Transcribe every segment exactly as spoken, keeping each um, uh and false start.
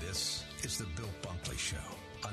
This is the Bill Bunkley Show on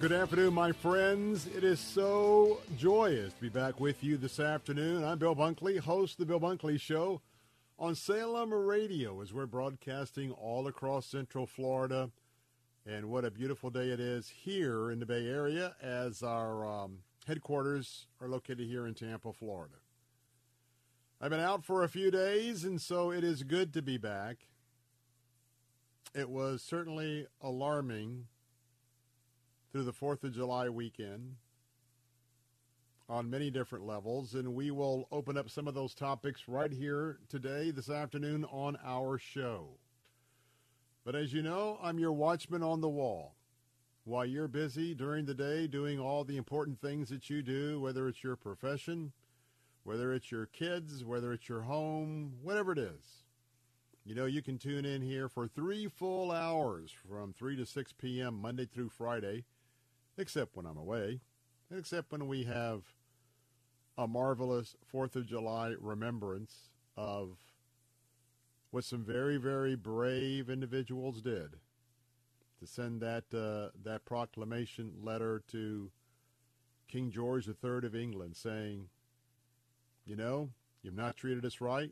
Good afternoon, my friends. It is so joyous to be back with you this afternoon. I'm Bill Bunkley, host of the Bill Bunkley Show on Salem Radio, as we're broadcasting all across Central Florida. And what a beautiful day it is here in the Bay Area, as our um, headquarters are located here in Tampa, Florida. I've been out for a few days, and so it is good to be back. It was certainly alarming through the fourth of July weekend on many different levels, and we will open up some of those topics right here today, this afternoon, on our show. But as you know, I'm your watchman on the wall. While you're busy during the day doing all the important things that you do, whether it's your profession, whether it's your kids, whether it's your home, whatever it is, you know, you can tune in here for three full hours from three to six p.m. Monday through Friday, except when I'm away, except when we have a marvelous fourth of July remembrance of what some very, very brave individuals did to send that uh, that proclamation letter to King George the third of England saying, you know, you've not treated us right.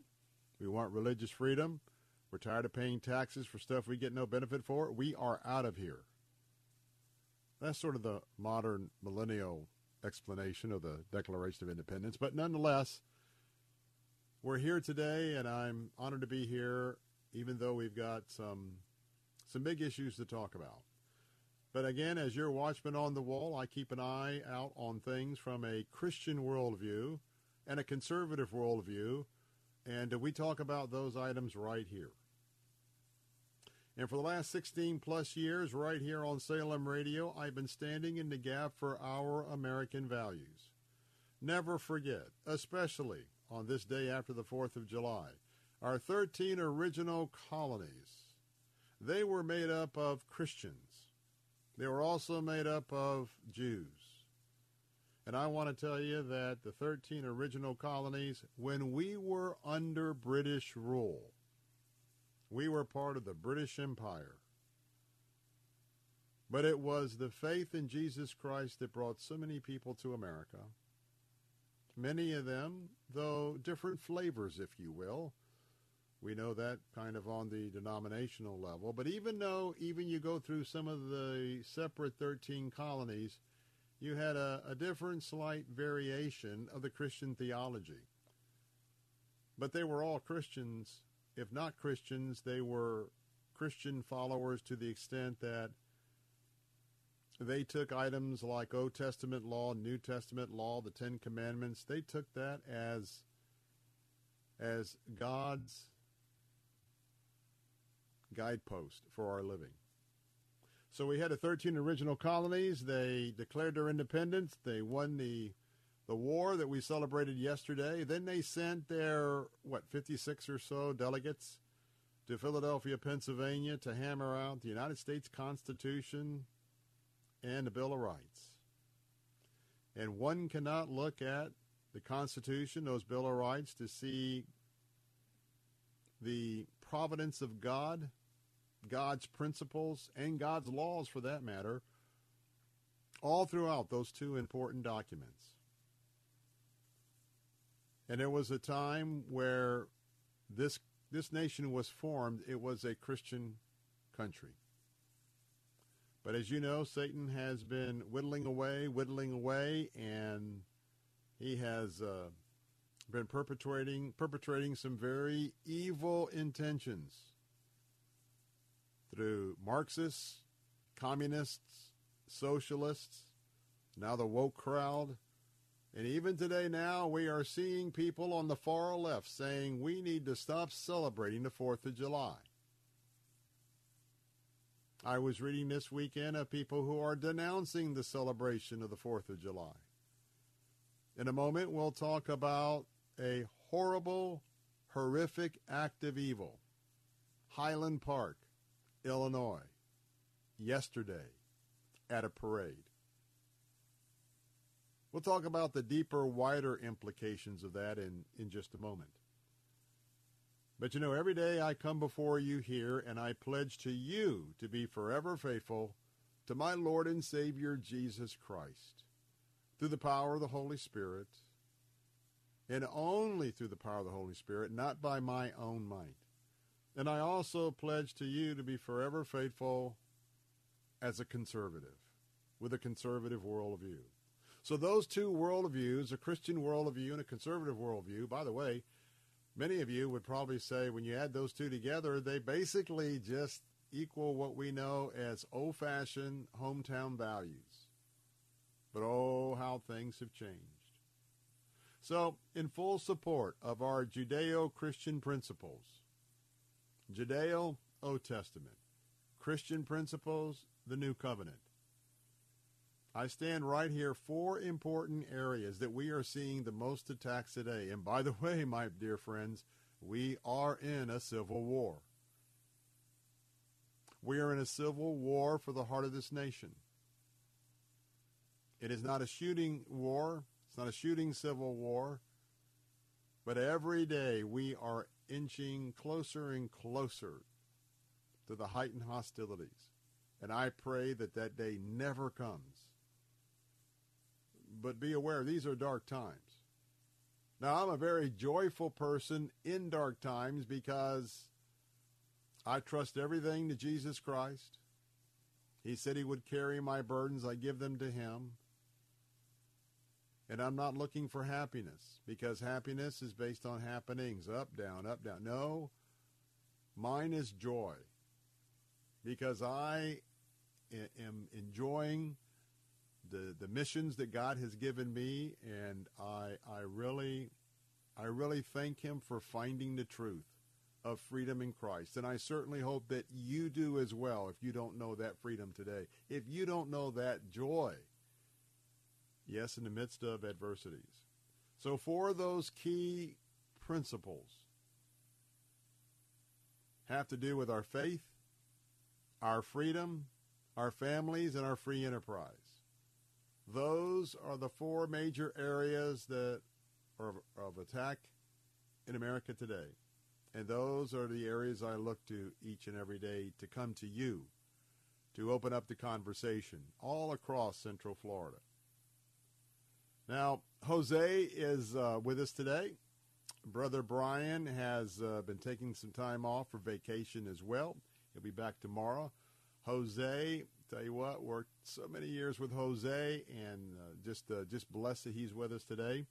We want religious freedom. We're tired of paying taxes for stuff we get no benefit for. We are out of here. That's sort of the modern millennial explanation of the Declaration of Independence. But nonetheless, we're here today, and I'm honored to be here, even though we've got some, some big issues to talk about. But again, as your watchman on the wall, I keep an eye out on things from a Christian worldview and a conservative worldview. And we talk about those items right here. And for the last sixteen plus years, right here on Salem Radio, I've been standing in the gap for our American values. Never forget, especially on this day after the fourth of July, our thirteen original colonies. They were made up of Christians. They were also made up of Jews. And I want to tell you that the thirteen original colonies, when we were under British rule, we were part of the British Empire. But it was the faith in Jesus Christ that brought so many people to America. Many of them, though different flavors, if you will. We know that kind of on the denominational level. But even though even you go through some of the separate thirteen colonies, you had a, a different slight variation of the Christian theology. But they were all Christians. If not Christians, they were Christian followers to the extent that they took items like Old Testament law, New Testament law, the Ten Commandments. They took that as, as God's guidepost for our living. So we had the thirteen original colonies. They declared their independence. They won the the war that we celebrated yesterday. Then they sent their, what, fifty-six or so delegates to Philadelphia, Pennsylvania, to hammer out the United States Constitution and the Bill of Rights. And one cannot look at the Constitution, those Bill of Rights, to see the providence of God, God's principles, and God's laws, for that matter, all throughout those two important documents. And there was a time where this this nation was formed. It was a Christian country. But as you know, Satan has been whittling away, whittling away, and he has uh, been perpetrating, perpetrating some very evil intentions through Marxists, communists, socialists, now the woke crowd. And even today now, we are seeing people on the far left saying we need to stop celebrating the fourth of July. I was reading this weekend of people who are denouncing the celebration of the fourth of July. In a moment, we'll talk about a horrible, horrific act of evil. Highland Park, Illinois, yesterday at a parade. We'll talk about the deeper, wider implications of that in, in just a moment. But you know, every day I come before you here and I pledge to you to be forever faithful to my Lord and Savior Jesus Christ through the power of the Holy Spirit, and only through the power of the Holy Spirit, not by my own might. And I also pledge to you to be forever faithful as a conservative, with a conservative worldview. So those two worldviews, a Christian worldview and a conservative worldview, by the way, many of you would probably say when you add those two together, they basically just equal what we know as old-fashioned hometown values. But oh, how things have changed. So in full support of our Judeo-Christian principles, Judeo, Old Testament, Christian principles, the New Covenant, I stand right here, four important areas that we are seeing the most attacks today. And by the way, my dear friends, we are in a civil war. We are in a civil war for the heart of this nation. It is not a shooting war. It's not a shooting civil war. But every day we are inching closer and closer to the heightened hostilities. And I pray that that day never comes. But be aware, these are dark times. Now, I'm a very joyful person in dark times because I trust everything to Jesus Christ. He said he would carry my burdens. I give them to him. And I'm not looking for happiness because happiness is based on happenings, up, down, up, down. No, mine is joy because I am enjoying The, the missions that God has given me, and I, I really I really thank him for finding the truth of freedom in Christ. And I certainly hope that you do as well if you don't know that freedom today. If you don't know that joy, yes, in the midst of adversities. So for those key principles have to do with our faith, our freedom, our families, and our free enterprise. Those are the four major areas that are of attack in America today. And those are the areas I look to each and every day to come to you, to open up the conversation all across Central Florida. Now, Jose is uh, with us today. Brother Brian has uh, been taking some time off for vacation as well. He'll be back tomorrow. Jose, tell you what, worked so many years with Jose, and uh, just uh, just blessed that he's with us today.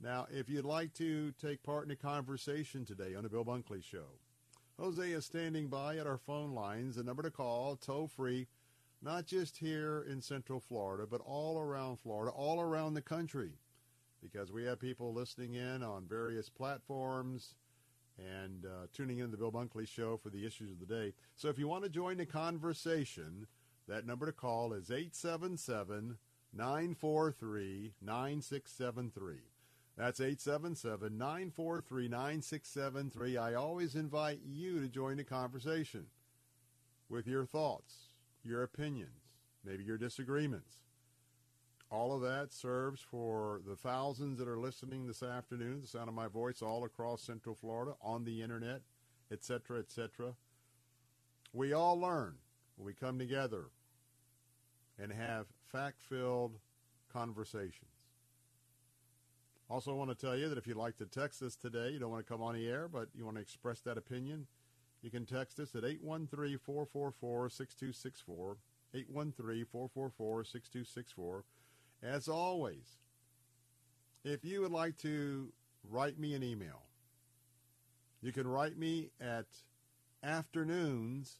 Now, if you'd like to take part in a conversation today on the Bill Bunkley Show, Jose is standing by at our phone lines, the number to call, toll-free, not just here in Central Florida, but all around Florida, all around the country, because we have people listening in on various platforms and uh, tuning in to the Bill Bunkley Show for the issues of the day. So if you want to join the conversation, that number to call is eight seven seven, nine four three, nine six seven three. That's eight seven seven, nine four three, nine six seven three. I always invite you to join the conversation with your thoughts, your opinions, maybe your disagreements. All of that serves for the thousands that are listening this afternoon, the sound of my voice all across Central Florida, on the internet, et cetera, et cetera. We all learn when we come together and have fact-filled conversations. Also, I want to tell you that if you'd like to text us today, you don't want to come on the air, but you want to express that opinion, you can text us at eight one three, four four four, six two six four, eight one three, four four four, six two six four. As always, if you would like to write me an email, you can write me at afternoons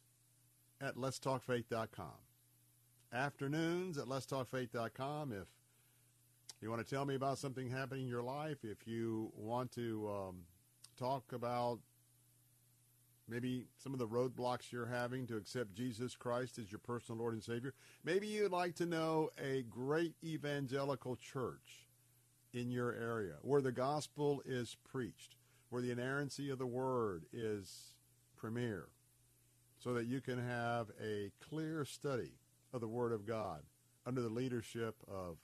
at letstalkfaith.com. Afternoons at letstalkfaith.com. If you want to tell me about something happening in your life, if you want to um, talk about maybe some of the roadblocks you're having to accept Jesus Christ as your personal Lord and Savior. Maybe you'd like to know a great evangelical church in your area where the gospel is preached, where the inerrancy of the word is premier, so that you can have a clear study of the word of God under the leadership of,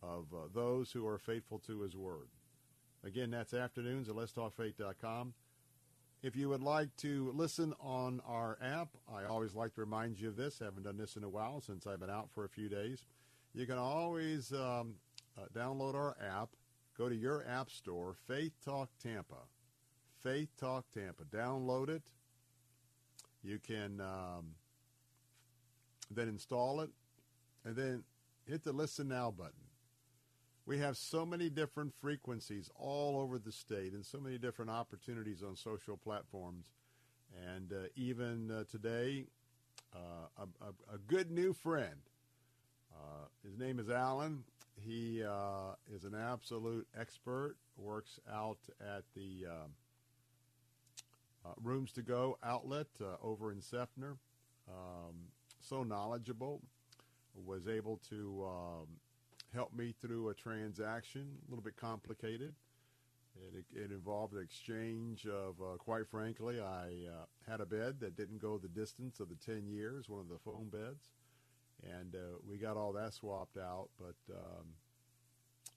of uh, those who are faithful to his word. Again, that's afternoons at letstalkfaith dot com. If you would like to listen on our app, I always like to remind you of this. I haven't done this in a while since I've been out for a few days. You can always um, uh, download our app. Go to your app store, Faith Talk Tampa. Faith Talk Tampa. Download it. You can um, then install it, and then hit the Listen Now button. We have so many different frequencies all over the state and so many different opportunities on social platforms. And uh, even uh, today, uh, a, a good new friend, uh, his name is Alan. He uh, is an absolute expert, works out at the uh, uh, Rooms to Go outlet uh, over in Seffner. Um, so knowledgeable, was able to... Um, helped me through a transaction, a little bit complicated. It, it involved an exchange of, uh, quite frankly, I uh, had a bed that didn't go the distance of the ten years, one of the foam beds, and uh, we got all that swapped out. But, um,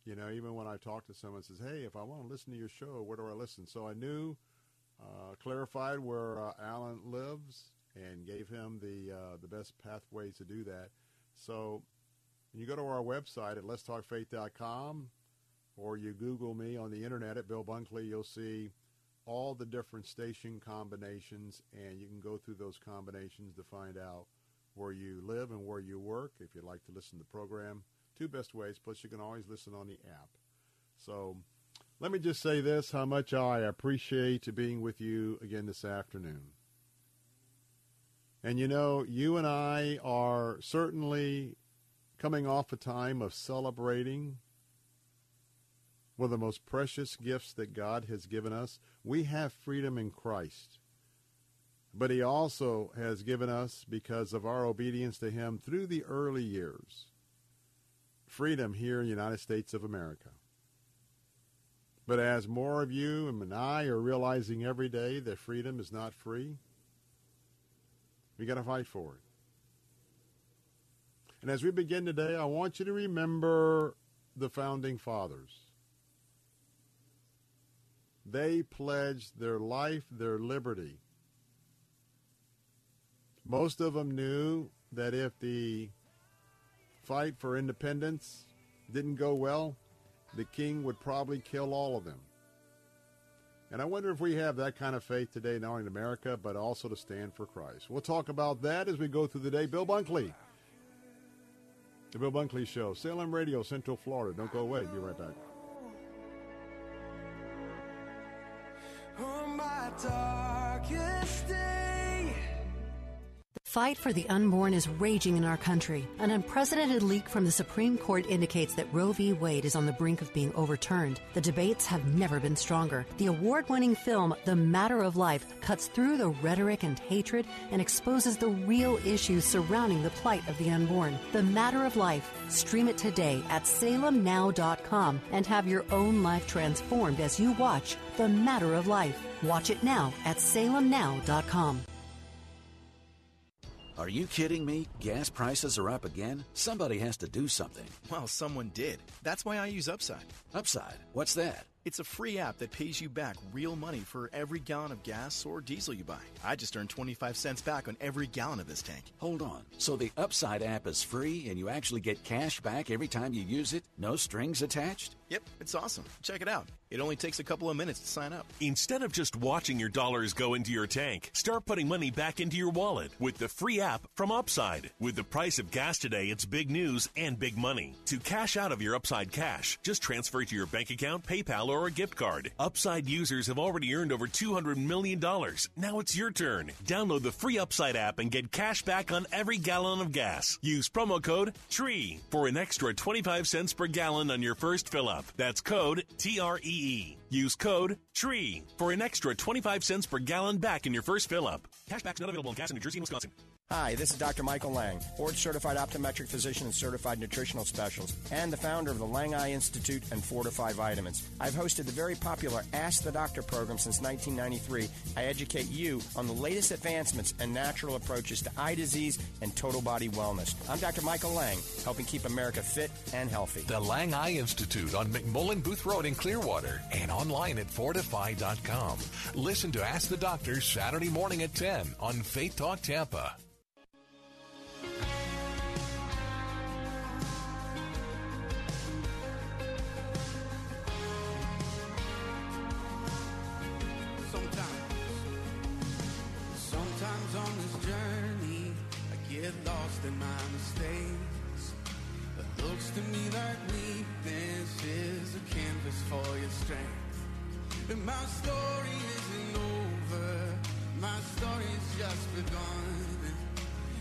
you know, even when I talked to someone says, hey, if I want to listen to your show, where do I listen? So I knew, uh, clarified where uh, Alan lives and gave him the uh, the best pathway to do that. So... you go to our website at letstalkfaith dot com, or you Google me on the internet at Bill Bunkley. You'll see all the different station combinations, and you can go through those combinations to find out where you live and where you work. If you'd like to listen to the program, two best ways, plus you can always listen on the app. So let me just say this, how much I appreciate being with you again this afternoon. And, you know, you and I are certainly... coming off a time of celebrating one of the most precious gifts that God has given us. We have freedom in Christ, but he also has given us, because of our obedience to him through the early years, freedom here in the United States of America. But as more of you and I are realizing every day that freedom is not free, we got to fight for it. And as we begin today, I want you to remember the Founding Fathers. They pledged their life, their liberty. Most of them knew that if the fight for independence didn't go well, the king would probably kill all of them. And I wonder if we have that kind of faith today, not only in America, but also to stand for Christ. We'll talk about that as we go through the day. Bill Bunkley. The Bill Bunkley Show, Salem Radio, Central Florida. Don't go away. Be right back. fight for the unborn is raging in our country. An unprecedented leak from the Supreme Court indicates that Roe v. Wade is on the brink of being overturned. The debates have never been stronger. The award-winning film, The Matter of Life, cuts through the rhetoric and hatred and exposes the real issues surrounding the plight of the unborn. The Matter of Life. Stream it today at Salem Now dot com and have your own life transformed as you watch The Matter of Life. Watch it now at Salem Now dot com. Are you kidding me? Gas prices are up again? Somebody has to do something. Well, someone did. That's why I use Upside. Upside? What's that? It's a free app that pays you back real money for every gallon of gas or diesel you buy. I just earned twenty-five cents back on every gallon of this tank. Hold on. So the Upside app is free and you actually get cash back every time you use it? No strings attached? Yep, it's awesome. Check it out. It only takes a couple of minutes to sign up. Instead of just watching your dollars go into your tank, start putting money back into your wallet with the free app from Upside. With the price of gas today, it's big news and big money. To cash out of your Upside cash, just transfer it to your bank account, PayPal, or a gift card. Upside users have already earned over two hundred million dollars. Now it's your turn. Download the free Upside app and get cash back on every gallon of gas. Use promo code T R E E for an extra twenty-five cents per gallon on your first fill-up. That's code T R E E. Use code T R E E for an extra twenty-five cents per gallon back in your first fill-up. Cashback's not available in gas in New Jersey and Wisconsin. Hi, this is Doctor Michael Lang, board-certified optometric physician and certified nutritional specialist, and the founder of the Lang Eye Institute and Fortify Vitamins. I've hosted the very popular Ask the Doctor program since nineteen ninety-three. I educate you on the latest advancements and natural approaches to eye disease and total body wellness. I'm Doctor Michael Lang, helping keep America fit and healthy. The Lang Eye Institute on McMullen Booth Road in Clearwater and online at fortify dot com. Listen to Ask the Doctor Saturday morning at ten on Faith Talk Tampa. In my mistakes, it looks to me like weakness is a canvas for your strength. And my story isn't over, my story's just begun.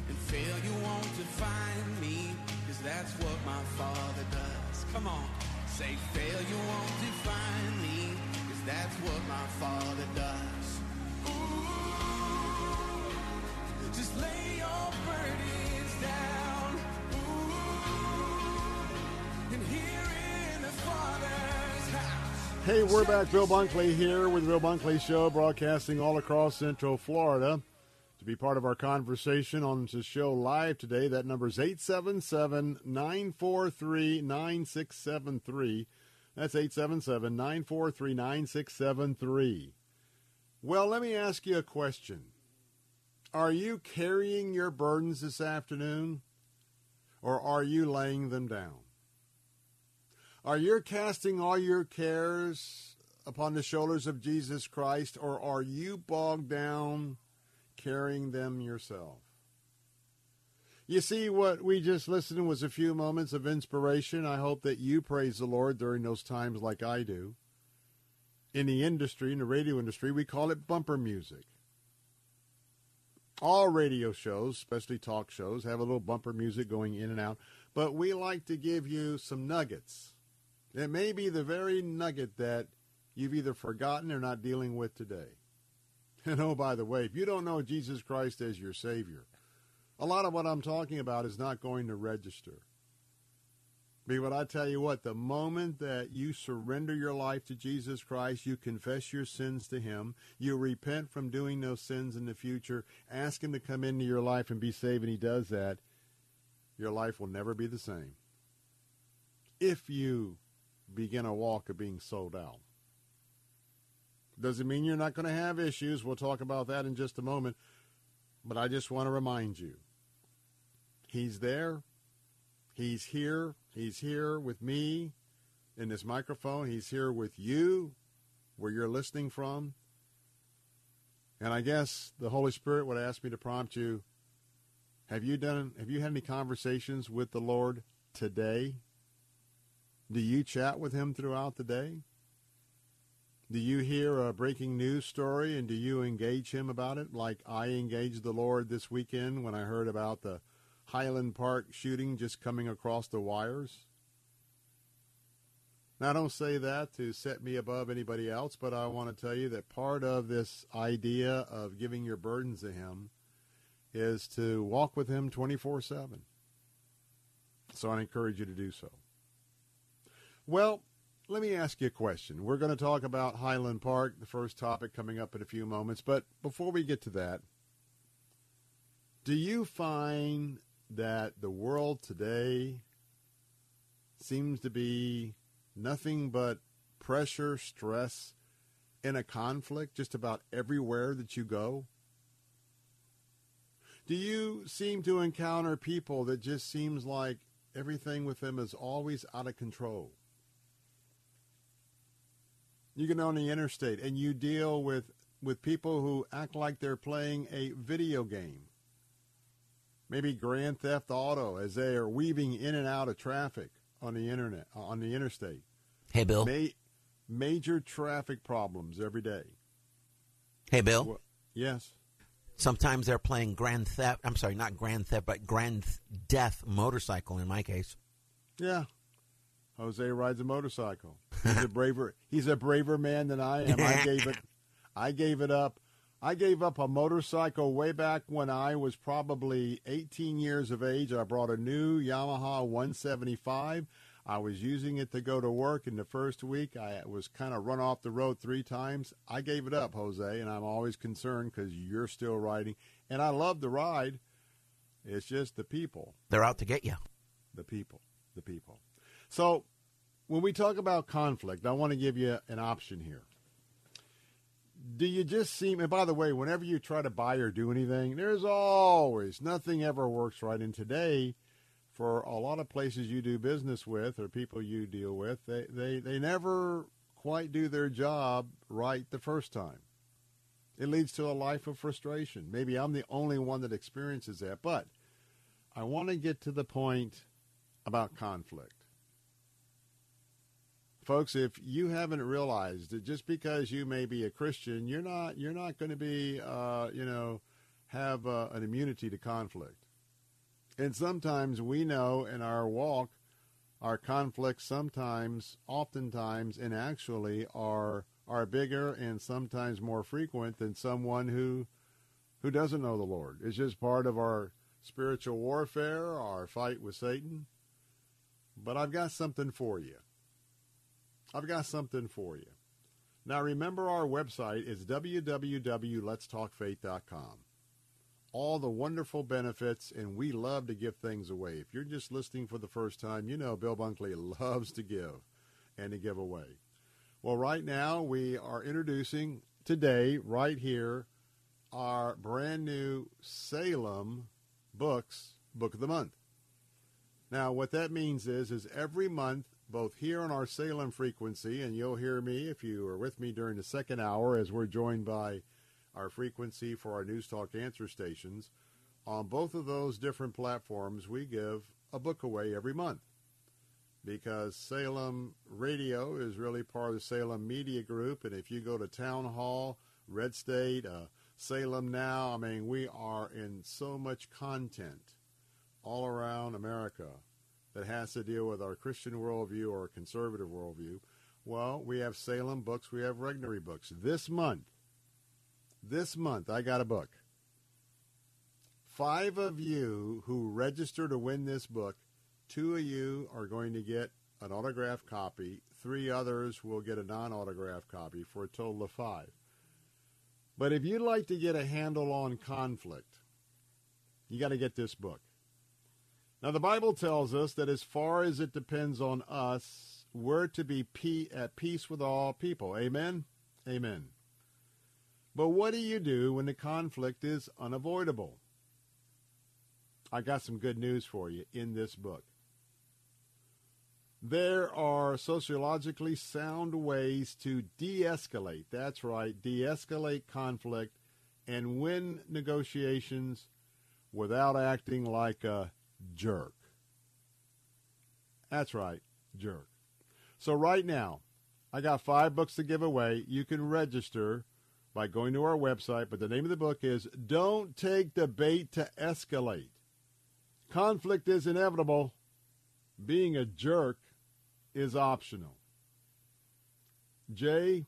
And failure won't define me, cause that's what my father does. Come on, say failure won't define me, cause that's what my father does. Ooh, just lay your burden down, ooh, and here in the Father's house. Hey, we're back. Bill Bunkley here with the Bill Bunkley Show, broadcasting all across Central Florida. To be part of our conversation on the show live today, that number is eight seven seven, nine four three, nine six seven three. That's eight seven seven, nine four three, nine six seven three. Well, let me ask you a question. Are you carrying your burdens this afternoon, or are you laying them down? Are you casting all your cares upon the shoulders of Jesus Christ, or are you bogged down carrying them yourself? You see, what we just listened to was a few moments of inspiration. I hope that you praise the Lord during those times like I do. In the industry, in the radio industry, we call it bumper music. All radio shows, especially talk shows, have a little bumper music going in and out. But we like to give you some nuggets. It may be the very nugget that you've either forgotten or not dealing with today. And oh, by the way, if you don't know Jesus Christ as your Savior, a lot of what I'm talking about is not going to register. But I tell you what, the moment that you surrender your life to Jesus Christ, you confess your sins to him, you repent from doing those sins in the future, ask him to come into your life and be saved, and he does that, your life will never be the same. If you begin a walk of being sold out. Doesn't mean you're not going to have issues. We'll talk about that in just a moment. But I just want to remind you, he's there. He's here. He's here with me in this microphone. He's here with you where you're listening from. And I guess the Holy Spirit would ask me to prompt you, have you done, have you had any conversations with the Lord today? Do you chat with him throughout the day? Do you hear a breaking news story and do you engage him about it like I engaged the Lord this weekend when I heard about the Highland Park shooting just coming across the wires? Now, I don't say that to set me above anybody else, but I want to tell you that part of this idea of giving your burdens to him is to walk with him twenty-four seven. So I encourage you to do so. Well, let me ask you a question. We're going to talk about Highland Park, the first topic coming up in a few moments. But before we get to that, do you find that the world today seems to be nothing but pressure, stress, and a conflict just about everywhere that you go? Do you seem to encounter people that just seems like everything with them is always out of control? You get on the interstate and you deal with, with people who act like they're playing a video game. Maybe Grand Theft Auto as they are weaving in and out of traffic on the internet, on the interstate. Hey, Bill. Ma- major traffic problems every day. Hey, Bill. Well, yes. Sometimes they're playing Grand Theft. I'm sorry, not Grand Theft, but Grand Death Motorcycle in my case. Yeah. Jose rides a motorcycle. He's a braver. He's a braver man than I am. I gave it. I gave it up. I gave up a motorcycle way back when I was probably eighteen years of age. I brought a new Yamaha one seventy-five. I was using it to go to work. In the first week, I was kind of run off the road three times. I gave it up, Jose, and I'm always concerned because you're still riding. And I love the ride. It's just the people. They're out to get you. The people. The people. So when we talk about conflict, I want to give you an option here. Do you just seem, and by the way, whenever you try to buy or do anything, there's always, nothing ever works right. And today, for a lot of places you do business with or people you deal with, they, they, they never quite do their job right the first time. It leads to a life of frustration. Maybe I'm the only one that experiences that, but I want to get to the point about conflict. Folks, if you haven't realized that just because you may be a Christian, you're not you're not going to be, uh, you know, have uh, an immunity to conflict. And sometimes we know in our walk, our conflicts sometimes, oftentimes, and actually are are bigger and sometimes more frequent than someone who who doesn't know the Lord. It's just part of our spiritual warfare, our fight with Satan. But I've got something for you. I've got something for you. Now, remember our website is w w w dot lets talk faith dot com. All the wonderful benefits, and we love to give things away. If you're just listening for the first time, you know Bill Bunkley loves to give and to give away. Well, right now, we are introducing today, right here, our brand new Salem Books Book of the Month. Now, what that means is, is every month, both here on our Salem frequency, and you'll hear me if you are with me during the second hour as we're joined by our frequency for our News Talk answer stations. On both of those different platforms, we give a book away every month because Salem Radio is really part of the Salem Media Group. And if you go to Town Hall, Red State, uh, Salem Now, I mean, we are in so much content all around America that has to deal with our Christian worldview or conservative worldview. Well, we have Salem books. We have Regnery books. This month, this month, I got a book. Five of you who register to win this book, two of you are going to get an autographed copy. Three others will get a non-autographed copy for a total of five. But if you'd like to get a handle on conflict, you got to get this book. Now, the Bible tells us that as far as it depends on us, we're to be pe- at peace with all people. Amen? Amen. But what do you do when the conflict is unavoidable? I got some good news for you in this book. There are sociologically sound ways to de-escalate. That's right, de-escalate conflict and win negotiations without acting like a jerk. That's right, jerk. So right now, I got five books to give away. You can register by going to our website, but the name of the book is Don't Take the Bait to Escalate. Conflict is inevitable. Being a jerk is optional. Jay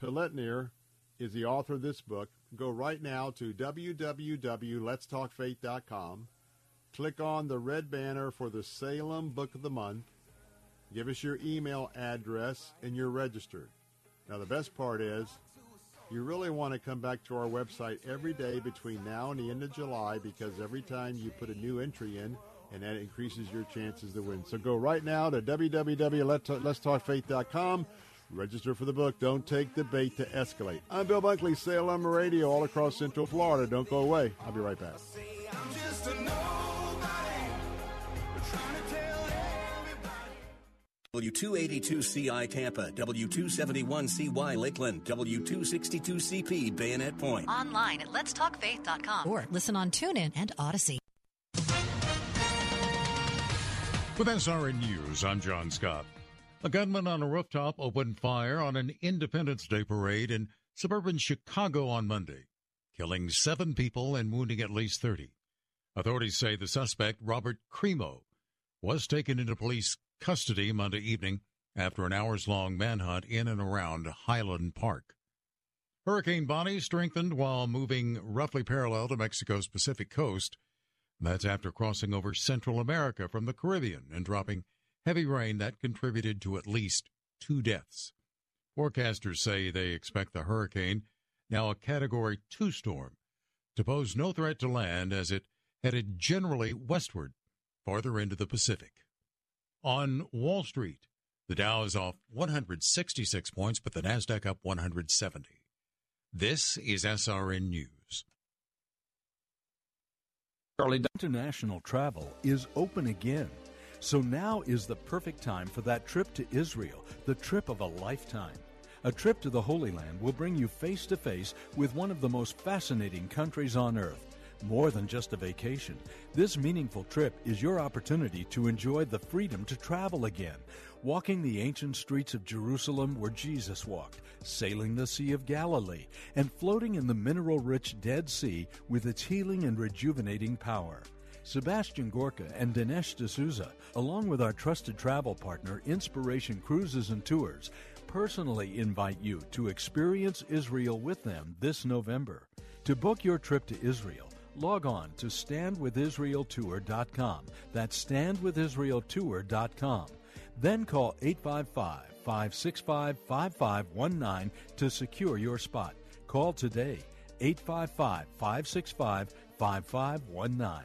Pelletnier is the author of this book. Go right now to w w w dot lets talk faith dot com. Click on the red banner for the Salem Book of the Month. Give us your email address, and you're registered. Now, the best part is you really want to come back to our website every day between now and the end of July, because every time you put a new entry in, and that increases your chances to win. So go right now to w w w dot lets talk faith dot com. Register for the book, Don't Take the Bait to Escalate. I'm Bill Bunkley, Salem Radio, all across Central Florida. Don't go away. I'll be right back. W two eighty-two C I Tampa, W two seventy-one C Y Lakeland, W two sixty-two C P Bayonet Point. Online at lets talk faith dot com or listen on TuneIn and Odyssey. With S R N News, I'm John Scott. A gunman on a rooftop opened fire on an Independence Day parade in suburban Chicago on Monday, killing seven people and wounding at least thirty. Authorities say the suspect, Robert Crimo, was taken into police custody Monday evening after an hours-long manhunt in and around Highland Park. Hurricane Bonnie strengthened while moving roughly parallel to Mexico's Pacific coast. That's after crossing over Central America from the Caribbean and dropping heavy rain that contributed to at least two deaths. Forecasters say they expect the hurricane, now a Category two storm, to pose no threat to land as it headed generally westward, farther into the Pacific. On Wall Street, the Dow is off one hundred sixty-six points, but the Nasdaq up one hundred seventy. This is S R N News. International travel is open again. So now is the perfect time for that trip to Israel, the trip of a lifetime. A trip to the Holy Land will bring you face to face with one of the most fascinating countries on earth. More than just a vacation, this meaningful trip is your opportunity to enjoy the freedom to travel again, walking the ancient streets of Jerusalem where Jesus walked, sailing the Sea of Galilee, and floating in the mineral-rich Dead Sea with its healing and rejuvenating power. Sebastian Gorka and Dinesh D'Souza, along with our trusted travel partner, Inspiration Cruises and Tours, personally invite you to experience Israel with them this November. To book your trip to Israel, log on to stand with Israel tour dot com. That's stand with Israel tour dot com. Then call eight five five, five six five, five five one nine to secure your spot. Call today, eight five five, five six five, five five one nine.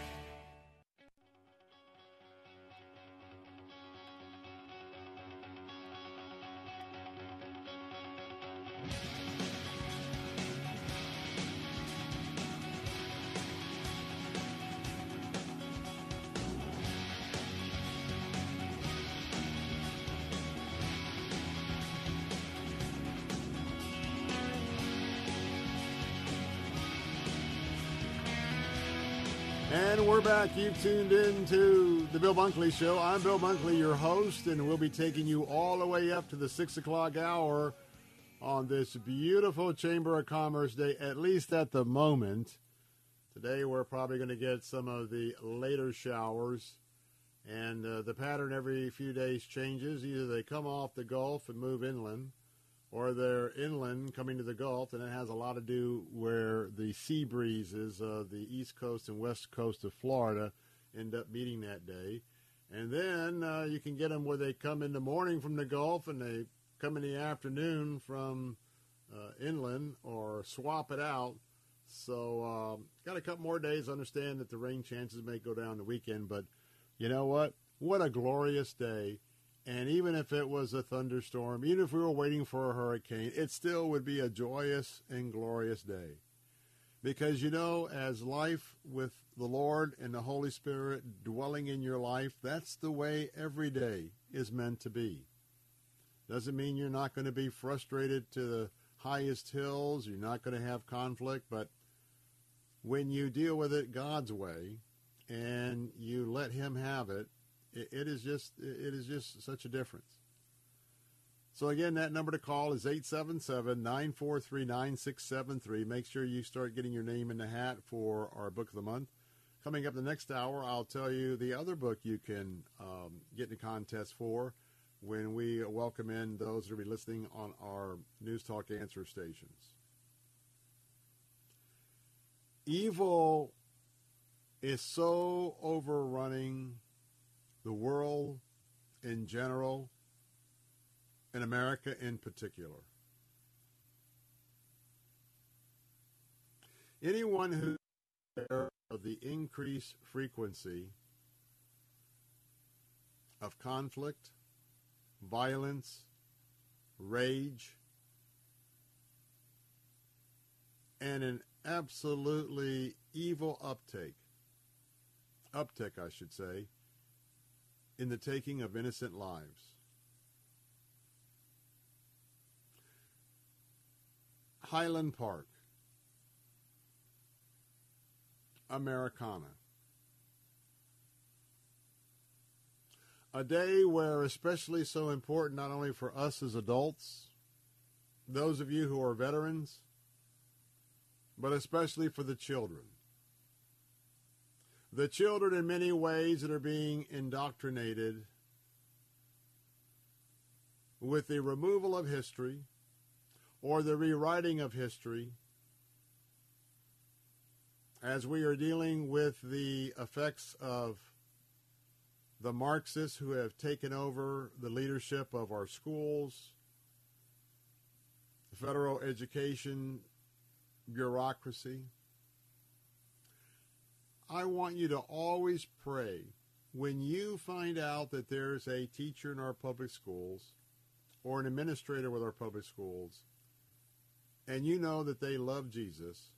And we're back. You've tuned in to the Bill Bunkley Show. I'm Bill Bunkley, your host, and we'll be taking you all the way up to the six o'clock hour on this beautiful Chamber of Commerce Day, at least at the moment. Today we're probably going to get some of the later showers, and uh, the pattern every few days changes. Either they come off the Gulf and move inland, or they're inland coming to the Gulf, and it has a lot to do where the sea breezes of the east coast and west coast of Florida end up meeting that day. And then uh, you can get them where they come in the morning from the Gulf and they come in the afternoon from uh, inland, or swap it out. So um, got a couple more days. Understand that the rain chances may go down the weekend, but you know what? What a glorious day. And even if it was a thunderstorm, even if we were waiting for a hurricane, it still would be a joyous and glorious day. Because, you know, as life with the Lord and the Holy Spirit dwelling in your life, that's the way every day is meant to be. Doesn't mean you're not going to be frustrated to the highest hills. You're not going to have conflict. But when you deal with it God's way and you let him have it, It is just it is just such a difference. So, again, that number to call is eight seven seven, nine four three, nine six seven three. Make sure you start getting your name in the hat for our Book of the Month. Coming up the next hour, I'll tell you the other book you can um, get in a contest for when we welcome in those that will be listening on our News Talk Answer stations. Evil is so overrunning the world in general, and America in particular. Anyone who is aware of the increased frequency of conflict, violence, rage, and an absolutely evil uptake, uptick, I should say, in the taking of innocent lives. Highland Park, Americana. A day where, especially so important, not only for us as adults, those of you who are veterans, but especially for the children. The children in many ways that are being indoctrinated with the removal of history or the rewriting of history, as we are dealing with the effects of the Marxists who have taken over the leadership of our schools, the federal education bureaucracy. I want you to always pray when you find out that there's a teacher in our public schools or an administrator with our public schools, and you know that they love Jesus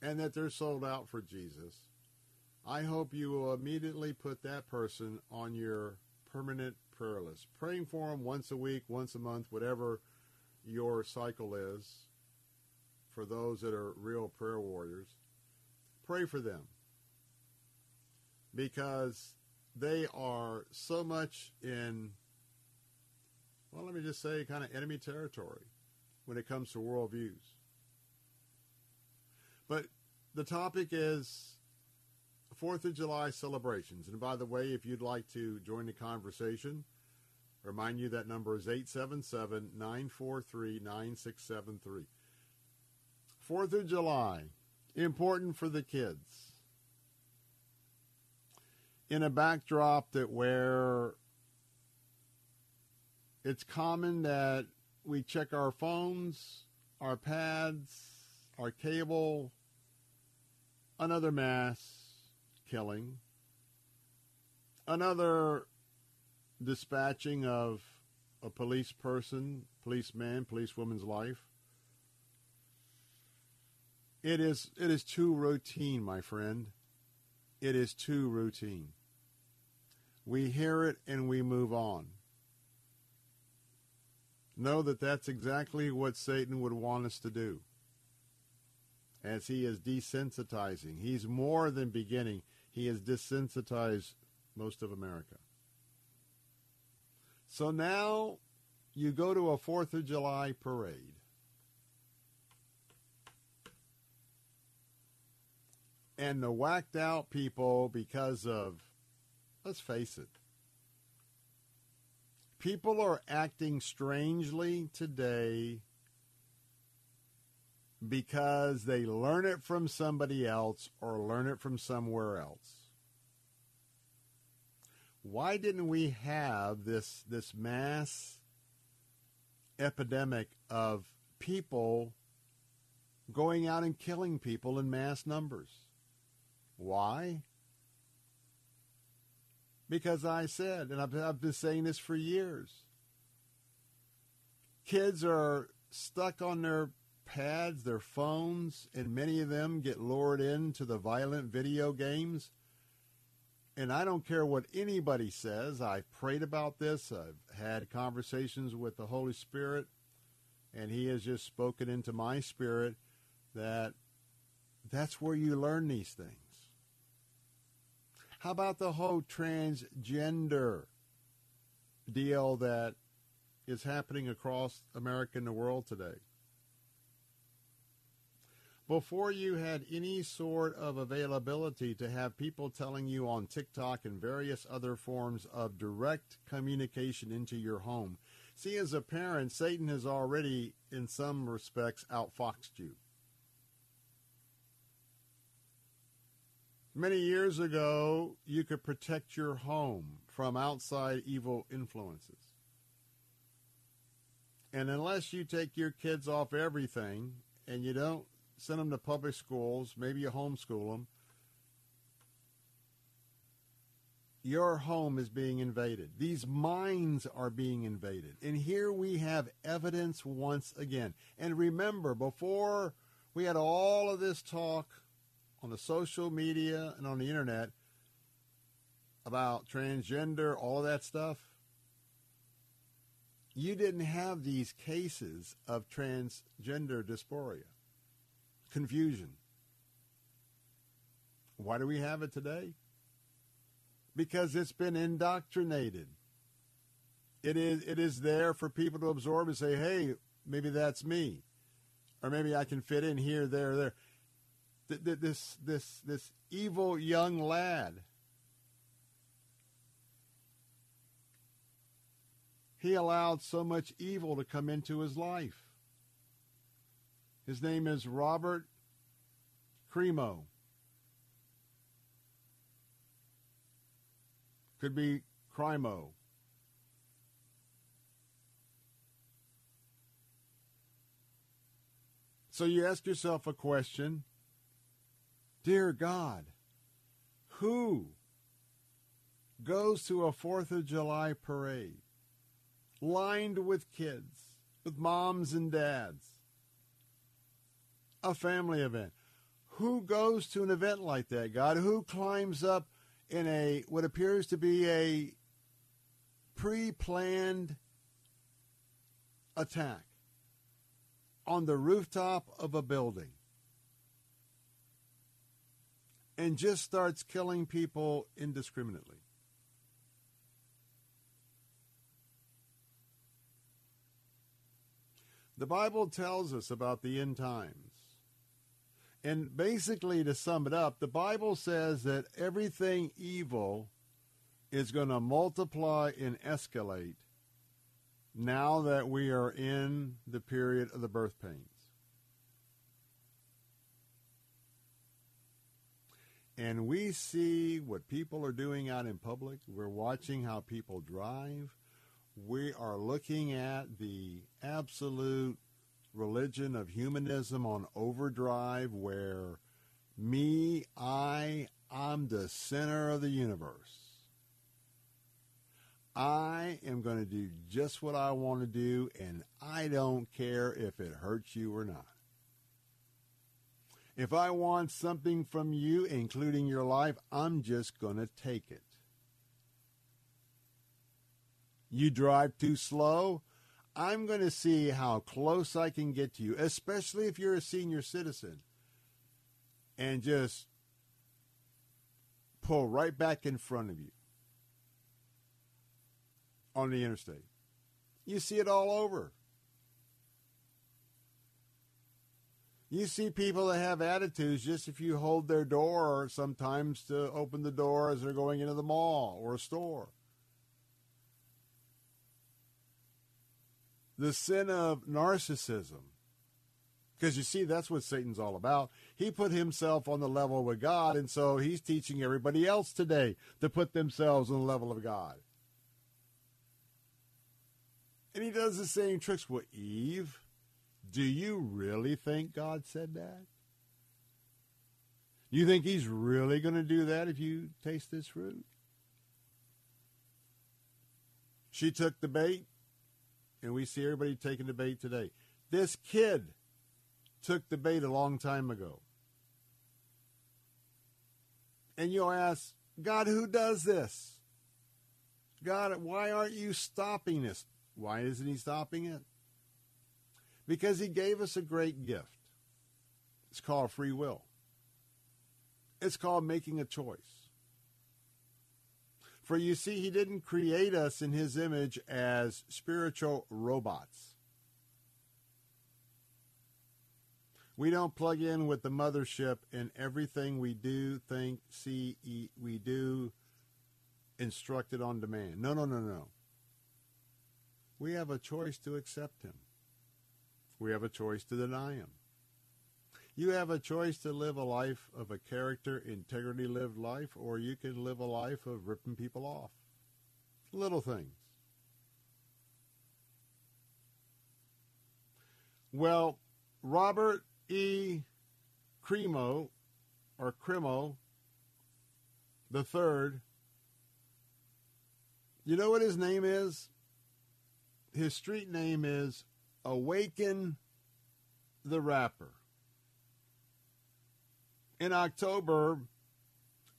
and that they're sold out for Jesus. I hope you will immediately put that person on your permanent prayer list, praying for them once a week, once a month, whatever your cycle is for those that are real prayer warriors. Pray for them, because they are so much in, well, let me just say, kind of enemy territory when it comes to worldviews. But the topic is Fourth of July celebrations. And by the way, if you'd like to join the conversation, remind you that number is eight seven seven, nine four three, nine six seven three. Fourth of July, important for the kids. In a backdrop that where it's common that we check our phones, our pads, our cable, another mass killing, another dispatching of a police person, policeman, policewoman's life. It is, it is too routine, my friend. It is too routine. We hear it and we move on. Know that that's exactly what Satan would want us to do, as he is desensitizing. He's more than beginning. He has desensitized most of America. So now you go to a Fourth of July parade. And the whacked out people, because of, let's face it, people are acting strangely today because they learn it from somebody else or learn it from somewhere else. Why didn't we have this, this mass epidemic of people going out and killing people in mass numbers? Why? Because I said, and I've, I've been saying this for years, kids are stuck on their pads, their phones, and many of them get lured into the violent video games. And I don't care what anybody says. I've prayed about this. I've had conversations with the Holy Spirit, and he has just spoken into my spirit that that's where you learn these things. How about the whole transgender deal that is happening across America and the world today? Before you had any sort of availability to have people telling you on TikTok and various other forms of direct communication into your home, see, as a parent, Satan has already, in some respects, outfoxed you. Many years ago, you could protect your home from outside evil influences. And unless you take your kids off everything and you don't send them to public schools, maybe you homeschool them, your home is being invaded. These minds are being invaded. And here we have evidence once again. And remember, before we had all of this talk on the social media and on the internet about transgender, all of that stuff, you didn't have these cases of transgender dysphoria, confusion. Why do we have it today? Because it's been indoctrinated. It is, it is there for people to absorb and say, hey, maybe that's me, or maybe I can fit in here, there, there. This, this, this evil young lad, he allowed so much evil to come into his life. His name is Robert Crimo. Could be Crimo. So you ask yourself a question. Dear God, who goes to a Fourth of July parade lined with kids, with moms and dads, a family event? Who goes to an event like that, God? Who climbs up in a what appears to be a pre-planned attack on the rooftop of a building and just starts killing people indiscriminately? The Bible tells us about the end times. And basically, to sum it up, the Bible says that everything evil is going to multiply and escalate now that we are in the period of the birth pains. And we see what people are doing out in public. We're watching how people drive. We are looking at the absolute religion of humanism on overdrive, where me, I, I'm the center of the universe. I am going to do just what I want to do, and I don't care if it hurts you or not. If I want something from you, including your life, I'm just going to take it. You drive too slow, I'm going to see how close I can get to you, especially if you're a senior citizen, and just pull right back in front of you on the interstate. You see it all over. You see people that have attitudes just if you hold their door sometimes to open the door as they're going into the mall or a store. The sin of narcissism. Because you see, that's what Satan's all about. He put himself on the level with God, and so he's teaching everybody else today to put themselves on the level of God. And he does the same tricks. Well, Eve, do you really think God said that? You think he's really going to do that if you taste this fruit? She took the bait, and we see everybody taking the bait today. This kid took the bait a long time ago. And you'll ask, God, who does this? God, why aren't you stopping this? Why isn't he stopping it? Because he gave us a great gift. It's called free will. It's called making a choice. For you see, he didn't create us in his image as spiritual robots. We don't plug in with the mothership in everything we do, think, see, eat, we do, instructed on demand. No, no, no, no. We have a choice to accept him. We have a choice to deny him. You have a choice to live a life of a character, integrity lived life, or you can live a life of ripping people off. Little things. Well, Robert E. Crimo, or Crimo the third, you know what his name is? His street name is Awaken the Rapper. In October,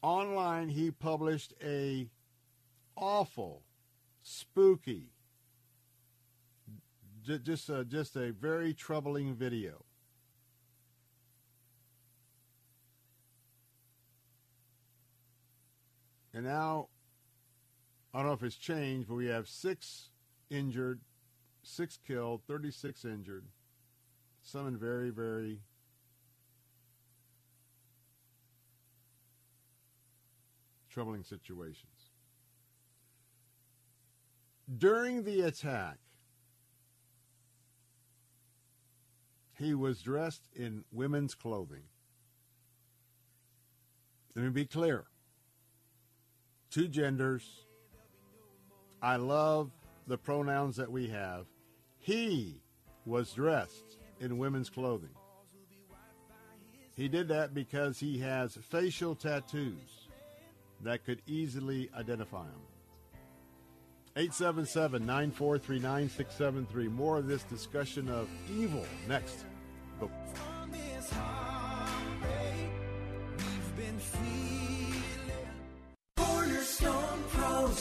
online, he published a awful, spooky, j- just, a, just a very troubling video. And now, I don't know if it's changed, but we have six injured, six killed, thirty-six injured, some in very, very troubling situations. During the attack, he was dressed in women's clothing. Let me be clear. Two genders. I love the pronouns that we have. He was dressed in women's clothing. He did that because he has facial tattoos that could easily identify him. eight seven seven, nine four three, nine six seven three. More of this discussion of evil next. Go.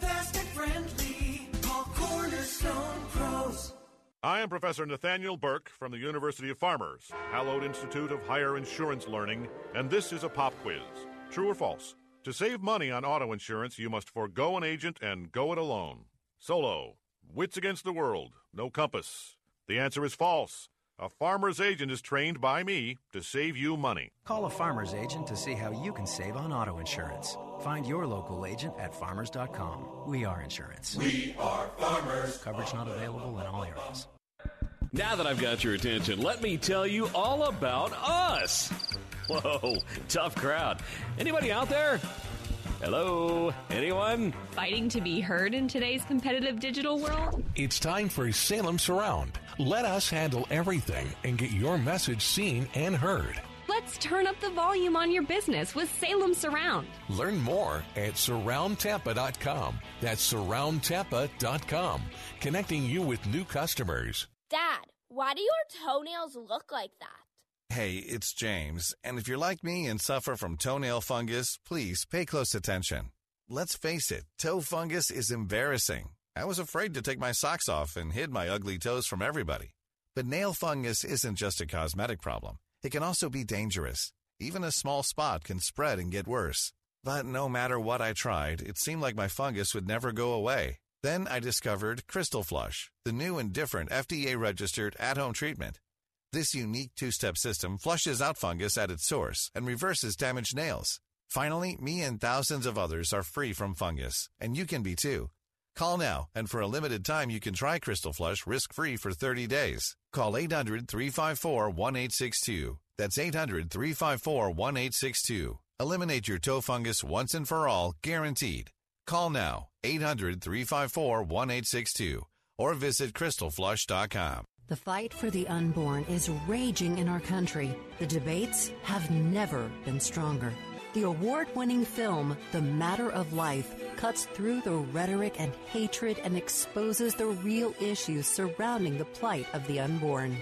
fast, I am Professor Nathaniel Burke from the University of Farmers, Hallowed Institute of Higher Insurance Learning, and this is a pop quiz. True or false? To save money on auto insurance, you must forego an agent and go it alone. Solo. Wits against the world. No compass. The answer is false. A farmer's agent is trained by me to save you money. Call a farmer's agent to see how you can save on auto insurance. Find your local agent at farmers dot com. We are insurance. We are Farmers. Coverage not available in all areas. Now that I've got your attention, let me tell you all about us. Whoa, tough crowd. Anybody out there? Hello? Anyone? Fighting to be heard in today's competitive digital world? It's time for Salem Surround. Let us handle everything and get your message seen and heard. Let's turn up the volume on your business with Salem Surround. Learn more at surround tampa dot com. That's surround tampa dot com. Connecting you with new customers. Dad, why do your toenails look like that? Hey, it's James, and if you're like me and suffer from toenail fungus, please pay close attention. Let's face it, toe fungus is embarrassing. I was afraid to take my socks off and hid my ugly toes from everybody. But nail fungus isn't just a cosmetic problem. It can also be dangerous. Even a small spot can spread and get worse. But no matter what I tried, it seemed like my fungus would never go away. Then I discovered Crystal Flush, the new and different F D A registered at-home treatment. This unique two-step system flushes out fungus at its source and reverses damaged nails. Finally, me and thousands of others are free from fungus, and you can be too. Call now, and for a limited time, you can try Crystal Flush risk-free for thirty days. Call eight hundred, three five four, one eight six two. That's eight hundred, three five four, one eight six two. Eliminate your toe fungus once and for all, guaranteed. Call now, eight hundred, three five four, one eight six two, or visit crystal flush dot com. The fight for the unborn is raging in our country. The debates have never been stronger. The award-winning film, The Matter of Life, cuts through the rhetoric and hatred and exposes the real issues surrounding the plight of the unborn.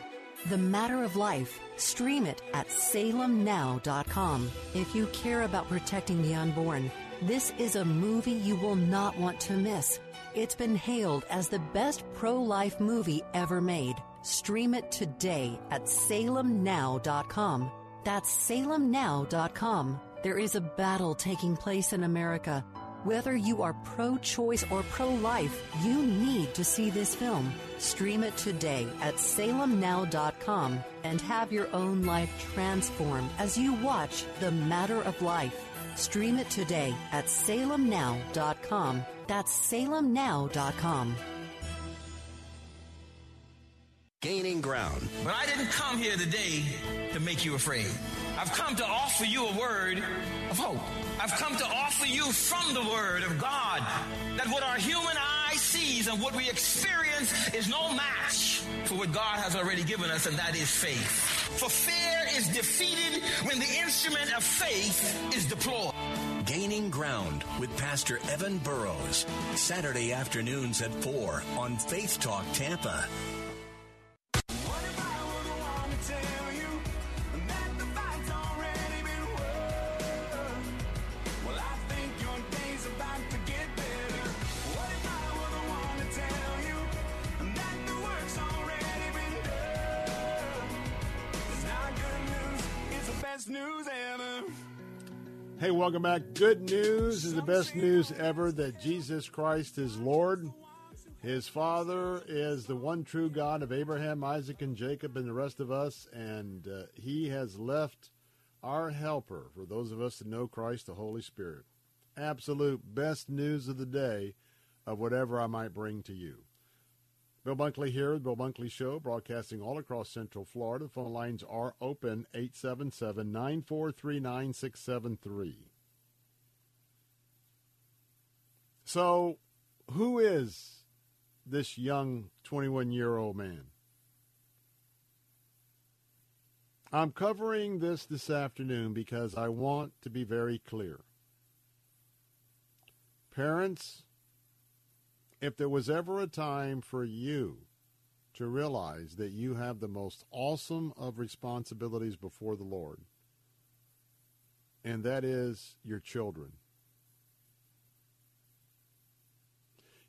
The Matter of Life. Stream it at salem now dot com. If you care about protecting the unborn, this is a movie you will not want to miss. It's been hailed as the best pro-life movie ever made. Stream it today at salem now dot com. That's salem now dot com. There is a battle taking place in America. Whether you are pro-choice or pro-life, you need to see this film. Stream it today at salem now dot com and have your own life transformed as you watch The Matter of Life. Stream it today at salem now dot com. That's salem now dot com. Gaining ground. But I didn't come here today to make you afraid. I've come to offer you a word of hope. I've come to offer you from the word of God that what our human eye sees and what we experience is no match for what God has already given us, and that is faith. For fear is defeated when the instrument of faith is deployed. Gaining Ground with Pastor Evan Burroughs, Saturday afternoons at four on Faith Talk Tampa. Hey, welcome back. Good news is the best news ever, that Jesus Christ is Lord. His Father is the one true God of Abraham, Isaac, and Jacob, and the rest of us. And uh, he has left our helper for those of us that know Christ, the Holy Spirit. Absolute best news of the day of whatever I might bring to you. Bill Bunkley here, the Bill Bunkley Show, broadcasting all across Central Florida. Phone lines are open, eight seven seven, nine four three, nine six seven three. So, who is this young twenty-one-year-old man? I'm covering this this afternoon because I want to be very clear. Parents, if there was ever a time for you to realize that you have the most awesome of responsibilities before the Lord, and that is your children.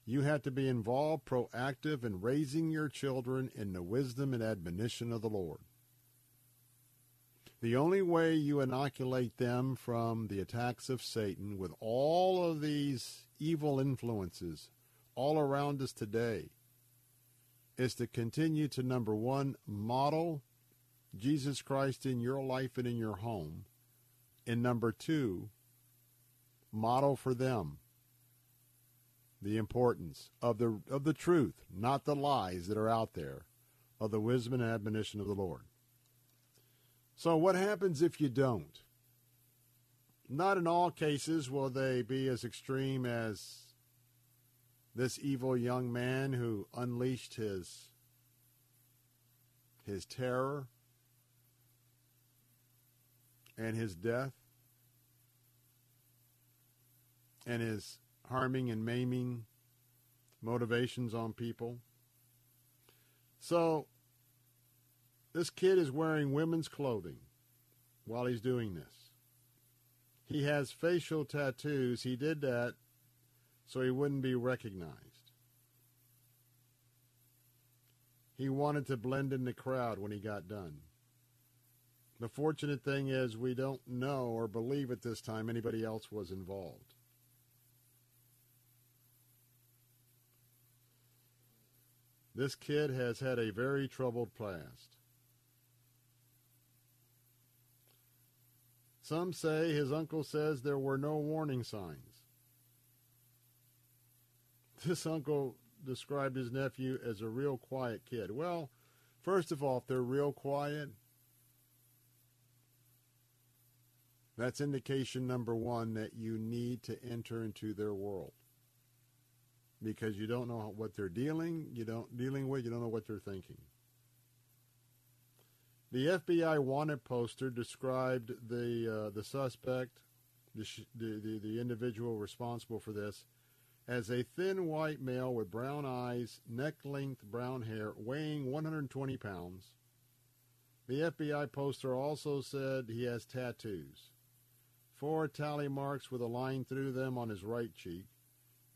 You have to be involved, proactive in raising your children in the wisdom and admonition of the Lord. The only way you inoculate them from the attacks of Satan with all of these evil influences all around us today is to continue to, number one, model Jesus Christ in your life and in your home, and number two, model for them the importance of the of the truth, not the lies that are out there, of the wisdom and admonition of the Lord. So what happens if you don't? Not in all cases will they be as extreme as this evil young man who unleashed his, his terror and his death and his harming and maiming motivations on people. So this kid is wearing women's clothing while he's doing this. He has facial tattoos. He did that so he wouldn't be recognized. He wanted to blend in the crowd when he got done. The fortunate thing is we don't know or believe at this time anybody else was involved. This kid has had a very troubled past. Some say his uncle says there were no warning signs. This uncle described his nephew as a real quiet kid. Well, first of all, if they're real quiet, that's indication number one that you need to enter into their world because you don't know what they're dealing, you don't dealing with, you don't know what they're thinking. The F B I wanted poster described the uh, the suspect, the, sh- the, the the individual responsible for this, as a thin white male with brown eyes, neck-length brown hair, weighing one hundred twenty pounds. The F B I poster also said he has tattoos, four tally marks with a line through them on his right cheek,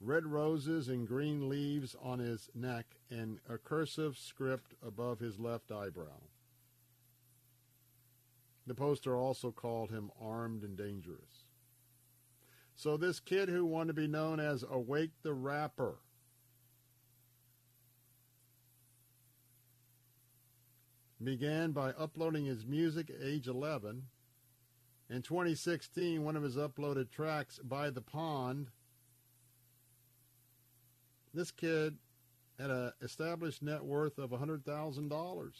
red roses and green leaves on his neck, and a cursive script above his left eyebrow. The poster also called him armed and dangerous. So this kid who wanted to be known as Awake the Rapper began by uploading his music at age eleven. In twenty sixteen, one of his uploaded tracks, By the Pond, this kid had an established net worth of one hundred thousand dollars.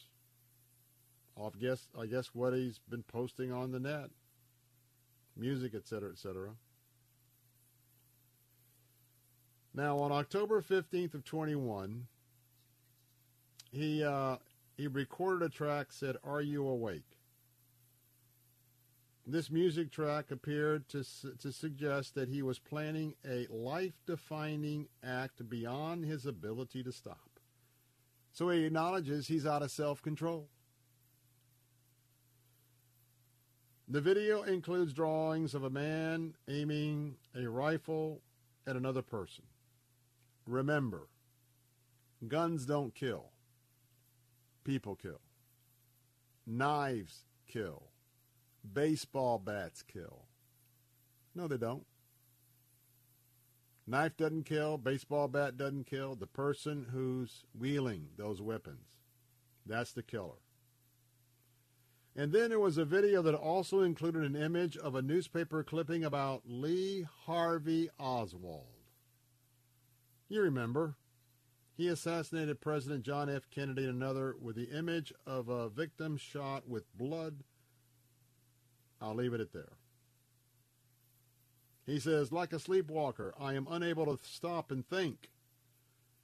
Off guess, I guess what he's been posting on the net, music, et cetera, et cetera. Now, on October fifteenth of twenty-one, he uh, he recorded a track said, "Are You Awake?" This music track appeared to to suggest that he was planning a life-defining act beyond his ability to stop. So he acknowledges he's out of self-control. The video includes drawings of a man aiming a rifle at another person. Remember, guns don't kill. People kill. Knives kill. Baseball bats kill. No, they don't. Knife doesn't kill. Baseball bat doesn't kill. The person who's wielding those weapons, that's the killer. And then there was a video that also included an image of a newspaper clipping about Lee Harvey Oswald. You remember, he assassinated President John F. Kennedy and another with the image of a victim shot with blood. I'll leave it at there. He says, like a sleepwalker, I am unable to stop and think.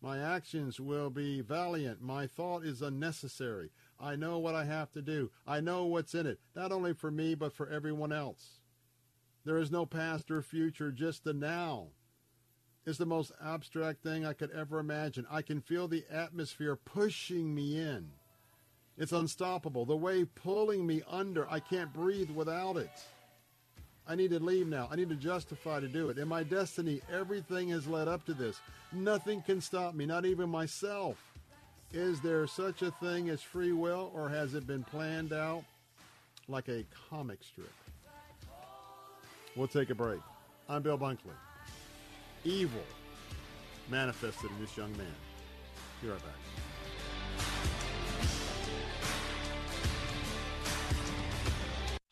My actions will be valiant. My thought is unnecessary. I know what I have to do. I know what's in it, not only for me, but for everyone else. There is no past or future, just the now. It's the most abstract thing I could ever imagine. I can feel the atmosphere pushing me in. It's unstoppable, the wave pulling me under. I can't breathe without it. I need to leave now. I need to justify to do it. In my destiny, everything has led up to this. Nothing can stop me, not even myself. Is there such a thing as free will, or has it been planned out like a comic strip? We'll take a break. I'm Bill Bunkley. Evil manifested in this young man. Be right back.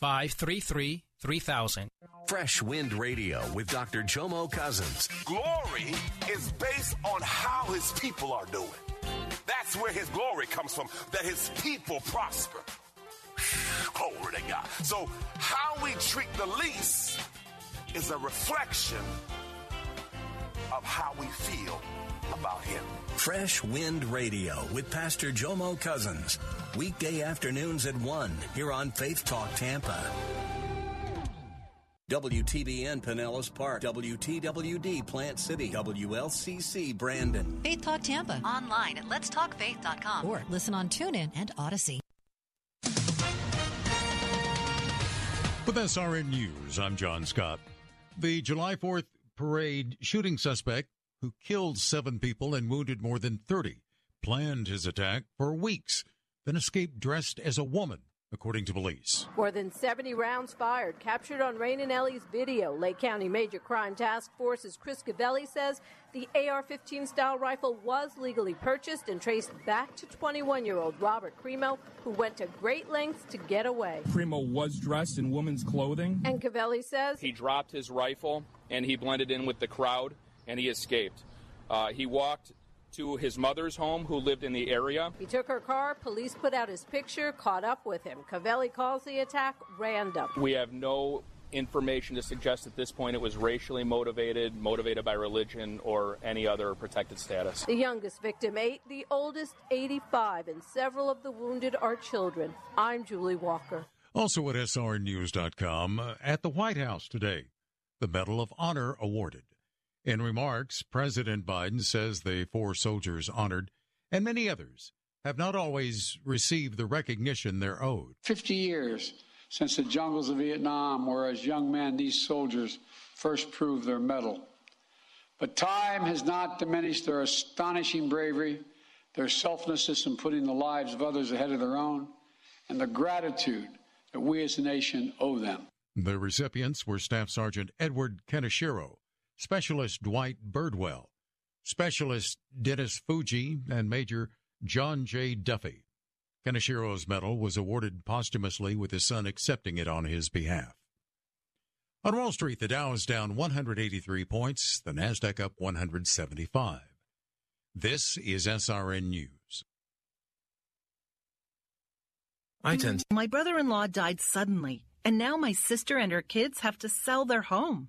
five three three, three thousand. Fresh Wind Radio with Doctor Jomo Cousins. Glory is based on how his people are doing. That's where his glory comes from, that his people prosper. Glory to God. So how we treat the least is a reflection of how we feel about him. Fresh Wind Radio with Pastor Jomo Cousins. Weekday afternoons at one here on Faith Talk Tampa. W T B N Pinellas Park, W T W D Plant City, W L C C Brandon. Faith Talk Tampa, online at lets talk faith dot com or listen on TuneIn and Odyssey. With S R N News, I'm John Scott. The July fourth parade shooting suspect who killed seven people and wounded more than thirty planned his attack for weeks, then escaped dressed as a woman, according to police. More than seventy rounds fired, captured on Rain and Ellie's video. Lake County Major Crime Task Force's Chris Gavelli says the A R fifteen style rifle was legally purchased and traced back to twenty-one-year-old Robert Crimo, who went to great lengths to get away. Crimo was dressed in woman's clothing. And Gavelli says he dropped his rifle and he blended in with the crowd and he escaped. Uh, he walked to his mother's home, who lived in the area. He took her car. Police put out his picture, caught up with him. Cavelli calls the attack random. We have no information to suggest at this point it was racially motivated, motivated by religion, or any other protected status. The youngest victim, eight, the oldest, eighty-five, and several of the wounded are children. I'm Julie Walker. Also at S R News dot com, at the White House today, the Medal of Honor awarded. In remarks, President Biden says the four soldiers honored and many others have not always received the recognition they're owed. Fifty years since the jungles of Vietnam, where as young men these soldiers first proved their mettle. But time has not diminished their astonishing bravery, their selflessness in putting the lives of others ahead of their own, and the gratitude that we as a nation owe them. The recipients were Staff Sergeant Edward Kaneshiro, Specialist Dwight Birdwell, Specialist Dennis Fuji, and Major John J. Duffy. Kaneshiro's medal was awarded posthumously, with his son accepting it on his behalf. On Wall Street, the Dow is down one hundred eighty-three points, the NASDAQ up one hundred seventy-five. This is S R N News. I tend. My brother-in-law died suddenly, and now my sister and her kids have to sell their home.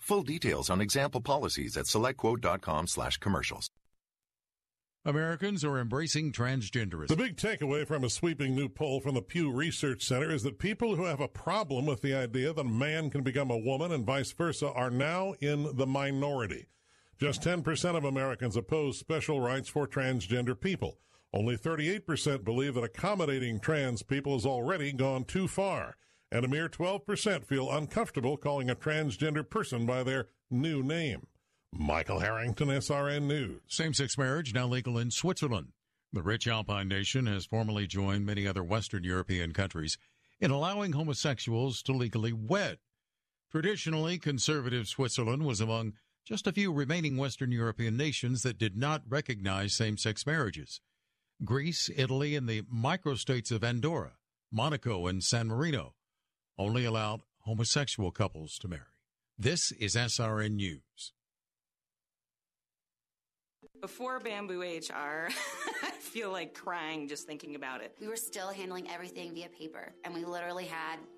Full details on example policies at select quote dot com slash commercials. Americans are embracing transgenderism. The big takeaway from a sweeping new poll from the Pew Research Center is that people who have a problem with the idea that a man can become a woman and vice versa are now in the minority. Just ten percent of Americans oppose special rights for transgender people. Only thirty-eight percent believe that accommodating trans people has already gone too far, and a mere twelve percent feel uncomfortable calling a transgender person by their new name. Michael Harrington, S R N News. Same-sex marriage now legal in Switzerland. The rich Alpine nation has formally joined many other Western European countries in allowing homosexuals to legally wed. Traditionally, conservative Switzerland was among just a few remaining Western European nations that did not recognize same-sex marriages. Greece, Italy, and the microstates of Andorra, Monaco, and San Marino only allowed homosexual couples to marry. This is S R N News. Before Bamboo H R, I feel like crying just thinking about it. We were still handling everything via paper, and we literally had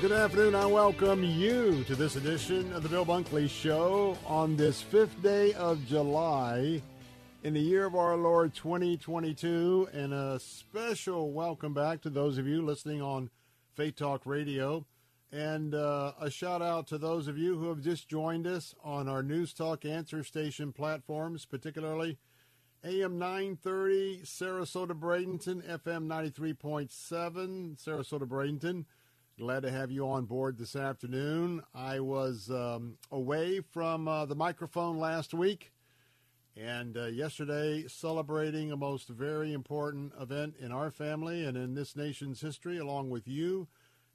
Good afternoon. I welcome you to this edition of the Bill Bunkley Show on this fifth day of July in the year of our Lord twenty twenty-two. And a special welcome back to those of you listening on Faith Talk Radio. And uh, a shout out to those of you who have just joined us on our News Talk Answer Station platforms, particularly A M nine thirty, Sarasota Bradenton, F M ninety-three point seven, Sarasota Bradenton. Glad to have you on board this afternoon. I was um, away from uh, the microphone last week, and uh, yesterday celebrating a most very important event in our family and in this nation's history, along with you,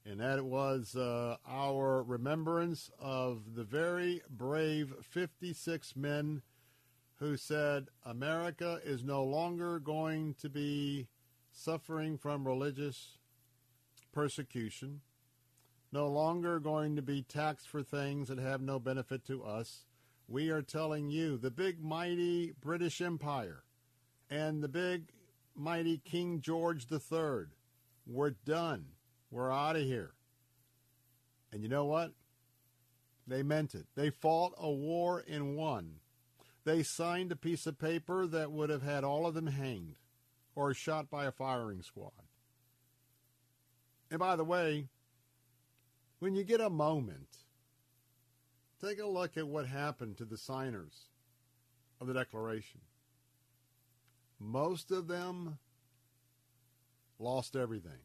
and that was uh, our remembrance of the very brave fifty-six men who said America is no longer going to be suffering from religious persecution. No longer going to be taxed for things that have no benefit to us. We are telling you, the big, mighty British Empire and the big, mighty King George the third, we're done. We're out of here. And you know what? They meant it. They fought a war and won. They signed a piece of paper that would have had all of them hanged or shot by a firing squad. And by the way, when you get a moment, take a look at what happened to the signers of the Declaration. Most of them lost everything.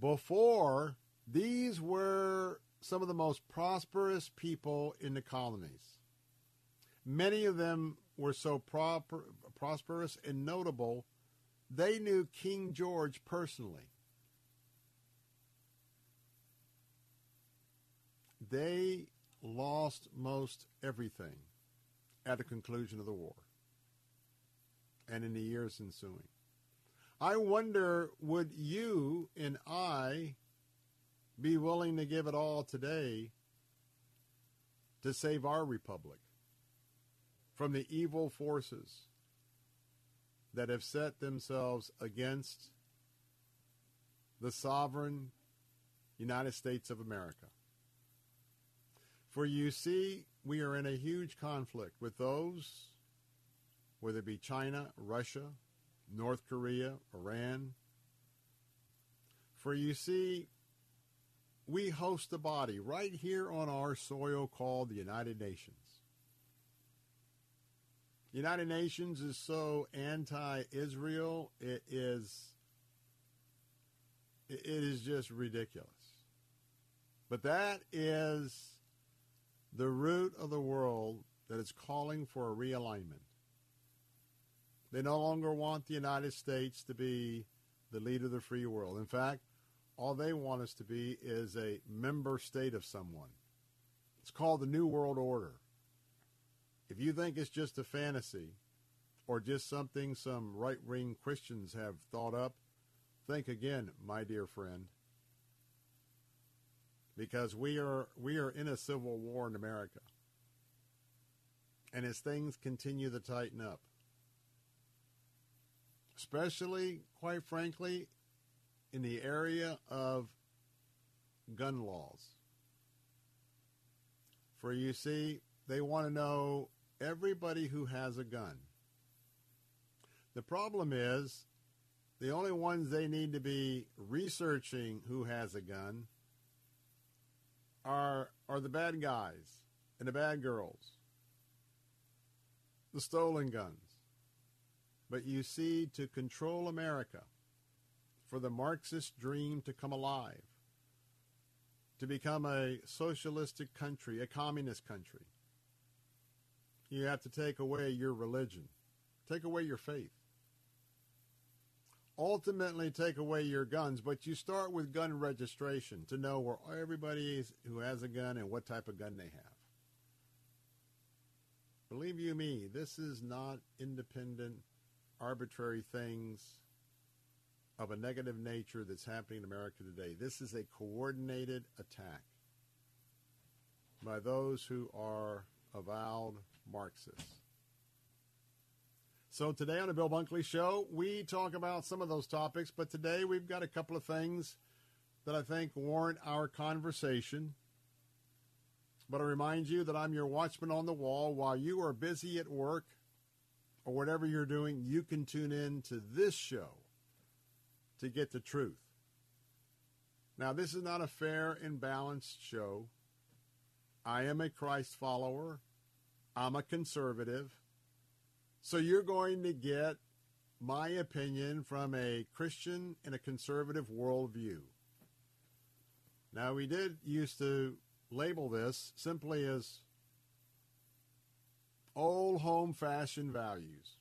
Before, these were some of the most prosperous people in the colonies. Many of them were so proper, prosperous and notable, they knew King George personally. They lost most everything at the conclusion of the war and in the years ensuing. I wonder, would you and I be willing to give it all today to save our republic from the evil forces that have set themselves against the sovereign United States of America? For you see, we are in a huge conflict with those, whether it be China, Russia, North Korea, Iran. For you see, we host a body right here on our soil called the United Nations. The United Nations is so anti-Israel, it is, it is just ridiculous. But that is the root of the world that is calling for a realignment. They no longer want the United States to be the leader of the free world. In fact, all they want us to be is a member state of someone. It's called the New World Order. If you think it's just a fantasy or just something some right-wing Christians have thought up, think again, my dear friend, because we are we are in a civil war in America. And as things continue to tighten up, especially, quite frankly, in the area of gun laws. For you see, they want to know everybody who has a gun. The problem is, the only ones they need to be researching who has a gun are, are the bad guys and the bad girls, the stolen guns. But you see, to control America, for the Marxist dream to come alive, to become a socialistic country, a communist country, you have to take away your religion, take away your faith, ultimately take away your guns, but you start with gun registration to know where everybody is who has a gun and what type of gun they have. Believe you me, this is not independent, arbitrary things of a negative nature that's happening in America today. This is a coordinated attack by those who are avowed Marxists. So today on the Bill Bunkley Show, we talk about some of those topics, but today we've got a couple of things that I think warrant our conversation. But I remind you that I'm your watchman on the wall. While you are busy at work or whatever you're doing, you can tune in to this show to get the truth. Now, this is not a fair and balanced show. I am a Christ follower. I'm a conservative. So you're going to get my opinion from a Christian and a conservative worldview. Now, we did used to label this simply as old home-fashioned values.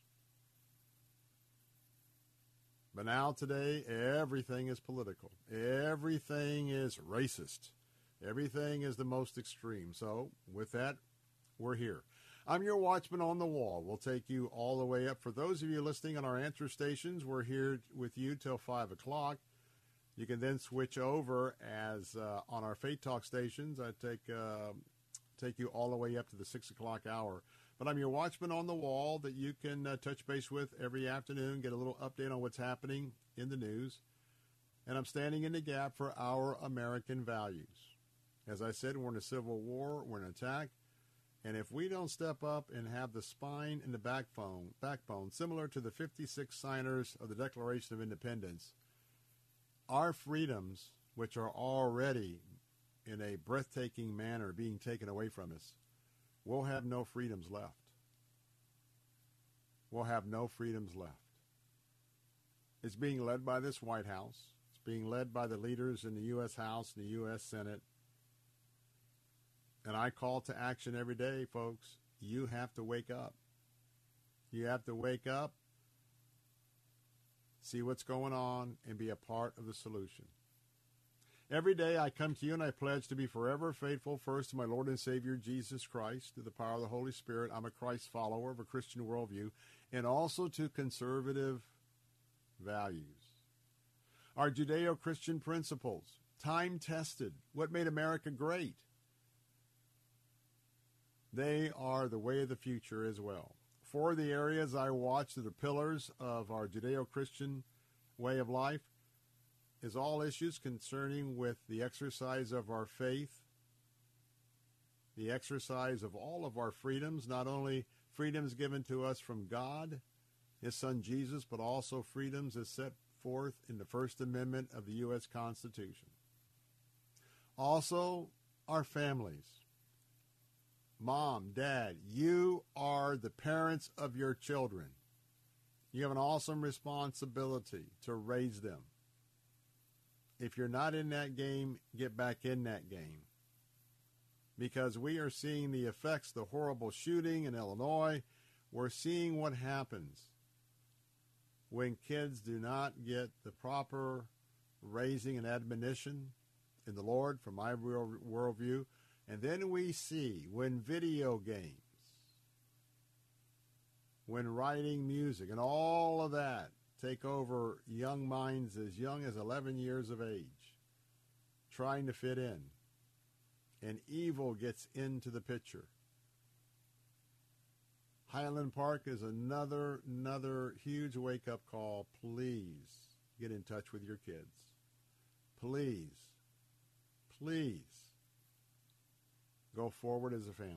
But now today, everything is political. Everything is racist. Everything is the most extreme. So with that, we're here. I'm your watchman on the wall. We'll take you all the way up. For those of you listening on our answer stations, we're here with you till five o'clock. You can then switch over as uh, on our Faith Talk stations. I take uh, take you all the way up to the six o'clock hour. But I'm your watchman on the wall that you can uh, touch base with every afternoon, get a little update on what's happening in the news. And I'm standing in the gap for our American values. As I said, we're in a civil war. We're in an attack. And if we don't step up and have the spine and the backbone, backbone similar to the fifty-six signers of the Declaration of Independence, our freedoms, which are already in a breathtaking manner being taken away from us, we'll have no freedoms left. We'll have no freedoms left. It's being led by this White House. It's being led by the leaders in the U S House and the U S Senate. And I call to action every day, folks. You have to wake up. You have to wake up, see what's going on, and be a part of the solution. Every day I come to you and I pledge to be forever faithful first to my Lord and Savior Jesus Christ through the power of the Holy Spirit. I'm a Christ follower of a Christian worldview and also to conservative values. Our Judeo-Christian principles, time-tested, what made America great. They are the way of the future as well. Four of the areas I watch that are pillars of our Judeo-Christian way of life is all issues concerning with the exercise of our faith, the exercise of all of our freedoms, not only freedoms given to us from God, His Son Jesus, but also freedoms as set forth in the First Amendment of the U S Constitution. Also, our families. Mom, Dad, you are the parents of your children. You have an awesome responsibility to raise them. If you're not in that game, get back in that game. because we are seeing the effects, the horrible shooting in Illinois. We're seeing what happens when kids do not get the proper raising and admonition in the Lord, from my real worldview. And then we see when video games, when writing music, and all of that take over young minds as young as eleven years of age, trying to fit in, and evil gets into the picture. Highland Park is another, another huge wake-up call. Please get in touch with your kids. Please, please go forward as a family.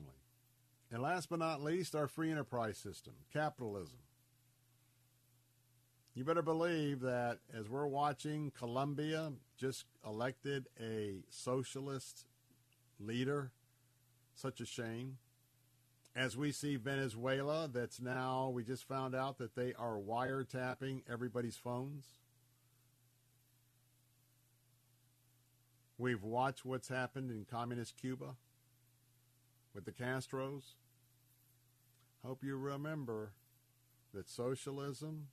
And last but not least, our free enterprise system, capitalism. You better believe that as we're watching, Colombia just elected a socialist leader. Such a shame. As we see Venezuela, that's now, we just found out that they are wiretapping everybody's phones. We've watched what's happened in communist Cuba with the Castros. Hope you remember that socialism,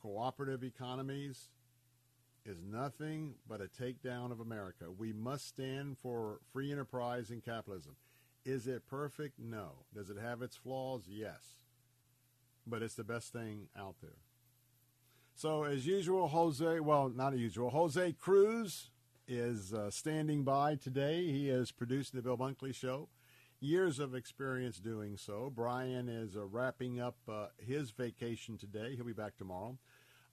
cooperative economies, is nothing but a takedown of America. We must stand for free enterprise and capitalism. Is it perfect? No. Does it have its flaws? Yes. But it's the best thing out there. So as usual, Jose, well, not as usual, Jose Cruz is uh, standing by today. He is producing the Bill Bunkley Show. Years of experience doing so. Brian is uh, wrapping up uh, his vacation today. He'll be back tomorrow.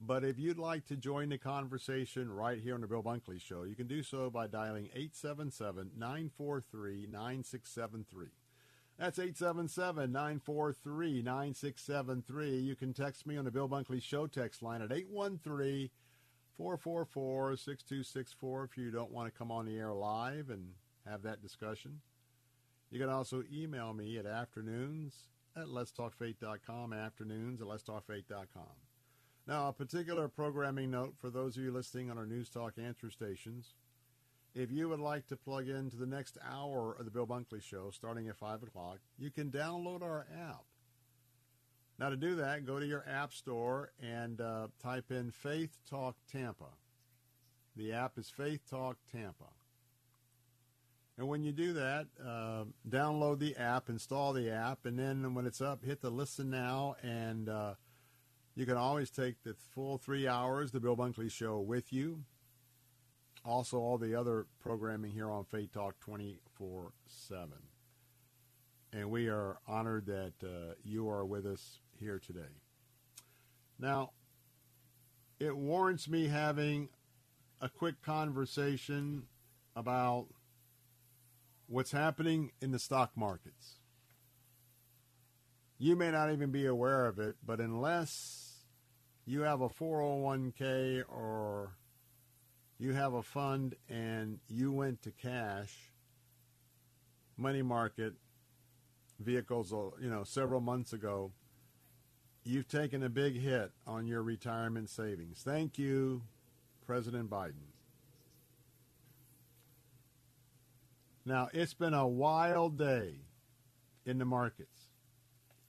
But if you'd like to join the conversation right here on the Bill Bunkley Show, you can do so by dialing eight seven seven, nine four three, nine six seven three. That's eight seven seven, nine four three, nine six seven three. You can text me on the Bill Bunkley Show text line at eight one three, four four four, six two six four if you don't want to come on the air live and have that discussion. You can also email me at afternoons at letstalkfaith.com, afternoons at letstalkfaith.com. Now, a particular programming note for those of you listening on our News Talk answer stations. If you would like to plug into the next hour of the Bill Bunkley Show, starting at five o'clock, you can download our app. Now, to do that, go to your app store and uh, type in Faith Talk Tampa. The app is Faith Talk Tampa. And when you do that, uh, download the app, install the app, and then when it's up, hit the Listen Now and... Uh, You can always take the full three hours, the Bill Bunkley Show, with you. Also, all the other programming here on Faith Talk twenty-four seven. And we are honored that uh, you are with us here today. Now, it warrants me having a quick conversation about what's happening in the stock markets. You may not even be aware of it, but unless you have a four oh one k or you have a fund and you went to cash, money market vehicles, you know, several months ago, you've taken a big hit on your retirement savings. Thank you, President Biden. Now, it's been a wild day in the markets.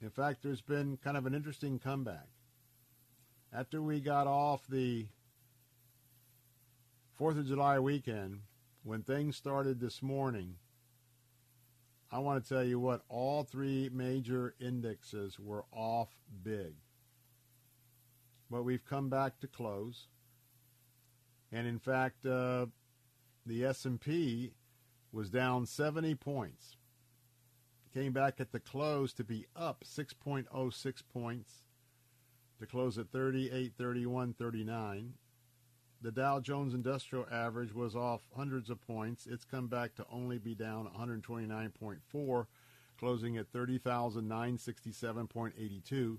In fact, there's been kind of an interesting comeback. After we got off the fourth of July weekend, when things started this morning, I want to tell you what, all three major indexes were off big. But we've come back to close. And in fact, uh, the S and P was down seventy points. Came back at the close to be up six point oh six points to close at thirty-eight thirty-one thirty-nine. The Dow Jones Industrial Average was off hundreds of points. It's come back to only be down one twenty-nine point four, closing at thirty thousand nine hundred sixty-seven point eight two.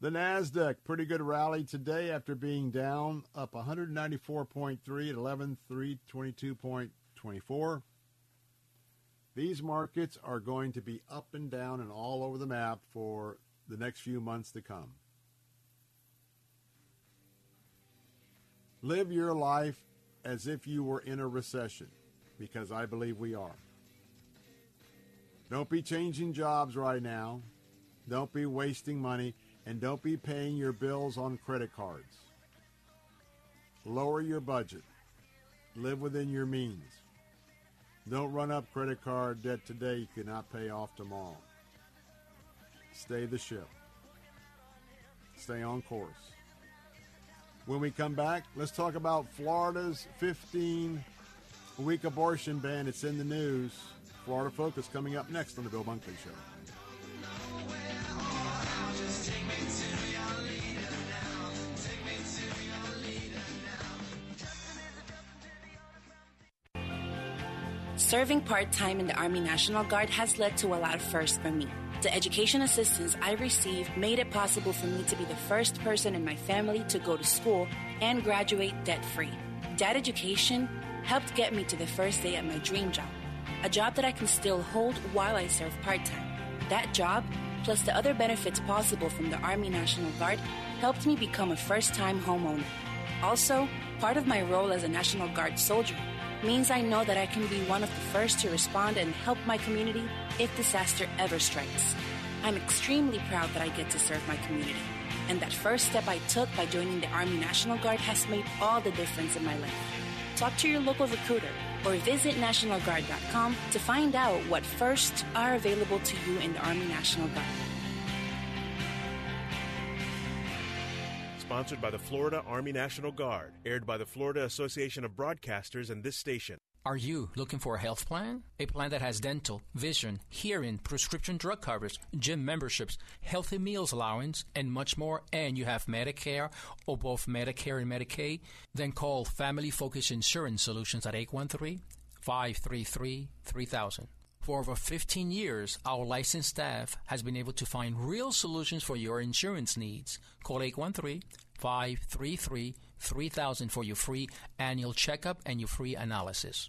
The NASDAQ, pretty good rally today after being down, up one ninety-four point three at eleven three twenty-two point two four. These markets are going to be up and down and all over the map for the next few months to come. Live your life as if you were in a recession. because I believe we are. Don't be changing jobs right now. Don't be wasting money, and don't be paying your bills on credit cards. Lower your budget. Live within your means. Don't run up credit card debt today you cannot pay off tomorrow. Stay the ship. Stay on course. When we come back, let's talk about Florida's fifteen-week abortion ban. It's in the news. Florida Focus coming up next on The Bill Bunkley Show. Serving part-time in the Army National Guard has led to a lot of firsts for me. The education assistance I received made it possible for me to be the first person in my family to go to school and graduate debt-free. That education helped get me to the first day at my dream job, a job that I can still hold while I serve part-time. That job, plus the other benefits possible from the Army National Guard, helped me become a first-time homeowner. Also, part of my role as a National Guard soldier means I know that I can be one of the first to respond and help my community if disaster ever strikes. I'm extremely proud that I get to serve my community, and that first step I took by joining the Army National Guard has made all the difference in my life. Talk to your local recruiter or visit National Guard dot com to find out what firsts are available to you in the Army National Guard. Sponsored by the Florida Army National Guard, aired by the Florida Association of Broadcasters and this station. Are you looking for a health plan? A plan that has dental, vision, hearing, prescription drug coverage, gym memberships, healthy meals allowance, and much more, and you have Medicare or both Medicare and Medicaid? Then call Family Focus Insurance Solutions at eight one three, five three three, three thousand. For over fifteen years, our licensed staff has been able to find real solutions for your insurance needs. Call eight one three, five three three, three thousand for your free annual checkup and your free analysis.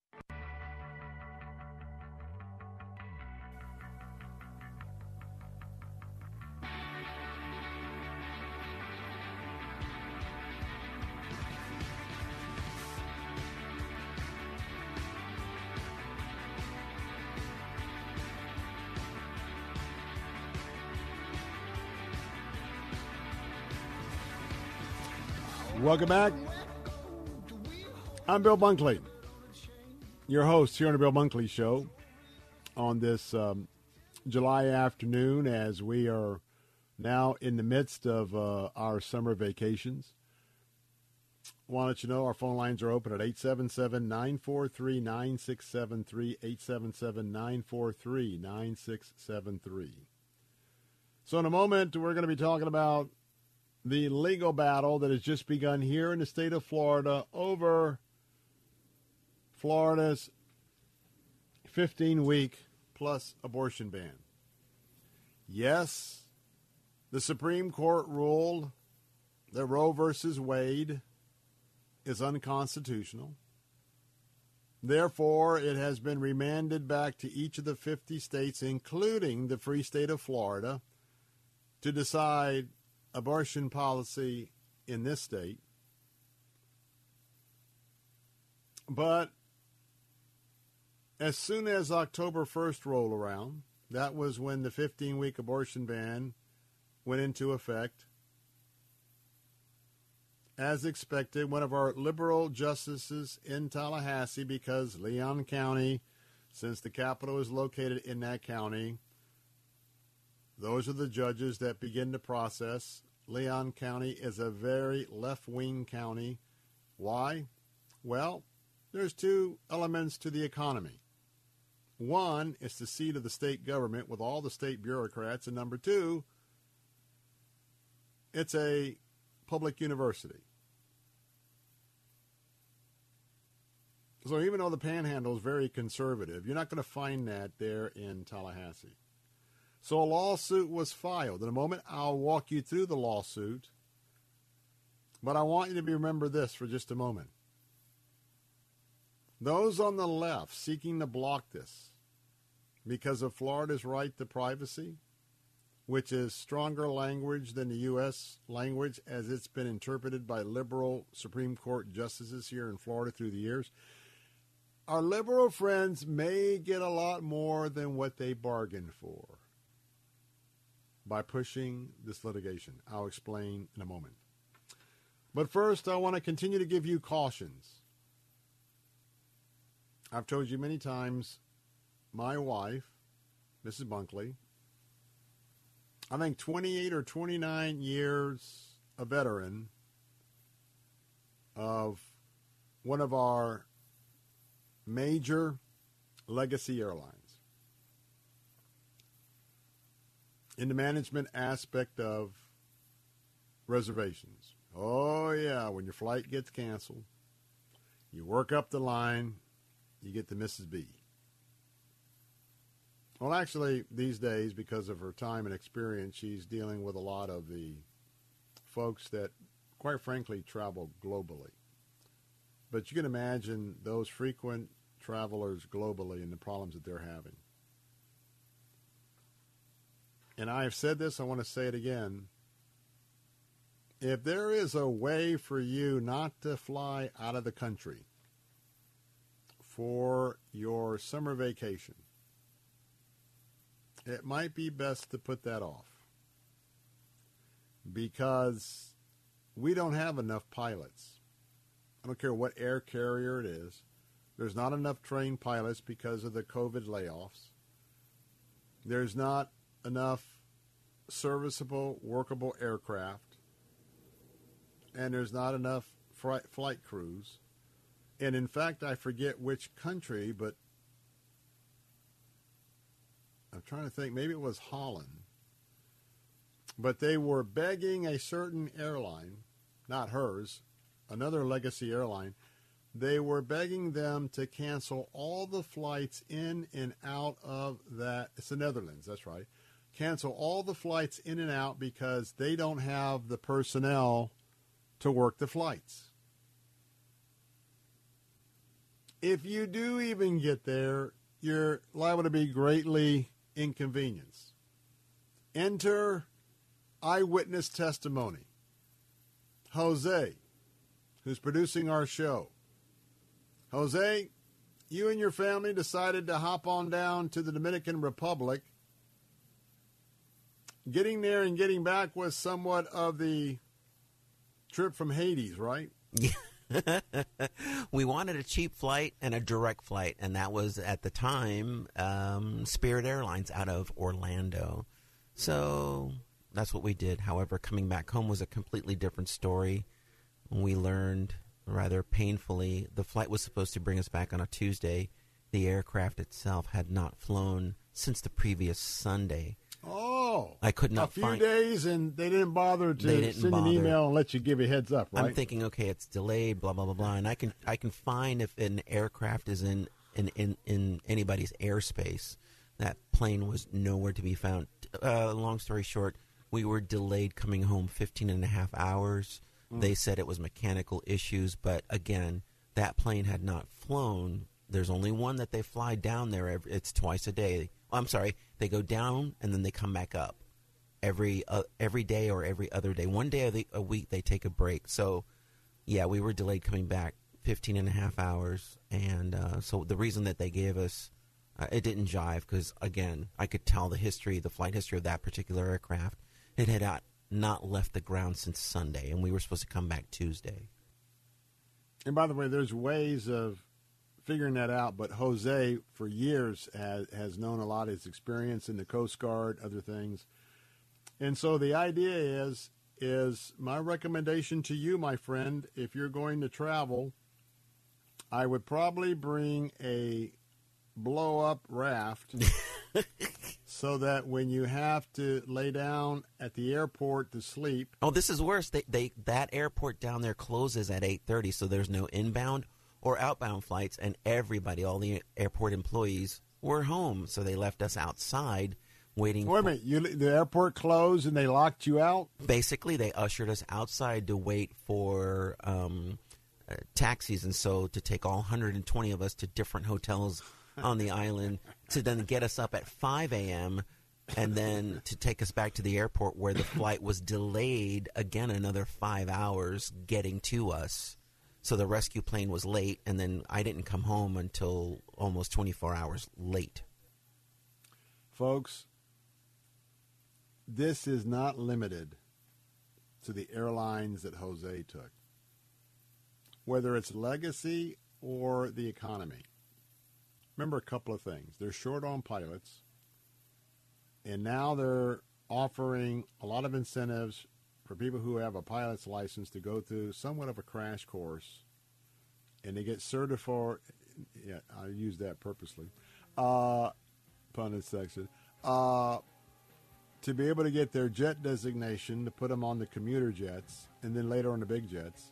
Welcome back. I'm Bill Bunkley, your host here on the Bill Bunkley Show on this um, July afternoon, as we are now in the midst of uh, our summer vacations. I want to let you know our phone lines are open at eight seven seven, nine four three, nine six seven three, eight seven seven, nine four three, nine six seven three. So in a moment, we're going to be talking about the legal battle that has just begun here in the state of Florida over Florida's fifteen-week-plus abortion ban. Yes, the Supreme Court ruled that Roe v. Wade is unconstitutional. Therefore, it has been remanded back to each of the fifty states, including the free state of Florida, to decide abortion policy in this state. But as soon as October first rolled around, that was when the fifteen-week abortion ban went into effect. As expected, one of our liberal justices in Tallahassee, because Leon County, since the capital is located in that county, those are the judges that begin the process. Leon County is a very left-wing county. Why? Well, there's two elements to the economy. One is the seat of the state government with all the state bureaucrats. And number two, it's a public university. So even though the Panhandle is very conservative, you're not going to find that there in Tallahassee. So a lawsuit was filed. In a moment, I'll walk you through the lawsuit. But I want you to remember this for just a moment. Those on the left seeking to block this because of Florida's right to privacy, which is stronger language than the U S language as it's been interpreted by liberal Supreme Court justices here in Florida through the years, our liberal friends may get a lot more than what they bargained for by pushing this litigation. I'll explain in a moment. But first, I want to continue to give you cautions. I've told you many times, my wife, Missus Bunkley, I think twenty-eight or twenty-nine years a veteran of one of our major legacy airlines in the management aspect of reservations. Oh, yeah, when your flight gets canceled, you work up the line, you get to Missus B. Well, actually, these days, because of her time and experience, she's dealing with a lot of the folks that, quite frankly, travel globally. But you can imagine those frequent travelers globally and the problems that they're having. And I have said this, I want to say it again. If there is a way for you not to fly out of the country for your summer vacation, it might be best to put that off because we don't have enough pilots. I don't care what air carrier it is. There's not enough trained pilots because of the COVID layoffs. There's not enough serviceable, workable aircraft. And there's not enough flight crews. And in fact, I forget which country, but I'm trying to think, maybe it was Holland. But they were begging a certain airline, not hers, another legacy airline, they were begging them to cancel all the flights in and out of that, it's the Netherlands, that's right, cancel all the flights in and out because they don't have the personnel to work the flights. If you do even get there, you're liable to be greatly inconvenienced. Enter eyewitness testimony. Jose, who's producing our show. Jose, you and your family decided to hop on down to the Dominican Republic. Getting there and getting back was somewhat of the trip from Hades, right? We wanted a cheap flight and a direct flight, and that was at the time um, Spirit Airlines out of Orlando. So that's what we did. However, coming back home was a completely different story. We learned rather painfully the flight was supposed to bring us back on a Tuesday. The aircraft itself had not flown since the previous Sunday. Oh, I could not a few find, days, and they didn't bother to didn't send bother. an email and let you give a heads up, right? I'm thinking, okay, it's delayed, blah, blah, blah, blah, and I can I can find if an aircraft is in, in, in, in anybody's airspace. That plane was nowhere to be found. Uh, long story short, we were delayed coming home fifteen and a half hours. Mm. They said it was mechanical issues, but again, that plane had not flown. There's only one that they fly down there. Every, it's twice a day. I'm sorry, they go down and then they come back up every uh, every day or every other day. One day of the, a week they take a break. So, yeah, we were delayed coming back fifteen and a half hours. And uh, so the reason that they gave us, uh, it didn't jive because, again, I could tell the history, the flight history of that particular aircraft. It had not, not left the ground since Sunday, and we were supposed to come back Tuesday. And, by the way, there's ways of figuring that out, but Jose for years has, has known a lot of his experience in the Coast Guard, other things. And so the idea is, is my recommendation to you, my friend, if you're going to travel, I would probably bring a blow-up raft so that when you have to lay down at the airport to sleep. Oh, this is worse. They, they, that airport down there closes at eight thirty, so there's no inbound or outbound flights, and everybody, all the airport employees, were home. So they left us outside waiting. Wait a minute, you, the airport closed and they locked you out? Basically, they ushered us outside to wait for um, uh, taxis, and so to take all one hundred twenty of us to different hotels on the island to then get us up at five a.m., and then to take us back to the airport where the flight was delayed again another five hours getting to us. So the rescue plane was late, and then I didn't come home until almost twenty-four hours late. Folks, this is not limited to the airlines that Jose took, whether it's legacy or the economy. Remember a couple of things. They're short on pilots. And now they're offering a lot of incentives for people who have a pilot's license to go through somewhat of a crash course, and they get certified. Yeah, I use that purposely, uh, pun and section, uh, to be able to get their jet designation to put them on the commuter jets and then later on the big jets.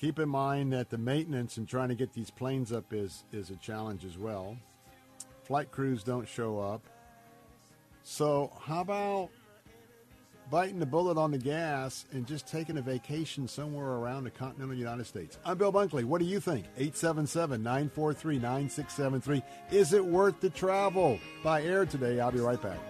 Keep in mind that the maintenance and trying to get these planes up is, is a challenge as well. Flight crews don't show up. So how about biting the bullet on the gas and just taking a vacation somewhere around the continental United States? I'm Bill Bunkley. What do you think? eight seven seven, nine four three, nine six seven three. Is it worth the travel? By air today. I'll be right back.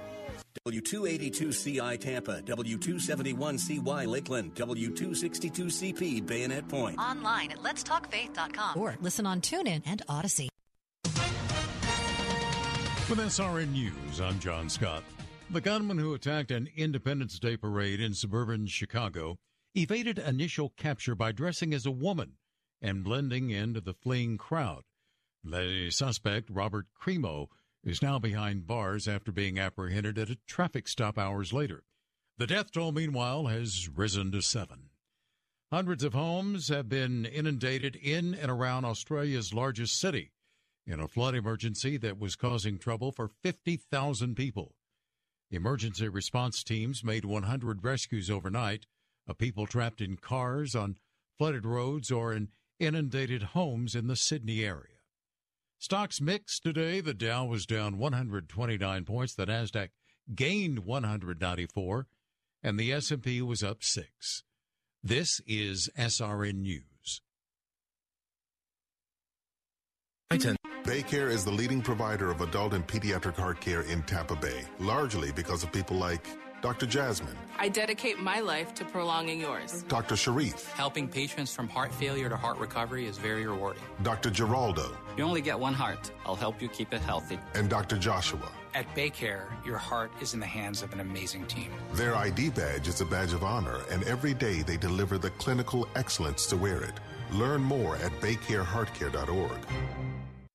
W two eighty-two C I Tampa, W two seventy-one C Y Lakeland, W two sixty-two C P Bayonet Point. Online at letstalkfaith dot com or listen on TuneIn and Odyssey. With S R N News, I'm John Scott. The gunman who attacked an Independence Day parade in suburban Chicago evaded initial capture by dressing as a woman and blending into the fleeing crowd. The suspect, Robert Crimo, is now behind bars after being apprehended at a traffic stop hours later. The death toll, meanwhile, has risen to seven. Hundreds of homes have been inundated in and around Australia's largest city in a flood emergency that was causing trouble for fifty thousand people. Emergency response teams made one hundred rescues overnight of people trapped in cars, on flooded roads, or in inundated homes in the Sydney area. Stocks mixed today. The Dow was down one hundred twenty-nine points. The Nasdaq gained one hundred ninety-four, and the S and P was up six. This is S R N News. Baycare is the leading provider of adult and pediatric heart care in Tampa Bay, largely because of people like Doctor Jasmine. I dedicate my life to prolonging yours. Doctor Sharif. Helping patients from heart failure to heart recovery is very rewarding. Doctor Geraldo. You only get one heart. I'll help you keep it healthy. And Doctor Joshua. At Baycare, your heart is in the hands of an amazing team. Their I D badge is a badge of honor, and every day they deliver the clinical excellence to wear it. Learn more at baycare heart care dot org.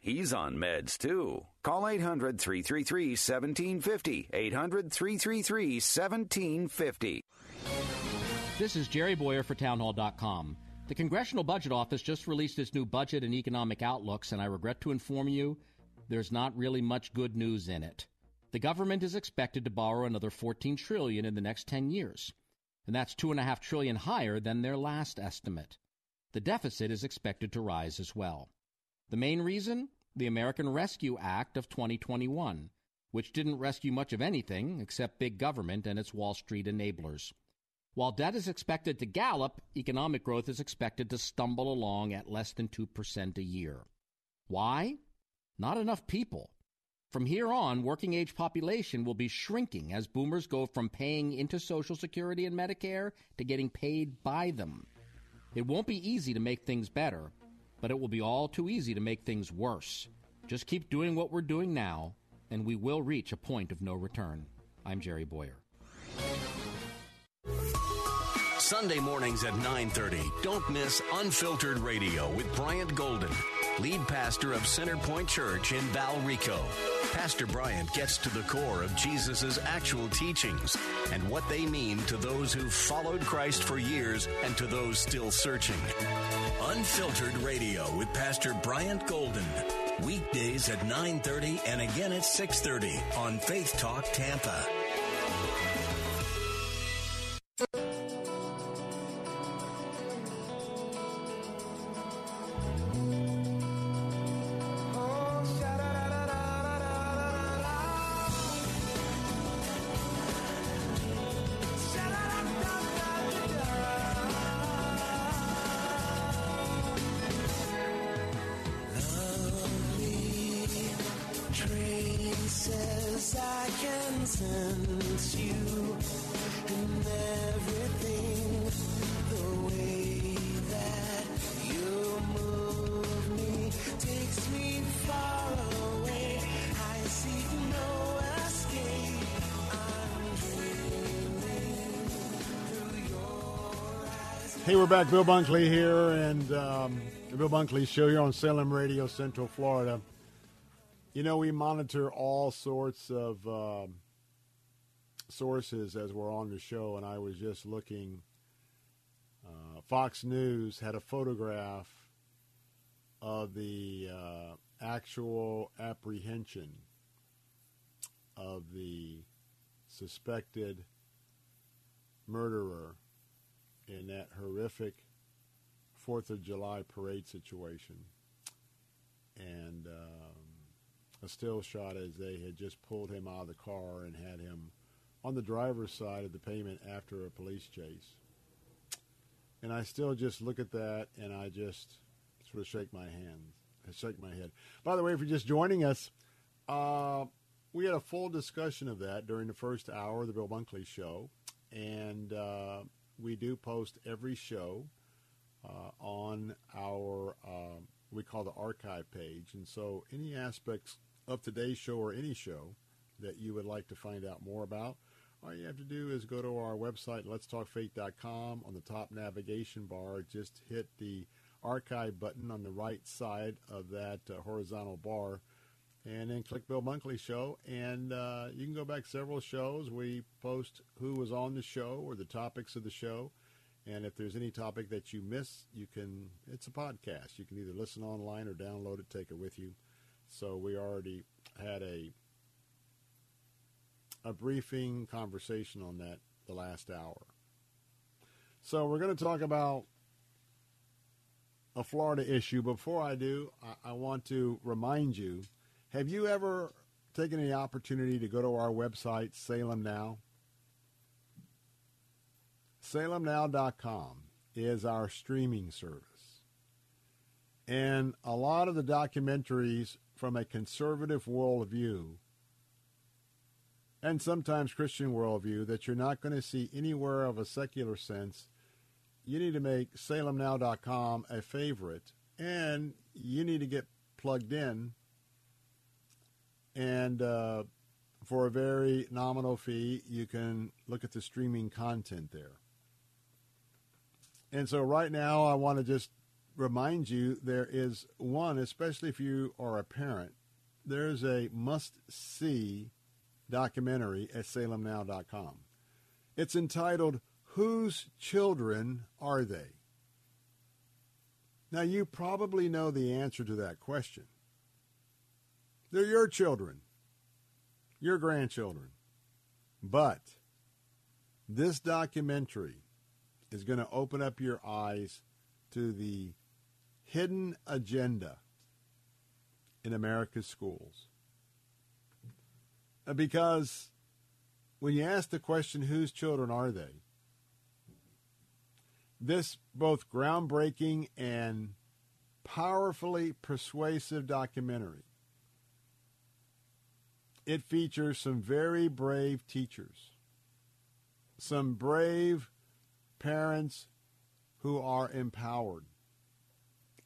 He's on meds, too. Call eight hundred, three three three, one seven five zero, eight hundred, three three three, one seven five zero. This is Jerry Boyer for townhall dot com. The Congressional Budget Office just released its new budget and economic outlooks, and I regret to inform you there's not really much good news in it. The government is expected to borrow another fourteen trillion dollars in the next ten years, and that's two point five trillion dollars higher than their last estimate. The deficit is expected to rise as well. The main reason? The American Rescue Act of twenty twenty-one, which didn't rescue much of anything except big government and its Wall Street enablers. While debt is expected to gallop, economic growth is expected to stumble along at less than two percent a year. Why? Not enough people. From here on, working-age population will be shrinking as boomers go from paying into Social Security and Medicare to getting paid by them. It won't be easy to make things better, but it will be all too easy to make things worse. Just keep doing what we're doing now, and we will reach a point of no return. I'm Jerry Boyer. Sunday mornings at nine thirty, don't miss Unfiltered Radio with Bryant Golden, lead pastor of Center Point Church in Valrico. Pastor Bryant gets to the core of Jesus' actual teachings and what they mean to those who've followed Christ for years and to those still searching. Unfiltered Radio with Pastor Bryant Golden. Weekdays at nine thirty and again at six thirty on Faith Talk Tampa. Hey, we're back. Bill Bunkley here, and um, the Bill Bunkley Show here on Salem Radio, Central Florida. You know, we monitor all sorts of uh, sources as we're on the show, and I was just looking. Uh, Fox News had a photograph of the uh, actual apprehension of the suspected murderer in that horrific fourth of July parade situation. And um, a still shot as they had just pulled him out of the car and had him on the driver's side of the pavement after a police chase. And I still just look at that and I just sort of shake my hands. I shake my head. By the way, if you're just joining us, uh, we had a full discussion of that during the first hour of the Bill Bunkley Show. And... Uh, we do post every show uh, on our, uh, we call the archive page. And so any aspects of today's show or any show that you would like to find out more about, all you have to do is go to our website, lets talk faith dot com. On the top navigation bar, just hit the archive button on the right side of that uh, horizontal bar, and then click Bill Bunkley Show, and uh, you can go back several shows. We post who was on the show or the topics of the show, and if there's any topic that you miss, you can, it's a podcast. You can either listen online or download it, take it with you. So we already had a a briefing conversation on that the last hour. So we're going to talk about a Florida issue. Before I do, I, I want to remind you, have you ever taken the opportunity to go to our website, Salem Now? Salem Now dot com is our streaming service. And a lot of the documentaries from a conservative worldview, and sometimes Christian worldview, that you're not going to see anywhere of a secular sense, you need to make Salem Now dot com a favorite, and you need to get plugged in. And uh, for a very nominal fee, you can look at the streaming content there. And so right now, I want to just remind you, there is one, especially if you are a parent, there's a must-see documentary at Salem Now dot com. It's entitled, Whose Children Are They? Now, you probably know the answer to that question. They're your children, your grandchildren. But this documentary is going to open up your eyes to the hidden agenda in America's schools. Because when you ask the question, whose children are they? This both groundbreaking and powerfully persuasive documentary It features some very brave teachers, some brave parents who are empowered,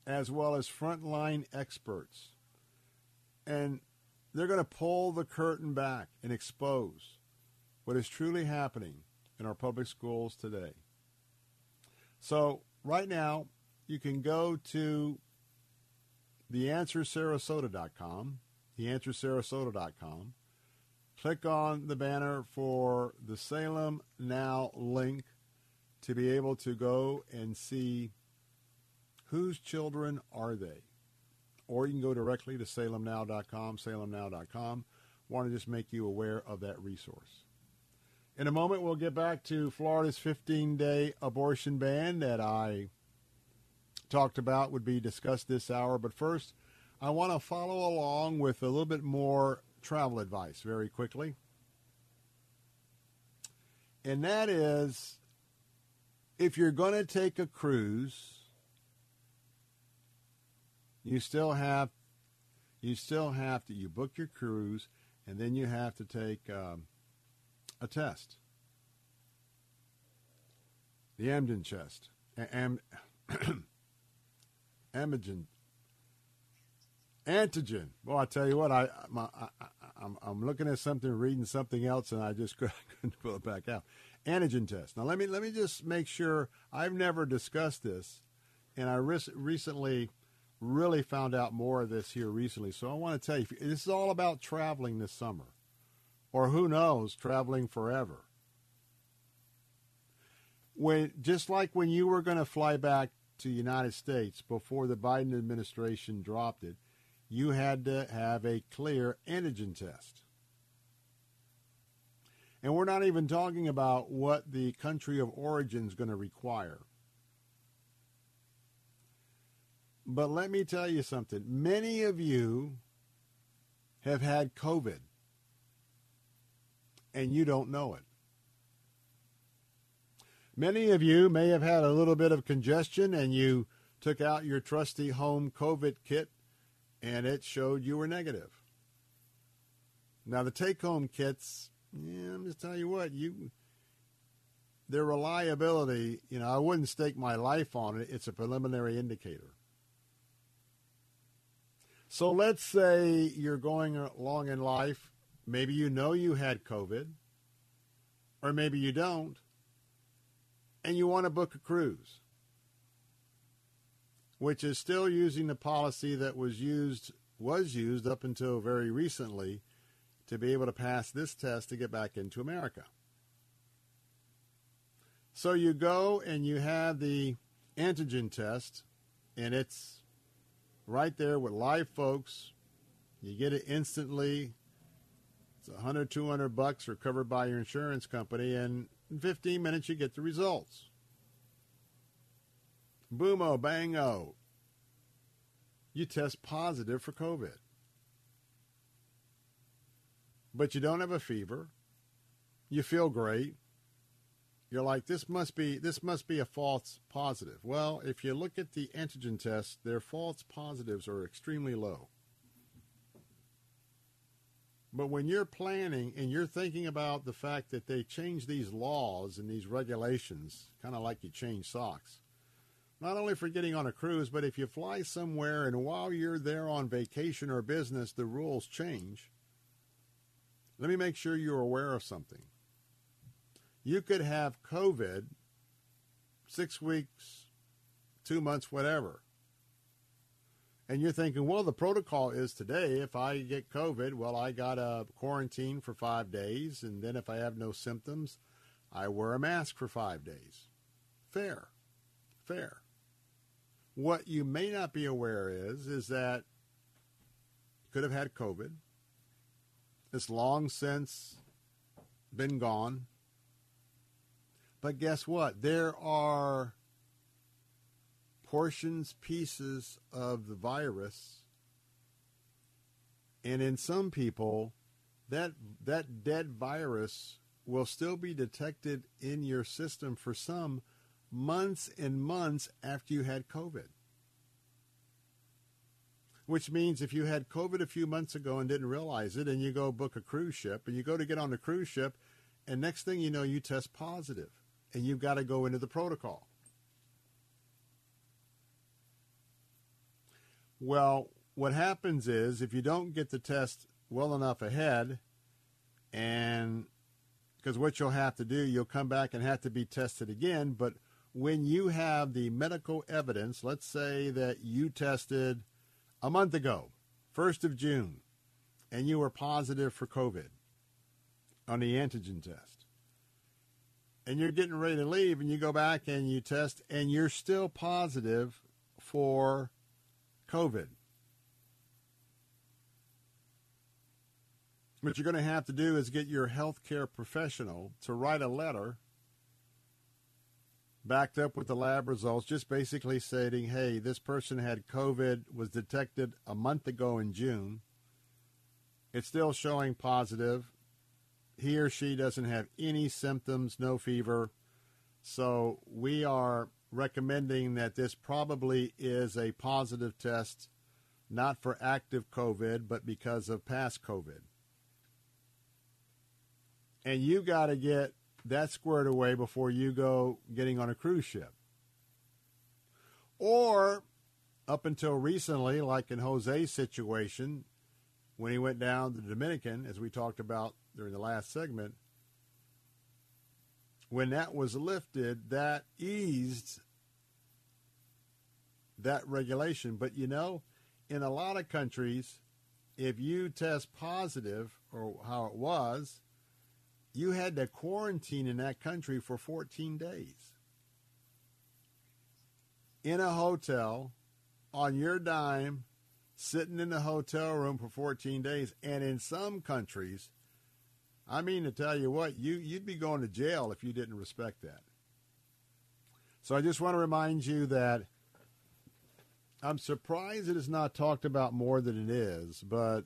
as well as frontline experts. And they're going to pull the curtain back and expose what is truly happening in our public schools today. So right now, you can go to the answer sarasota dot com, the answer sarasota dot com, click on the banner for the Salem Now link to be able to go and see Whose Children Are They? Or you can go directly to salem now dot com, salem now dot com. Want to just make you aware of that resource. In a moment, we'll get back to Florida's fifteen-day abortion ban that I talked about would be discussed this hour. But first, I want to follow along with a little bit more travel advice very quickly. And that is, if you're going to take a cruise, You still have, you still have to, you book your cruise, and then you have to take um, a test. The Amgen test. Am, Amgen. Antigen. Well, I tell you what, I, my, I, I'm, I'm looking at something, reading something else, and I just couldn't, couldn't pull it back out. Antigen test. Now, let me, let me just make sure. I've never discussed this, and I re- recently... really found out more of this here recently. So I want to tell you, this is all about traveling this summer, or who knows, traveling forever. When, just like when you were going to fly back to the United States before the Biden administration dropped it, you had to have a clear antigen test. And we're not even talking about what the country of origin is going to require. But let me tell you something. Many of you have had COVID, and you don't know it. Many of you may have had a little bit of congestion, and you took out your trusty home COVID kit, and it showed you were negative. Now, the take-home kits, yeah, I'm just telling you what, you... their reliability, you know, I wouldn't stake my life on it. It's a preliminary indicator. So let's say you're going along in life. Maybe you know you had COVID, or maybe you don't, and you want to book a cruise, which is still using the policy that was used, was used up until very recently to be able to pass this test to get back into America. So you go and you have the antigen test, and it's right there with live folks. You get it instantly. It's one hundred, two hundred bucks, or covered by your insurance company, and in fifteen minutes you get the results. Boom-o, bang-o. You test positive for COVID. But you don't have a fever. You feel great. You're like, this must be this must be a false positive. Well, if you look at the antigen test, their false positives are extremely low. But when you're planning and you're thinking about the fact that they change these laws and these regulations, kind of like you change socks, not only for getting on a cruise, but if you fly somewhere and while you're there on vacation or business, the rules change, let me make sure you're aware of something. You could have COVID six weeks, two months, whatever. And you're thinking, well, the protocol is today, if I get COVID, well, I got to quarantine for five days. And then if I have no symptoms, I wear a mask for five days. Fair, fair. What you may not be aware is, is that you could have had COVID. It's long since been gone. But guess what? There are portions, pieces of the virus, and in some people, that that dead virus will still be detected in your system for some months and months after you had COVID. which means if you had COVID a few months ago and didn't realize it, and you go book a cruise ship, and you go to get on a cruise ship, and next thing you know, you test positive, and you've got to go into the protocol. Well, what happens is if you don't get the test well enough ahead, and because what you'll have to do, you'll come back and have to be tested again. But when you have the medical evidence, let's say that you tested a month ago, first of June, and you were positive for COVID on the antigen test, and you're getting ready to leave, and you go back and you test, and you're still positive for COVID. What you're going to have to do is get your healthcare professional to write a letter backed up with the lab results, just basically stating, hey, this person had COVID, was detected a month ago in June. It's still showing positive. He or she doesn't have any symptoms, no fever. So we are recommending that this probably is a positive test, not for active COVID, but because of past COVID. And you got to get that squared away before you go getting on a cruise ship. Or up until recently, like in Jose's situation, when he went down to the Dominican, as we talked about during the last segment, when that was lifted, that eased that regulation. But, you know, in a lot of countries, if you test positive, or how it was, you had to quarantine in that country for fourteen days in a hotel on your dime, sitting in the hotel room for fourteen days. And in some countries, I mean, to tell you what, you, you'd be going to jail if you didn't respect that. So I just want to remind you that I'm surprised it is not talked about more than it is, but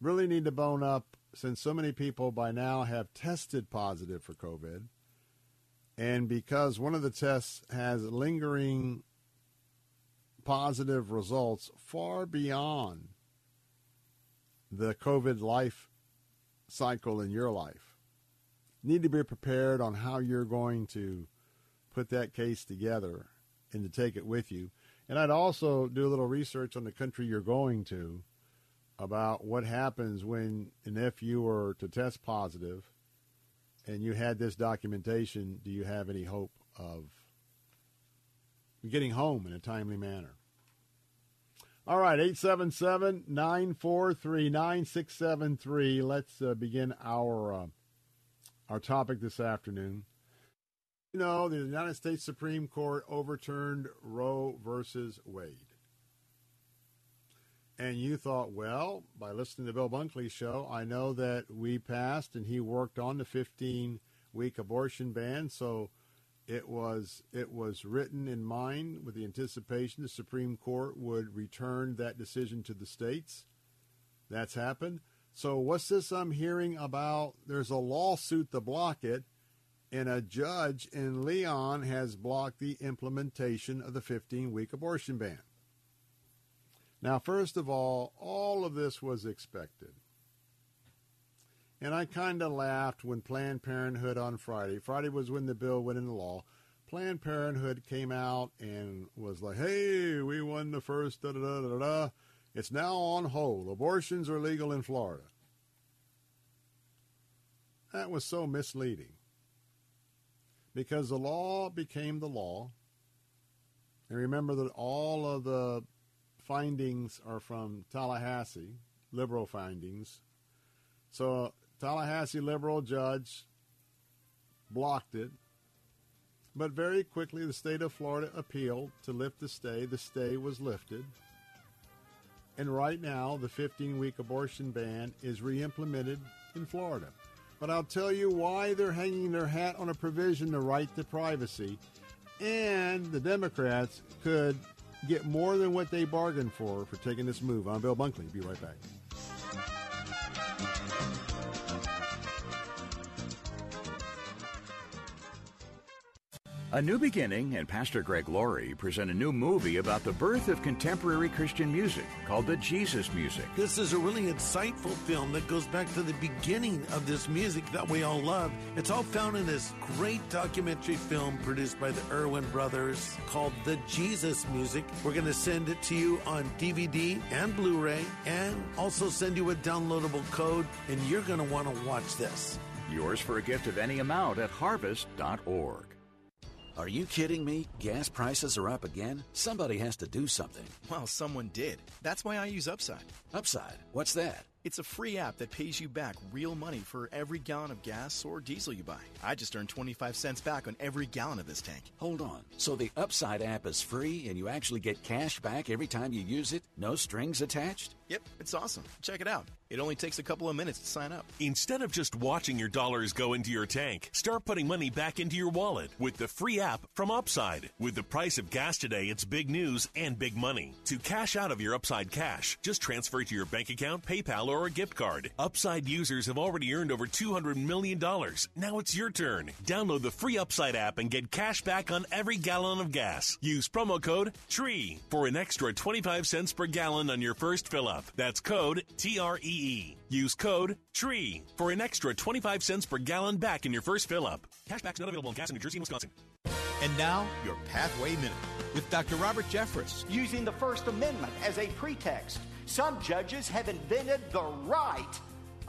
really need to bone up, since so many people by now have tested positive for COVID, and because one of the tests has lingering positive results far beyond the COVID life cycle in your life, need to be prepared on how you're going to put that case together and to take it with you. And I'd also do a little research on the country you're going to, about what happens when and if you were to test positive and you had this documentation. Do you have any hope of getting home in a timely manner? All right, eight seven seven, nine four three, nine six seven three. Let's uh, begin our, uh, our topic this afternoon. You know, the United States Supreme Court overturned Roe versus Wade. And you thought, well, by listening to Bill Bunkley's show, I know that we passed and he worked on the fifteen-week abortion ban, so it was it was written in mind with the anticipation the Supreme Court would return that decision to the states. That's happened. So what's this I'm hearing about? There's a lawsuit to block it, and a judge in Leon has blocked the implementation of the fifteen-week abortion ban. Now, first of all, all of this was expected. And I kind of laughed when Planned Parenthood on Friday, Friday was when the bill went into law, Planned Parenthood came out and was like, hey, we won the first da-da-da-da-da. It's now on hold. Abortions are legal in Florida. That was so misleading, because the law became the law. And remember that all of the findings are from Tallahassee, liberal findings. So Tallahassee liberal judge blocked it. But very quickly, the state of Florida appealed to lift the stay. The stay was lifted. And right now, the fifteen-week abortion ban is re-implemented in Florida. But I'll tell you why they're hanging their hat on a provision, the right to privacy. And the Democrats could get more than what they bargained for for taking this move. I'm Bill Bunkley. Be right back. A New Beginning and Pastor Greg Laurie present a new movie about the birth of contemporary Christian music called The Jesus Music. This is a really insightful film that goes back to the beginning of this music that we all love. It's all found in this great documentary film produced by the Irwin Brothers called The Jesus Music. We're going to send it to you on D V D and Blu-ray and also send you a downloadable code, and you're going to want to watch this. Yours for a gift of any amount at harvest dot org. Are you kidding me? Gas prices are up again? Somebody has to do something. Well, someone did. That's why I use Upside. Upside? What's that? It's a free app that pays you back real money for every gallon of gas or diesel you buy. I just earned twenty-five cents back on every gallon of this tank. Hold on. So the Upside app is free and you actually get cash back every time you use it? No strings attached? Yep, it's awesome. Check it out. It only takes a couple of minutes to sign up. Instead of just watching your dollars go into your tank, start putting money back into your wallet with the free app from Upside. With the price of gas today, it's big news and big money. To cash out of your Upside cash, just transfer to your bank account, PayPal, or a gift card. Upside users have already earned over two hundred million dollars. Now it's your turn. Download the free Upside app and get cash back on every gallon of gas. Use promo code T R E E for an extra twenty-five cents per gallon on your first fill-up. That's code T R E E. Use code T R E E for an extra twenty-five cents per gallon back in your first fill-up. Cashback's not available in gas in New Jersey and Wisconsin. And now, your Pathway Minute with Doctor Robert Jeffress. Using the First Amendment as a pretext, some judges have invented the right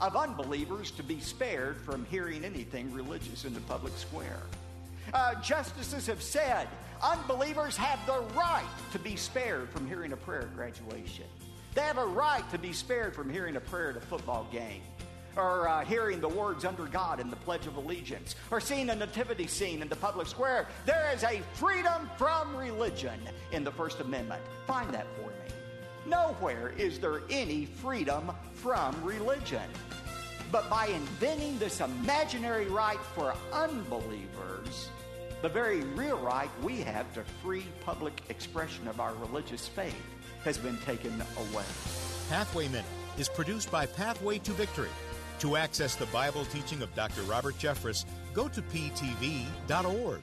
of unbelievers to be spared from hearing anything religious in the public square. Uh, justices have said unbelievers have the right to be spared from hearing a prayer at graduation. They have a right to be spared from hearing a prayer at a football game, or uh, hearing the words under God in the Pledge of Allegiance, or seeing a nativity scene in the public square. There is a freedom from religion in the First Amendment. Find that for me. Nowhere is there any freedom from religion. But by inventing this imaginary right for unbelievers, the very real right we have to free public expression of our religious faith has been taken away. Pathway Minute is produced by Pathway to Victory. To access the Bible teaching of Doctor Robert Jeffress, go to p t v dot org.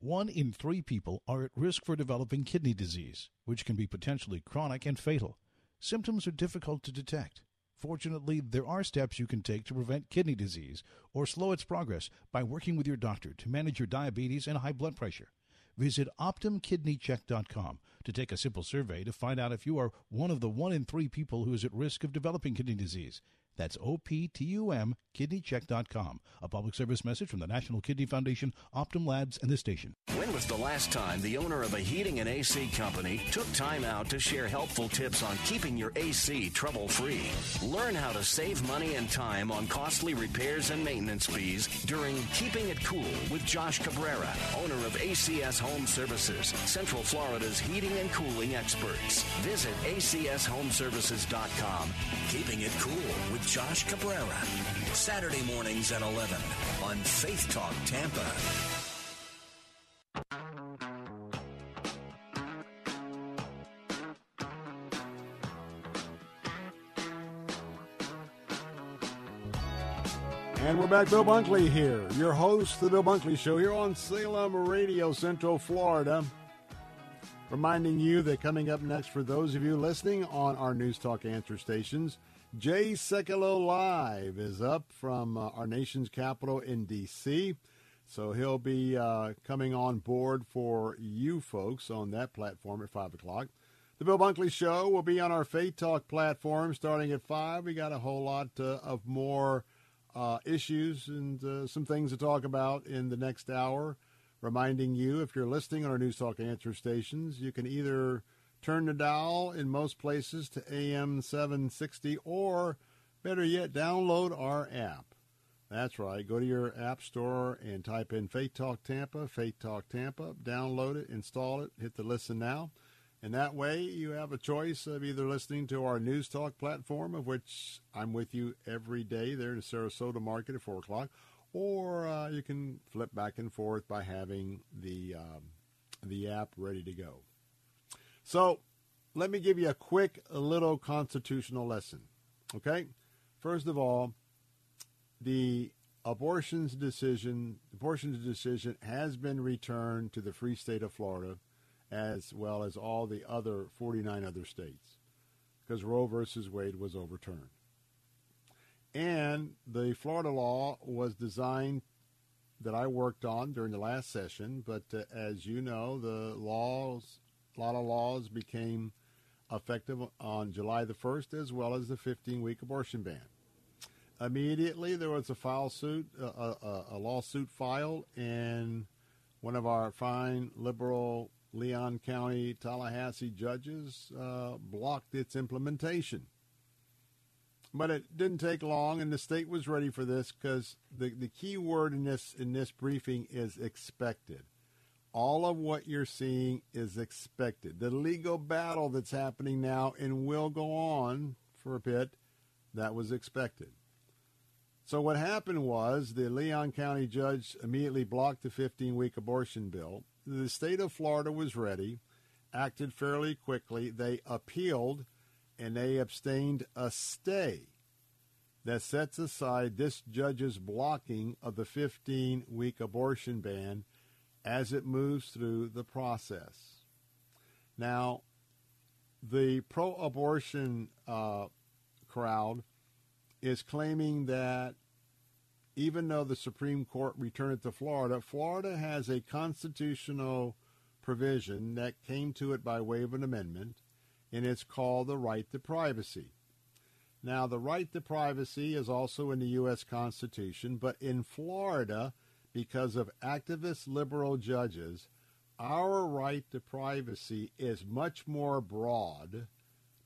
One in three people are at risk for developing kidney disease, which can be potentially chronic and fatal. Symptoms are difficult to detect. Fortunately, there are steps you can take to prevent kidney disease or slow its progress by working with your doctor to manage your diabetes and high blood pressure. Visit optum kidney check dot com to take a simple survey to find out if you are one of the one in three people who is at risk of developing kidney disease. That's O P T U M, kidney check dot com. A public service message from the National Kidney Foundation, Optum Labs, and this station. When was the last time the owner of a heating and A C company took time out to share helpful tips on keeping your A C trouble-free? Learn how to save money and time on costly repairs and maintenance fees during Keeping It Cool with Josh Cabrera, owner of A C S Home Services, Central Florida's heating and cooling experts. Visit A C S home services dot com. Keeping It Cool with Josh Cabrera, Saturday mornings at eleven on Faith Talk Tampa. And we're back. Bill Bunkley here, your host, The Bill Bunkley Show, here on Salem Radio, Central Florida. Reminding you that coming up next, for those of you listening on our News Talk answer stations, Jay Sekulow Live is up from uh, our nation's capital in D C, so he'll be uh, coming on board for you folks on that platform at five o'clock. The Bill Bunkley Show will be on our Faith Talk platform starting at five. We got a whole lot uh, of more uh, issues and uh, some things to talk about in the next hour. Reminding you, if you're listening on our News Talk answer stations, you can either turn the dial in most places to A M seven sixty, or better yet, download our app. That's right. Go to your app store and type in Faith Talk Tampa, Faith Talk Tampa. Download it, install it, hit the listen now. And that way you have a choice of either listening to our News Talk platform, of which I'm with you every day there in the Sarasota market at four o'clock, or uh, you can flip back and forth by having the um, the app ready to go. So let me give you a quick little constitutional lesson, okay? First of all, the abortion's decision, abortion's decision has been returned to the free state of Florida, as well as all the other forty-nine other states, because Roe versus Wade was overturned. And the Florida law was designed that I worked on during the last session, but uh, as you know, the laws, a lot of laws became effective on July the first, as well as the fifteen-week abortion ban. Immediately, there was a file suit, a, a, a lawsuit filed, and one of our fine liberal Leon County, Tallahassee judges uh, blocked its implementation. But it didn't take long, and the state was ready for this, because the, the key word in this in this briefing is expected. All of what you're seeing is expected. The legal battle that's happening now and will go on for a bit, that was expected. So what happened was the Leon County judge immediately blocked the fifteen-week abortion bill. The state of Florida was ready, acted fairly quickly. They appealed, and they abstained a stay that sets aside this judge's blocking of the fifteen-week abortion ban as it moves through the process. Now, the pro-abortion uh, crowd is claiming that even though the Supreme Court returned it to Florida, Florida has a constitutional provision that came to it by way of an amendment, and it's called the right to privacy. Now, the right to privacy is also in the U S Constitution, but in Florida, because of activist liberal judges, our right to privacy is much more broad,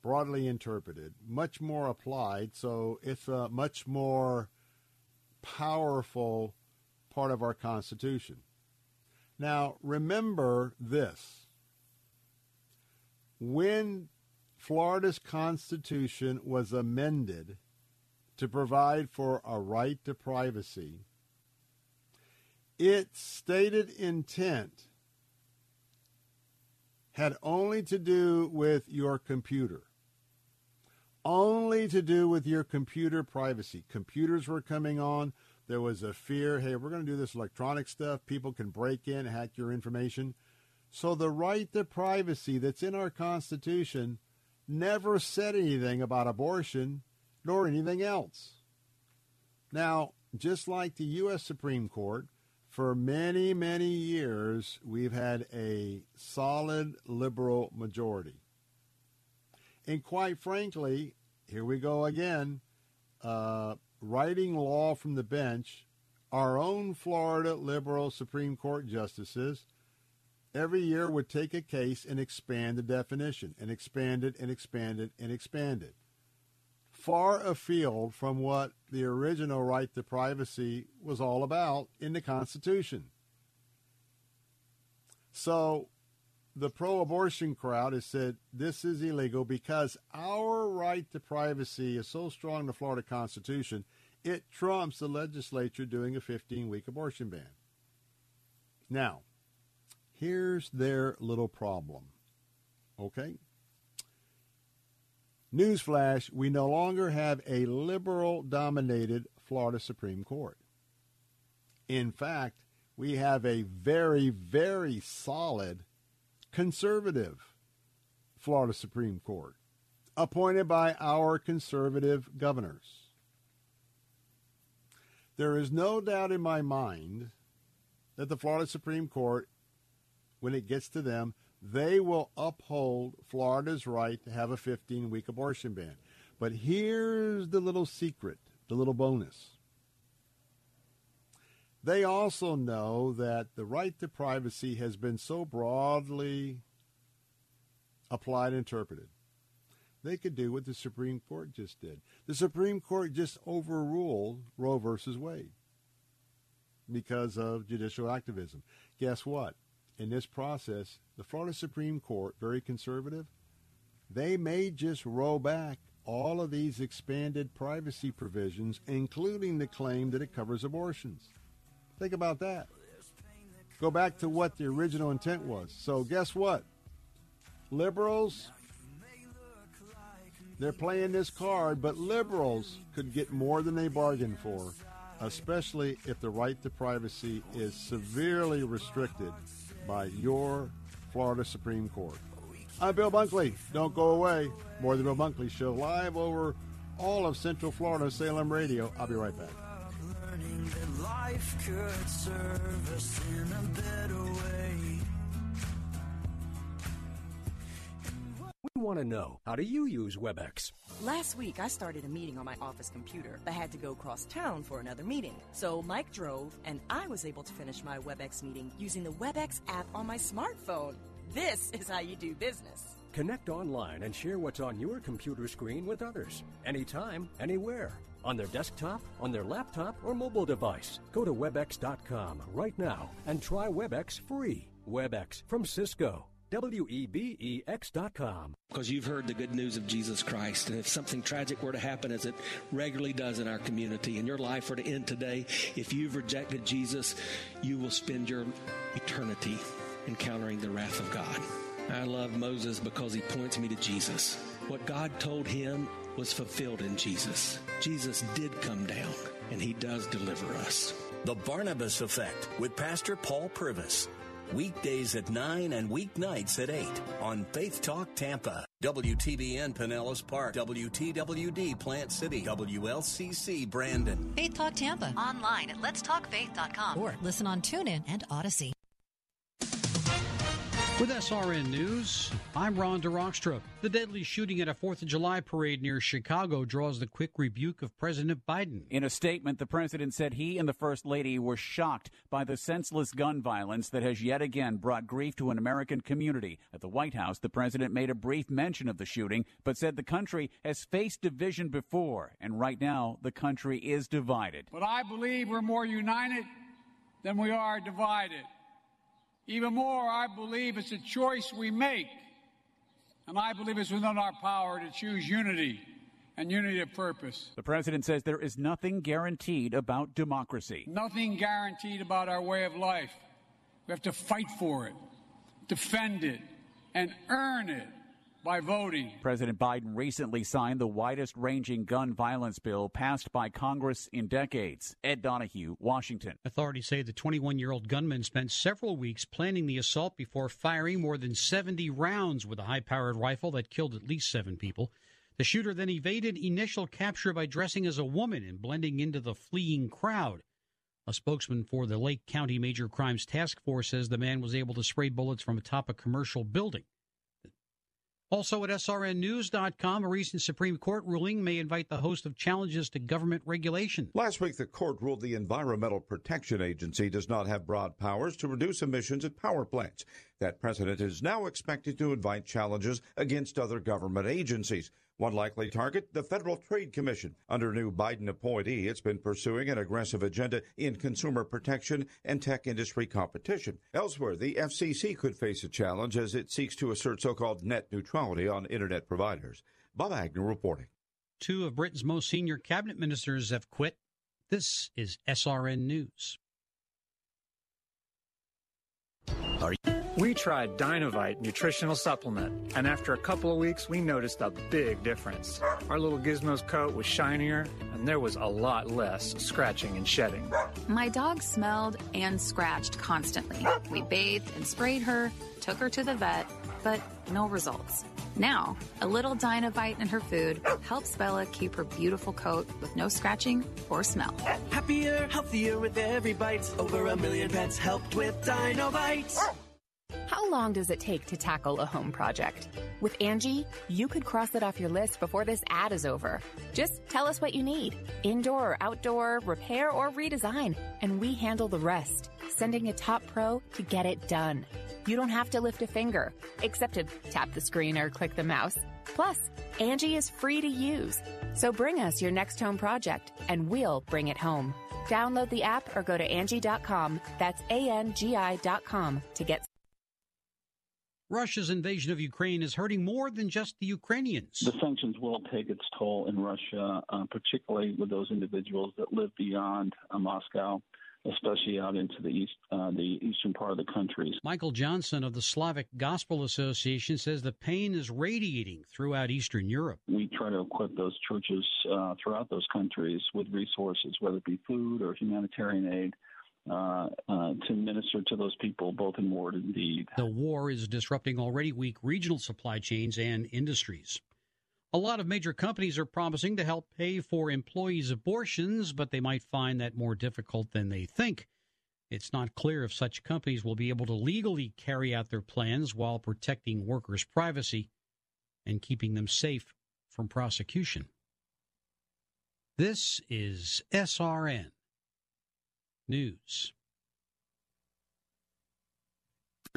broadly interpreted, much more applied, so it's a much more powerful part of our Constitution. Now, remember this. When Florida's Constitution was amended to provide for a right to privacy, its stated intent had only to do with your computer. Only to do with your computer privacy. Computers were coming on. There was a fear, hey, we're going to do this electronic stuff. People can break in, hack your information. So the right to privacy that's in our Constitution never said anything about abortion nor anything else. Now, just like the U S Supreme Court, for many, many years, we've had a solid liberal majority. And quite frankly, here we go again, uh, writing law from the bench, our own Florida liberal Supreme Court justices every year would take a case and expand the definition, and expand it, and expand it, and expand it. Far afield from what the original right to privacy was all about in the Constitution. So the pro-abortion crowd has said this is illegal because our right to privacy is so strong in the Florida Constitution, it trumps the legislature doing a fifteen-week abortion ban. Now, here's their little problem, okay? Newsflash, we no longer have a liberal-dominated Florida Supreme Court. In fact, we have a very, very solid conservative Florida Supreme Court, appointed by our conservative governors. There is no doubt in my mind that the Florida Supreme Court, when it gets to them, they will uphold Florida's right to have a fifteen-week abortion ban. But here's the little secret, the little bonus. They also know that the right to privacy has been so broadly applied and interpreted. They could do what the Supreme Court just did. The Supreme Court just overruled Roe versus Wade. because of judicial activism. Guess what? In this process, the Florida Supreme Court, very conservative, they may just roll back all of these expanded privacy provisions, including the claim that it covers abortions. Think about that. Go back to what the original intent was. So guess what? Liberals, they're playing this card, but liberals could get more than they bargained for, especially if the right to privacy is severely restricted by your Florida Supreme Court. I'm Bill Bunkley. Don't go away. More Than Bill Bunkley Show, live over all of Central Florida, Salem Radio. I'll be right back. Learning that life could serve us in a better way. We want to know, how do you use WebEx? Last week, I started a meeting on my office computer, but had to go across town for another meeting. So Mike drove, and I was able to finish my WebEx meeting using the WebEx app on my smartphone. This is how you do business. Connect online and share what's on your computer screen with others, anytime, anywhere, on their desktop, on their laptop, or mobile device. Go to webex dot com right now and try WebEx free. WebEx from Cisco. W E B E X dot com. Because you've heard the good news of Jesus Christ, and if something tragic were to happen, as it regularly does in our community, and your life were to end today, if you've rejected Jesus, you will spend your eternity encountering the wrath of God. I love Moses because he points me to Jesus. What God told him was fulfilled in Jesus. Jesus did come down, and he does deliver us. The Barnabas Effect with Pastor Paul Purvis. Weekdays at nine and weeknights at eight on Faith Talk Tampa. W T B N Pinellas Park, W T W D Plant City, W L C C Brandon. Faith Talk Tampa. Online at lets talk faith dot com. Or listen on TuneIn and Odyssey. With S R N News, I'm Ron DeRockstrup. The deadly shooting at a fourth of July parade near Chicago draws the quick rebuke of President Biden. In a statement, the president said he and the First Lady were shocked by the senseless gun violence that has yet again brought grief to an American community. At the White House, the president made a brief mention of the shooting, but said the country has faced division before, and right now the country is divided. But I believe we're more united than we are divided. Even more, I believe it's a choice we make, and I believe it's within our power to choose unity and unity of purpose. The president says there is nothing guaranteed about democracy. Nothing guaranteed about our way of life. We have to fight for it, defend it, and earn it. By voting. President Biden recently signed the widest-ranging gun violence bill passed by Congress in decades. Ed Donahue, Washington. Authorities say the twenty-one-year-old gunman spent several weeks planning the assault before firing more than seventy rounds with a high-powered rifle that killed at least seven people. The shooter then evaded initial capture by dressing as a woman and blending into the fleeing crowd. A spokesman for the Lake County Major Crimes Task Force says the man was able to spray bullets from atop a commercial building. Also at S R N news dot com, a recent Supreme Court ruling may invite the host of challenges to government regulation. Last week, the court ruled the Environmental Protection Agency does not have broad powers to reduce emissions at power plants. That precedent is now expected to invite challenges against other government agencies. One likely target, the Federal Trade Commission. Under new Biden appointee, it's been pursuing an aggressive agenda in consumer protection and tech industry competition. Elsewhere, the F C C could face a challenge as it seeks to assert so-called net neutrality on Internet providers. Bob Agnew reporting. Two of Britain's most senior cabinet ministers have quit. This is S R N News. Are you- We tried Dinovite nutritional supplement, and after a couple of weeks, we noticed a big difference. Our little gizmo's coat was shinier, and there was a lot less scratching and shedding. My dog smelled and scratched constantly. We bathed and sprayed her, took her to the vet, but no results. Now, a little Dinovite in her food helps Bella keep her beautiful coat with no scratching or smell. Happier, healthier with every bite. Over a million pets helped with Dinovite. How long does it take to tackle a home project? With Angie, you could cross it off your list before this ad is over. Just tell us what you need, indoor or outdoor, repair or redesign, and we handle the rest, sending a top pro to get it done. You don't have to lift a finger, except to tap the screen or click the mouse. Plus, Angie is free to use. So bring us your next home project, and we'll bring it home. Download the app or go to Angie dot com. That's A N G I dot com to get. Russia's invasion of Ukraine is hurting more than just the Ukrainians. The sanctions will take its toll in Russia, uh, particularly with those individuals that live beyond uh, Moscow, especially out into the east, uh, the eastern part of the country. Michael Johnson of the Slavic Gospel Association says the pain is radiating throughout Eastern Europe. We try to equip those churches uh, throughout those countries with resources, whether it be food or humanitarian aid, Uh, uh, to minister to those people, both in word and deed. The war is disrupting already weak regional supply chains and industries. A lot of major companies are promising to help pay for employees' abortions, but they might find that more difficult than they think. It's not clear if such companies will be able to legally carry out their plans while protecting workers' privacy and keeping them safe from prosecution. This is S R N News.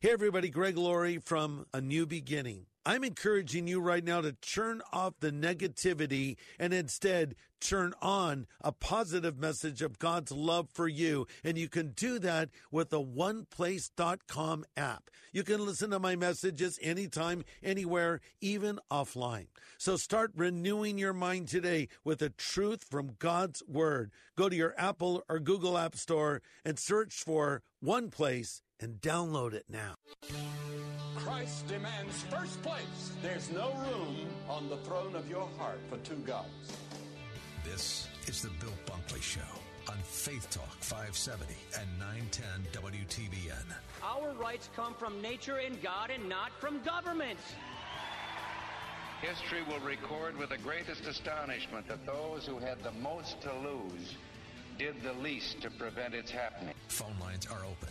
Hey everybody, Greg Laurie from A New Beginning. I'm encouraging you right now to turn off the negativity and instead turn on a positive message of God's love for you. And you can do that with the one place dot com app. You can listen to my messages anytime, anywhere, even offline. So start renewing your mind today with the truth from God's Word. Go to your Apple or Google App Store and search for One Place and download it now. Christ demands first place. There's no room on the throne of your heart for two gods. This is the Bill Bunkley Show on Faith Talk five seventy and nine ten W T B N. Our rights come from nature and God and not from government. History will record with the greatest astonishment that those who had the most to lose did the least to prevent its happening. Phone lines are open.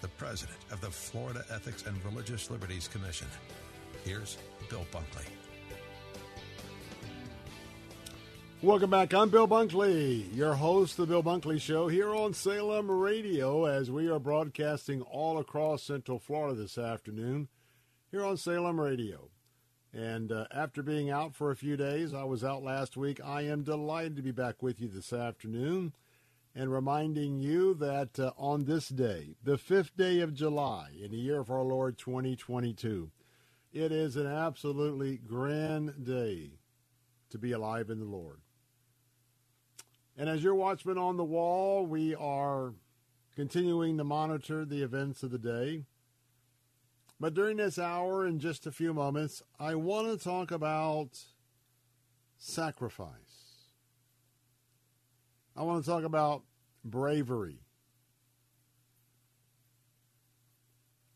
the president of the Florida Ethics and Religious Liberties Commission. Here's Bill Bunkley. Welcome back. I'm Bill Bunkley, your host of The Bill Bunkley Show here on Salem Radio, as we are broadcasting all across Central Florida this afternoon here on Salem Radio. And uh, after being out for a few days, I was out last week. I am delighted to be back with you this afternoon. And reminding you that uh, on this day, the fifth day of July, in the year of our Lord twenty twenty-two, it is an absolutely grand day to be alive in the Lord. And as your watchman on the wall, we are continuing to monitor the events of the day. But during this hour, in just a few moments, I want to talk about sacrifice. I want to talk about bravery.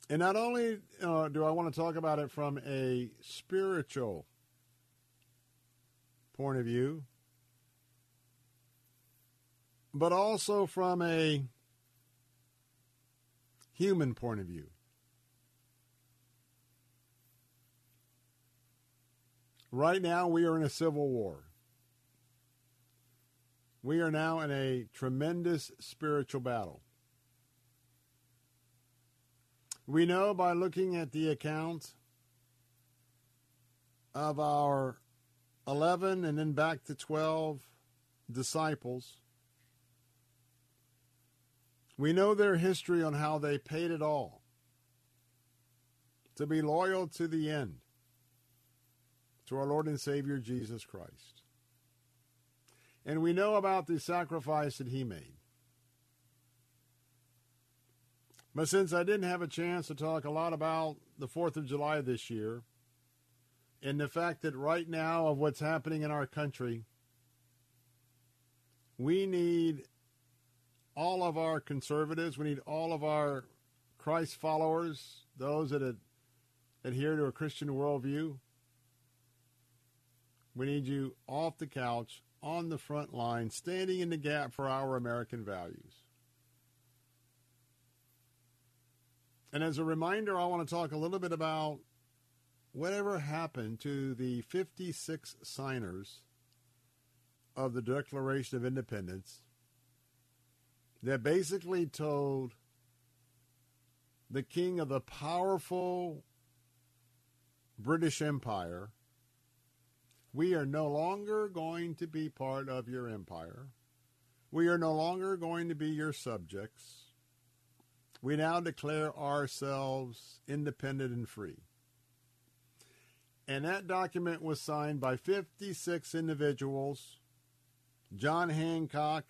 And not only uh, do I want to talk about it from a spiritual point of view, but also from a human point of view. Right now, we are in a civil war. We are now in a tremendous spiritual battle. We know by looking at the account of our eleven and then back to twelve disciples, we know their history on how they paid it all to be loyal to the end to our Lord and Savior Jesus Christ. And we know about the sacrifice that he made. But since I didn't have a chance to talk a lot about the fourth of July this year and the fact that right now of what's happening in our country, we need all of our conservatives, we need all of our Christ followers, those that adhere to a Christian worldview, we need you off the couch, on the front line, standing in the gap for our American values. And as a reminder, I want to talk a little bit about whatever happened to the fifty-six signers of the Declaration of Independence that basically told the king of the powerful British Empire, we are no longer going to be part of your empire. We are no longer going to be your subjects. We now declare ourselves independent and free. And that document was signed by fifty-six individuals. John Hancock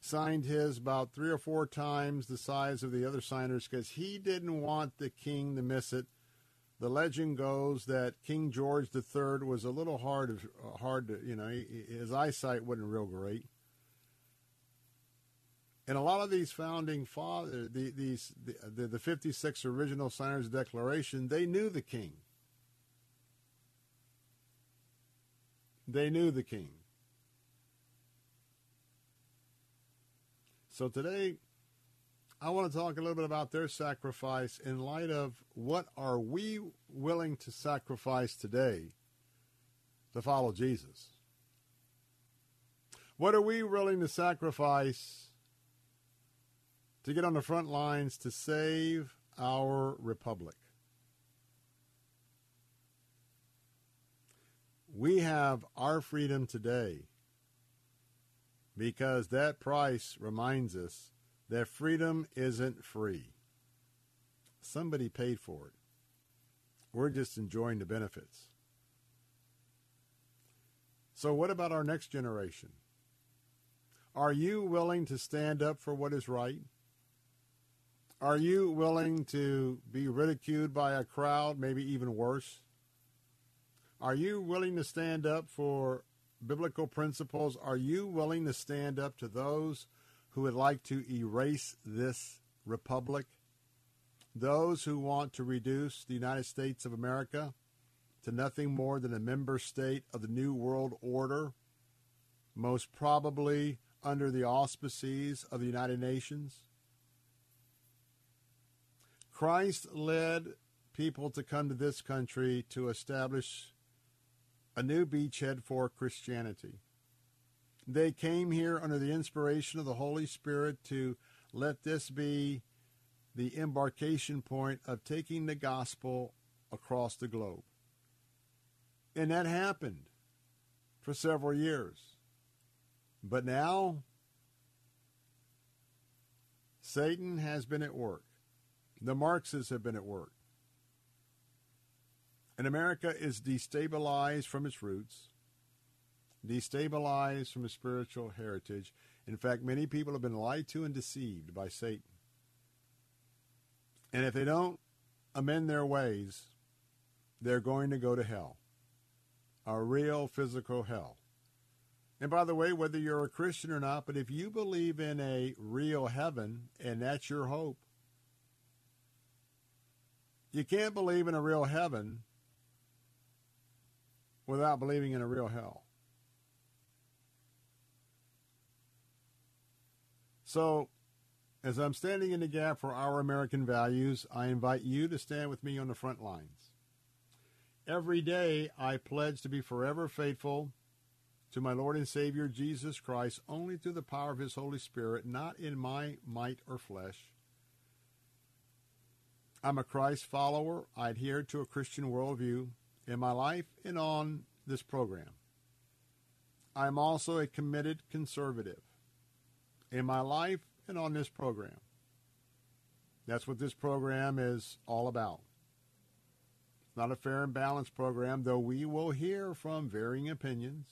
signed his about three or four times the size of the other signers because he didn't want the king to miss it. The legend goes that King George the Third was a little hard, hard to, you know, his eyesight wasn't real great. And a lot of these founding fathers, the, these, the, the fifty-six original signers of the Declaration, they knew the king. They knew the king. So today, I want to talk a little bit about their sacrifice in light of what are we willing to sacrifice today to follow Jesus? What are we willing to sacrifice to get on the front lines to save our republic? We have our freedom today because that price reminds us that freedom isn't free. Somebody paid for it. We're just enjoying the benefits. So what about our next generation? Are you willing to stand up for what is right? Are you willing to be ridiculed by a crowd, maybe even worse? Are you willing to stand up for biblical principles? Are you willing to stand up to those who would like to erase this republic? Those who want to reduce the United States of America to nothing more than a member state of the New World Order, most probably under the auspices of the United Nations? Christ led people to come to this country to establish a new beachhead for Christianity. They came here under the inspiration of the Holy Spirit to let this be the embarkation point of taking the gospel across the globe. And that happened for several years. But now, Satan has been at work. The Marxists have been at work. And America is destabilized from its roots, destabilized from its spiritual heritage. In fact, many people have been lied to and deceived by Satan. And if they don't amend their ways, they're going to go to hell, a real physical hell. And by the way, whether you're a Christian or not, but if you believe in a real heaven, and that's your hope, you can't believe in a real heaven without believing in a real hell. So, as I'm standing in the gap for our American values, I invite you to stand with me on the front lines. Every day, I pledge to be forever faithful to my Lord and Savior Jesus Christ, only through the power of his Holy Spirit, not in my might or flesh. I'm a Christ follower. I adhere to a Christian worldview in my life and on this program. I'm also a committed conservative in my life and on this program. That's what this program is all about. It's not a fair and balanced program, though we will hear from varying opinions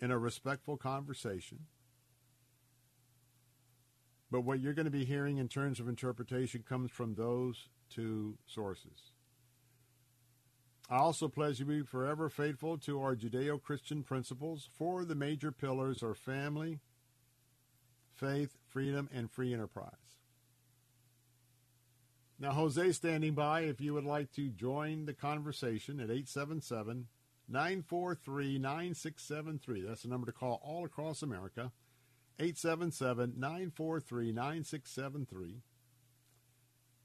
in a respectful conversation. But what you're going to be hearing in terms of interpretation comes from those two sources. I also pledge to be forever faithful to our Judeo-Christian principles, for the major pillars are family, faith, freedom, and free enterprise. Now, Jose standing by if you would like to join the conversation at eight seven seven, nine four three, nine six seven three. That's the number to call all across America, eight seven seven, nine four three, nine six seven three.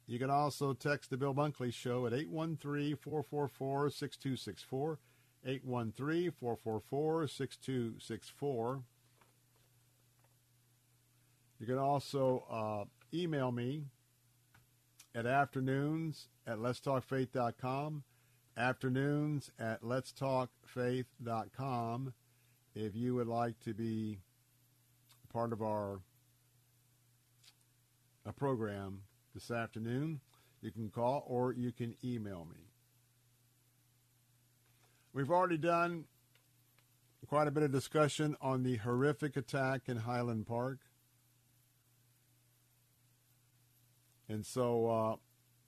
You can also text the Bill Bunkley Show at eight one three, four four four, six two six four, eight one three, four four four, six two six four. You can also uh, email me at afternoons at letstalkfaith.com, afternoons at letstalkfaith.com, if you would like to be part of our a program this afternoon. You can call or you can email me. We've already done quite a bit of discussion on the horrific attack in Highland Park. And so uh,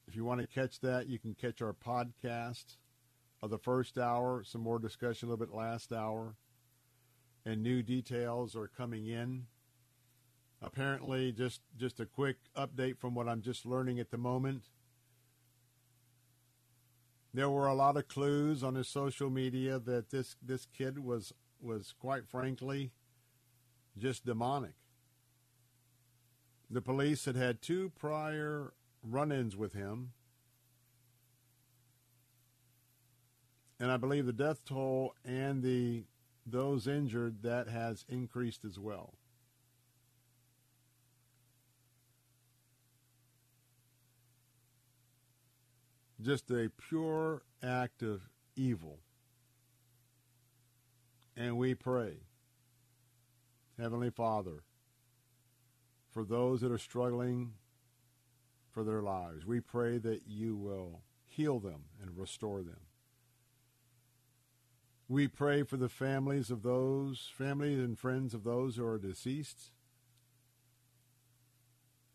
if you want to catch that, you can catch our podcast of the first hour, some more discussion a little bit last hour, and new details are coming in. Apparently, just, just a quick update from what I'm just learning at the moment. There were a lot of clues on his social media that this, this kid was, was, quite frankly, just demonic. The police had had two prior run-ins with him. And I believe the death toll and the those injured, that has increased as well. Just a pure act of evil. And we pray, Heavenly Father, for those that are struggling for their lives. We pray that you will heal them and restore them. We pray for the families of those, families and friends of those who are deceased,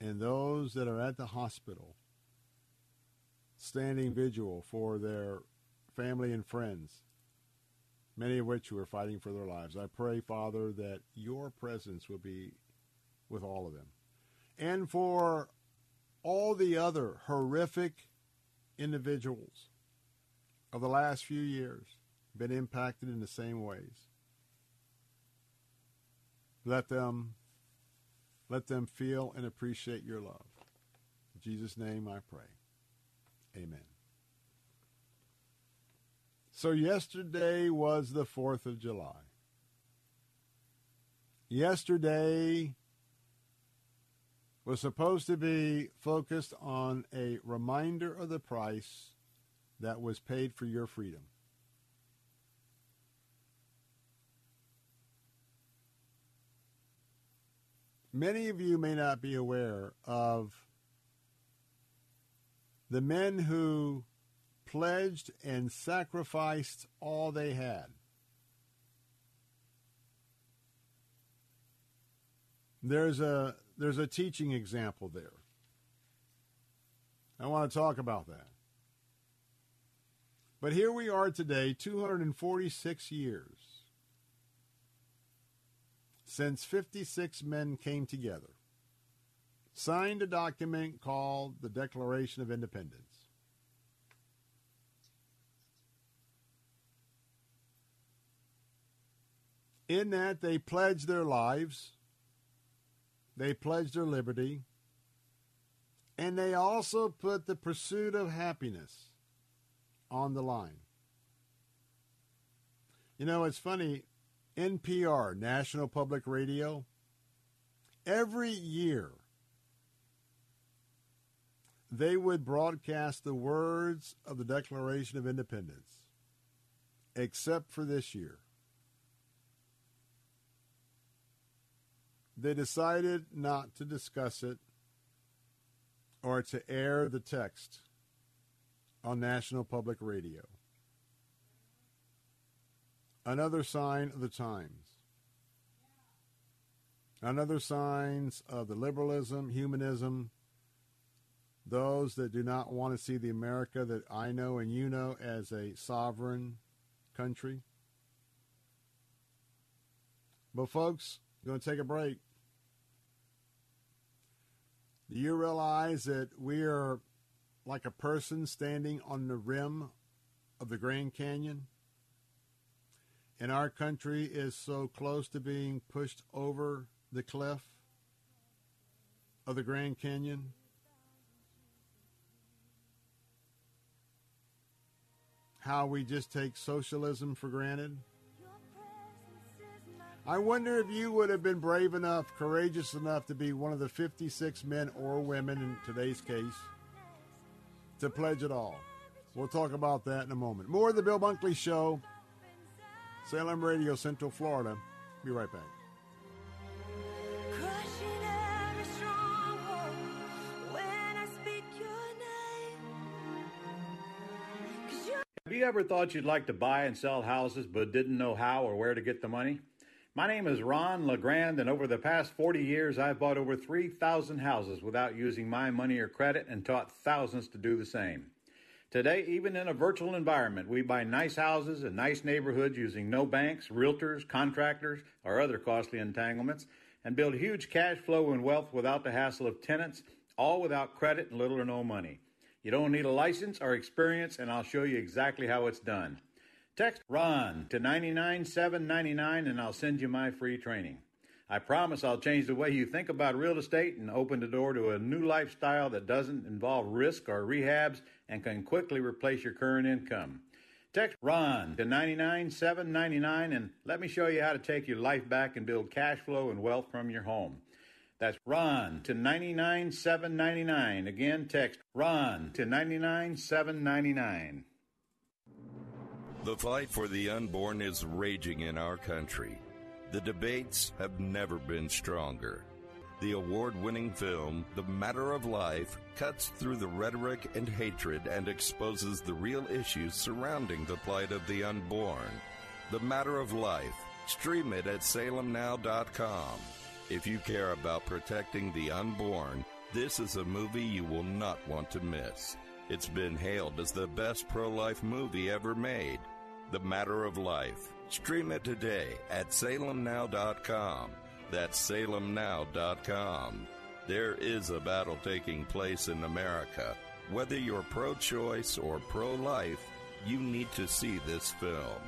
and those that are at the hospital, standing vigil for their family and friends, many of which who are fighting for their lives. I pray, Father, that your presence will be with all of them. And for all the other horrific individuals of the last few years been impacted in the same ways. Let them, let them feel and appreciate your love. In Jesus' name I pray. Amen. So yesterday was the fourth of July. Yesterday was supposed to be focused on a reminder of the price that was paid for your freedom. Many of you may not be aware of the men who pledged and sacrificed all they had. There's a there's a teaching example there. I want to talk about that. But here we are today, two hundred forty-six years since fifty-six men came together, signed a document called the Declaration of Independence. In that, they pledged their lives, they pledged their liberty, and they also put the pursuit of happiness on the line. You know, it's funny, N P R, National Public Radio, every year they would broadcast the words of the Declaration of Independence, except for this year. They decided not to discuss it or to air the text on National Public Radio. Another sign of the times. and other signs of the liberalism, humanism, those that do not want to see the America that I know and you know as a sovereign country. But folks, we're going to take a break. Do you realize that we are like a person standing on the rim of the Grand Canyon? And our country is so close to being pushed over the cliff of the Grand Canyon. How we just take socialism for granted. I wonder if you would have been brave enough, courageous enough to be one of the fifty-six men or women in today's case to pledge it all. We'll talk about that in a moment. More of the Bill Bunkley Show, Salem Radio, Central Florida. Be right back. Have you ever thought you'd like to buy and sell houses but didn't know how or where to get the money? My name is Ron LeGrand, and over the past forty years, I've bought over three thousand houses without using my money or credit and taught thousands to do the same. Today, even in a virtual environment, we buy nice houses in nice neighborhoods using no banks, realtors, contractors, or other costly entanglements, and build huge cash flow and wealth without the hassle of tenants, all without credit and little or no money. You don't need a license or experience, and I'll show you exactly how it's done. Text RON to nine nine seven nine nine and I'll send you my free training. I promise I'll change the way you think about real estate and open the door to a new lifestyle that doesn't involve risk or rehabs and can quickly replace your current income. Text RON to nine nine seven nine nine and let me show you how to take your life back and build cash flow and wealth from your home. That's RON to nine nine seven nine nine. Again, text RON to nine nine seven nine nine. The fight for the unborn is raging in our country. The debates have never been stronger. The award-winning film, The Matter of Life, cuts through the rhetoric and hatred and exposes the real issues surrounding the plight of the unborn. The Matter of Life. Stream it at Salem Now dot com. If you care about protecting the unborn, this is a movie you will not want to miss. It's been hailed as the best pro-life movie ever made. The Matter of Life. Stream it today at Salem Now dot com. That's Salem Now dot com. There is a battle taking place in America. Whether you're pro-choice or pro-life, you need to see this film.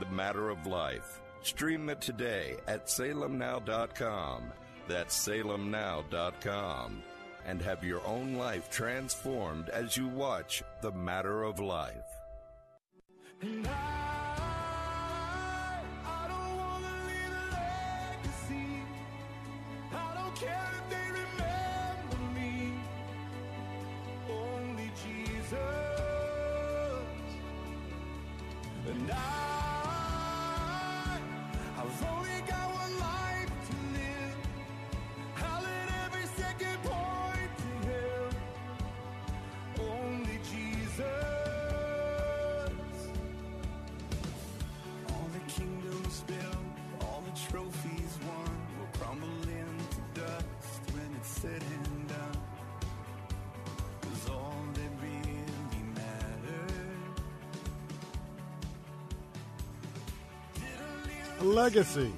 The Matter of Life. Stream it today at Salem Now dot com. That's Salem Now dot com. And have your own life transformed as you watch The Matter of Life. And I, I don't want to leave a legacy. I don't care if they remember me. Only Jesus. And I. Legacy.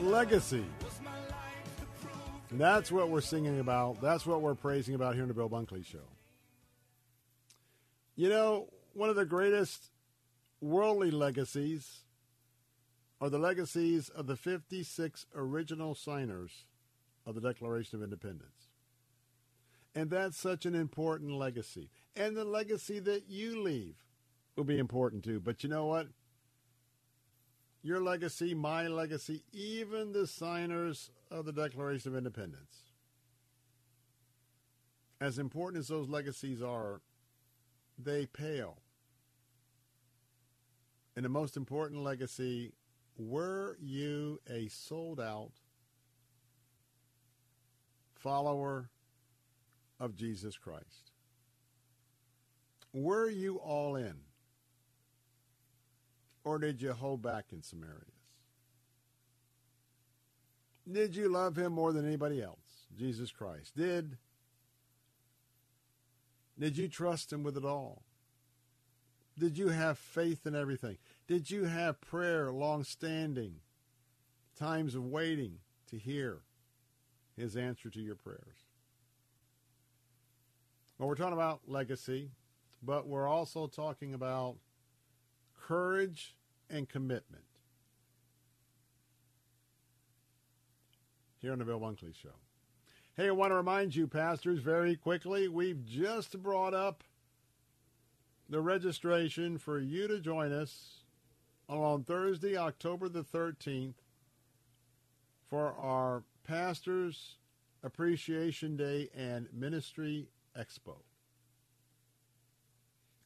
Legacy. And that's what we're singing about. That's what we're praising about here in the Bill Bunkley Show. You know, one of the greatest worldly legacies are the legacies of the fifty-six original signers of the Declaration of Independence. And that's such an important legacy. And the legacy that you leave will be important too. But you know what? Your legacy, my legacy, even the signers of the Declaration of Independence. As important as those legacies are, they pale. And the most important legacy, were you a sold-out follower of Jesus Christ? Were you all in? Or did you hold back in some areas? Did you love him more than anybody else? Jesus Christ. Did, did you trust him with it all? Did you have faith in everything? Did you have prayer, long-standing, times of waiting to hear his answer to your prayers? Well, we're talking about legacy, but we're also talking about courage and commitment. Here on the Bill Bunkley Show. Hey, I want to remind you, pastors, very quickly, we've just brought up the registration for you to join us on Thursday, October the thirteenth, for our Pastors Appreciation Day and Ministry Expo.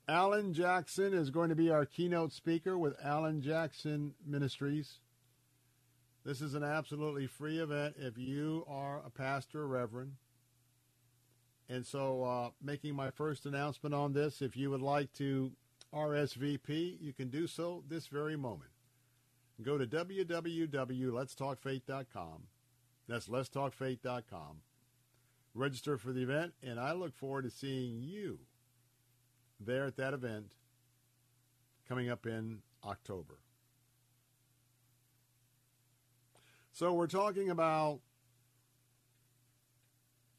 Alan Jackson is going to be our keynote speaker with Alan Jackson Ministries. This is an absolutely free event if you are a pastor or reverend. And so uh, making my first announcement on this, if you would like to R S V P, you can do so this very moment. Go to w w w dot lets talk faith dot com. That's lets talk faith dot com. Register for the event, and I look forward to seeing you there at that event coming up in October. So we're talking about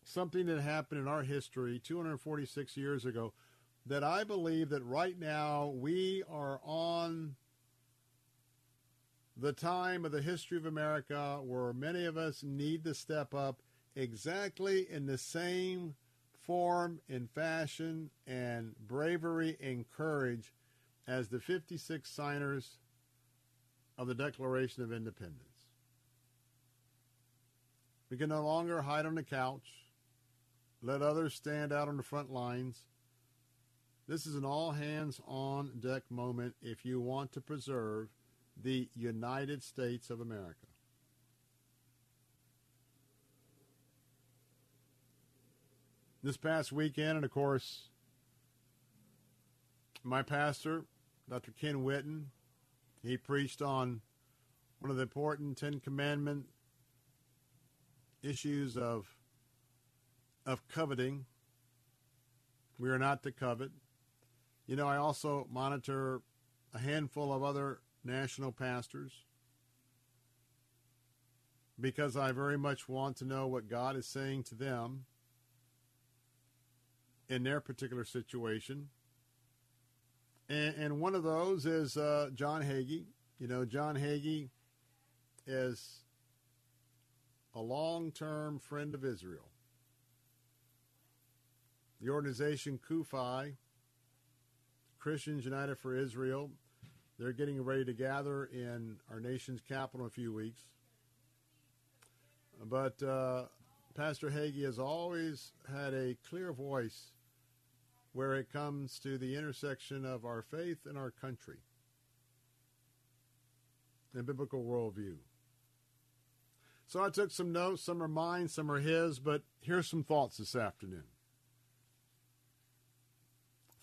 something that happened in our history two hundred forty-six years ago that I believe that right now we are on the time of the history of America where many of us need to step up exactly in the same form and fashion and bravery and courage as the fifty-six signers of the Declaration of Independence. We can no longer hide on the couch. Let others stand out on the front lines. This is an all-hands-on deck moment if you want to preserve the United States of America. This past weekend, and of course, my pastor, Doctor Ken Whitten, he preached on one of the important Ten Commandment issues of of coveting. We are not to covet. You know, I also monitor a handful of other national pastors because I very much want to know what God is saying to them in their particular situation. And, and one of those is uh, John Hagee. You know, John Hagee is a long-term friend of Israel. The organization Kufi, Christians United for Israel, they're getting ready to gather in our nation's capital in a few weeks. But uh, Pastor Hagee has always had a clear voice where it comes to the intersection of our faith and our country and biblical worldview. So I took some notes. Some are mine, some are his, but here's some thoughts this afternoon.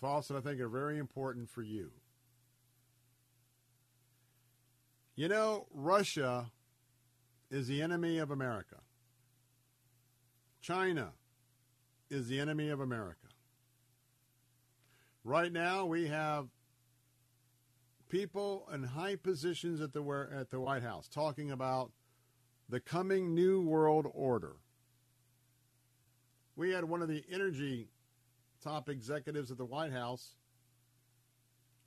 Thoughts that I think are very important for you. You know, Russia is the enemy of America. China is the enemy of America. Right now, we have people in high positions at the at the White House talking about the coming New World Order. We had one of the energy top executives at the White House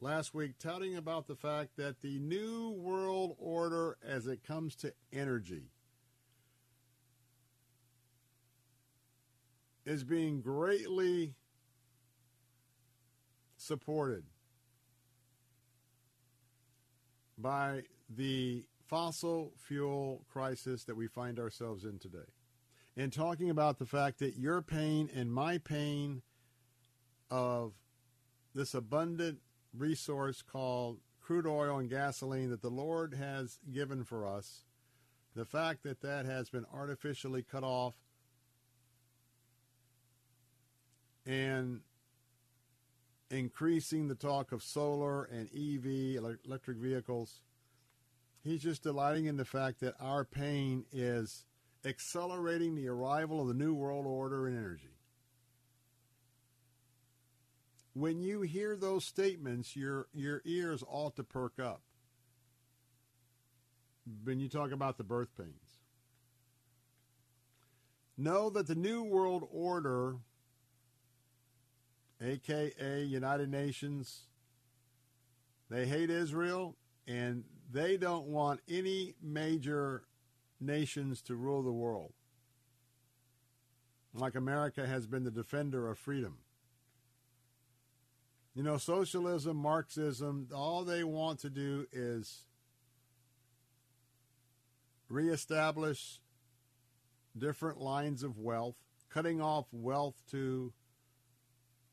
last week touting about the fact that the New World Order as it comes to energy is being greatly supported by the fossil fuel crisis that we find ourselves in today. And talking about the fact that your pain and my pain of this abundant resource called crude oil and gasoline that the Lord has given for us, the fact that that has been artificially cut off and increasing the talk of solar and E V, electric vehicles, He's just delighting in the fact that our pain is accelerating the arrival of the new world order and energy. When you hear those statements, your your ears ought to perk up. When you talk about the birth pains. Know that the New World Order, a k a. United Nations, they hate Israel, and they don't want any major nations to rule the world. Like America has been the defender of freedom. You know, socialism, Marxism, all they want to do is reestablish different lines of wealth, cutting off wealth to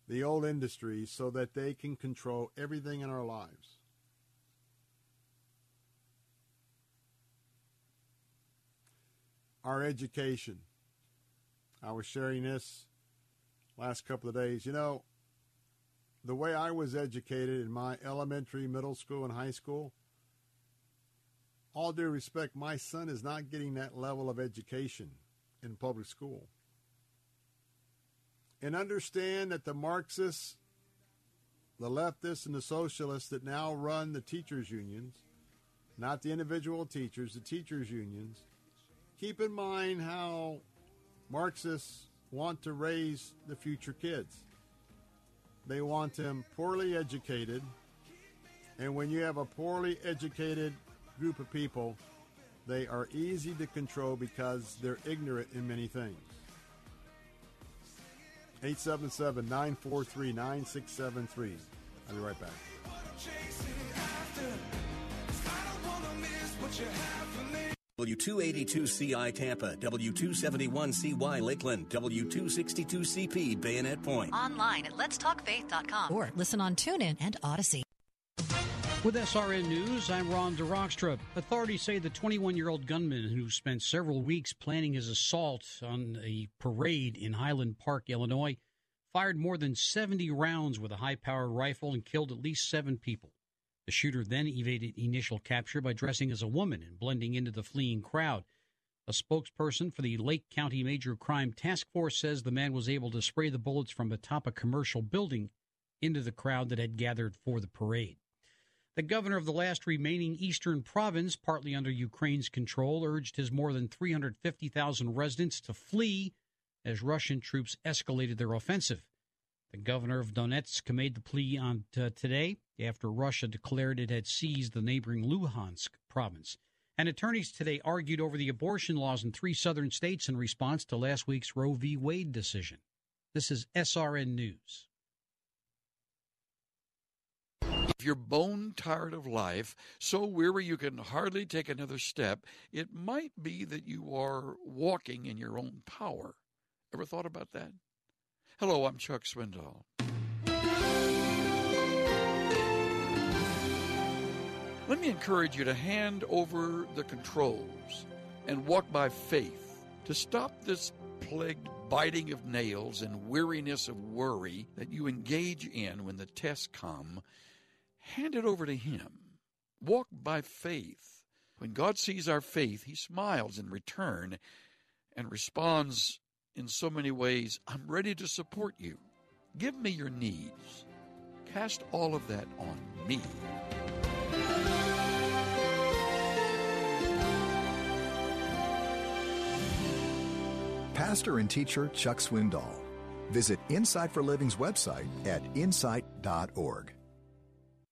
the old industries so that they can control everything in our lives. Our education. I was sharing this last couple of days. You know, the way I was educated in my elementary, middle school, and high school, all due respect, my son is not getting that level of education in public school. And understand that the Marxists, the leftists, and the socialists that now run the teachers' unions, not the individual teachers, the teachers' unions, keep in mind how Marxists want to raise the future kids. They want them poorly educated, and when you have a poorly educated group of people, they are easy to control because they're ignorant in many things. eight seven seven, nine four three, nine six seven three. I'll be right back. W two eighty-two C I Tampa, W two seventy-one C Y Lakeland, W two sixty-two C P Bayonet Point. Online at lets talk faith dot com or listen on TuneIn and Odyssey. With S R N News, I'm Ron DeRockstrup. Authorities say the twenty-one-year-old gunman who spent several weeks planning his assault on a parade in Highland Park, Illinois, fired more than seventy rounds with a high-powered rifle and killed at least seven people. The shooter then evaded initial capture by dressing as a woman and blending into the fleeing crowd. A spokesperson for the Lake County Major Crime Task Force says the man was able to spray the bullets from atop a commercial building into the crowd that had gathered for the parade. The governor of the last remaining eastern province, partly under Ukraine's control, urged his more than three hundred fifty thousand residents to flee as Russian troops escalated their offensive. The governor of Donetsk made the plea on t- today after Russia declared it had seized the neighboring Luhansk province. And attorneys today argued over the abortion laws in three southern states in response to last week's Roe v. Wade decision. This is S R N News. If you're bone tired of life, so weary you can hardly take another step, it might be that you are walking in your own power. Ever thought about that? Hello, I'm Chuck Swindoll. Let me encourage you to hand over the controls and walk by faith to stop this plagued biting of nails and weariness of worry that you engage in when the tests come. Hand it over to Him. Walk by faith. When God sees our faith, He smiles in return and responds in so many ways, I'm ready to support you. Give me your needs. Cast all of that on me. Pastor and teacher Chuck Swindoll. Visit Insight for Living's website at insight dot org.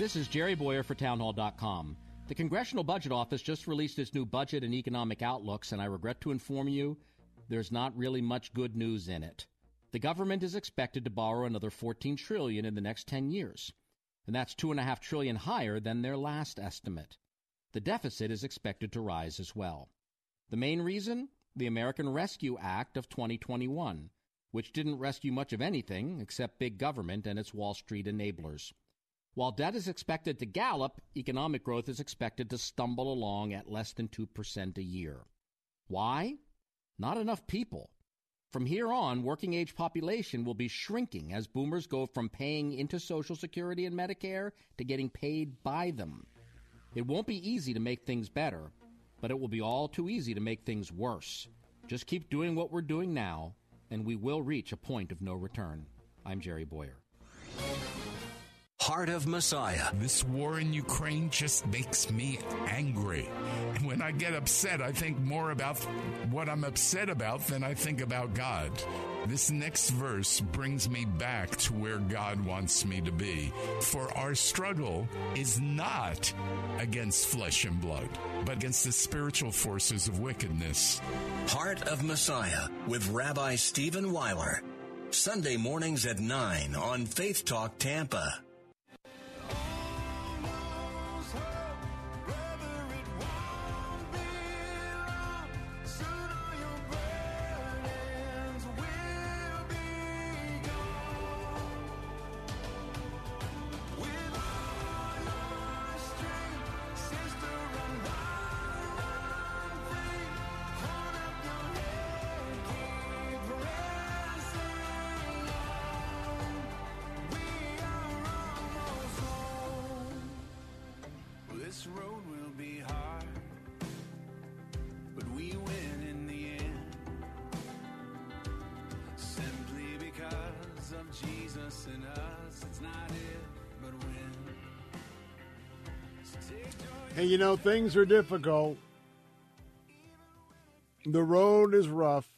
This is Jerry Boyer for town hall dot com. The Congressional Budget Office just released its new budget and economic outlooks, and I regret to inform you there's not really much good news in it. The government is expected to borrow another fourteen trillion dollars in the next ten years. and that's two point five trillion dollars higher than their last estimate. The deficit is expected to rise as well. The main reason? The American Rescue Act of twenty twenty-one, which didn't rescue much of anything except big government and its Wall Street enablers. While debt is expected to gallop, economic growth is expected to stumble along at less than two percent a year. Why? Not enough people. From here on, working-age population will be shrinking as boomers go from paying into Social Security and Medicare to getting paid by them. It won't be easy to make things better, but it will be all too easy to make things worse. Just keep doing what we're doing now, and we will reach a point of no return. I'm Jerry Boyer. Heart of Messiah. This war in Ukraine just makes me angry. And when I get upset, I think more about what I'm upset about than I think about God. This next verse brings me back to where God wants me to be. For our struggle is not against flesh and blood, but against the spiritual forces of wickedness. Heart of Messiah with Rabbi Stephen Weiler. Sunday mornings at nine on Faith Talk Tampa. And you know, things are difficult. The road is rough.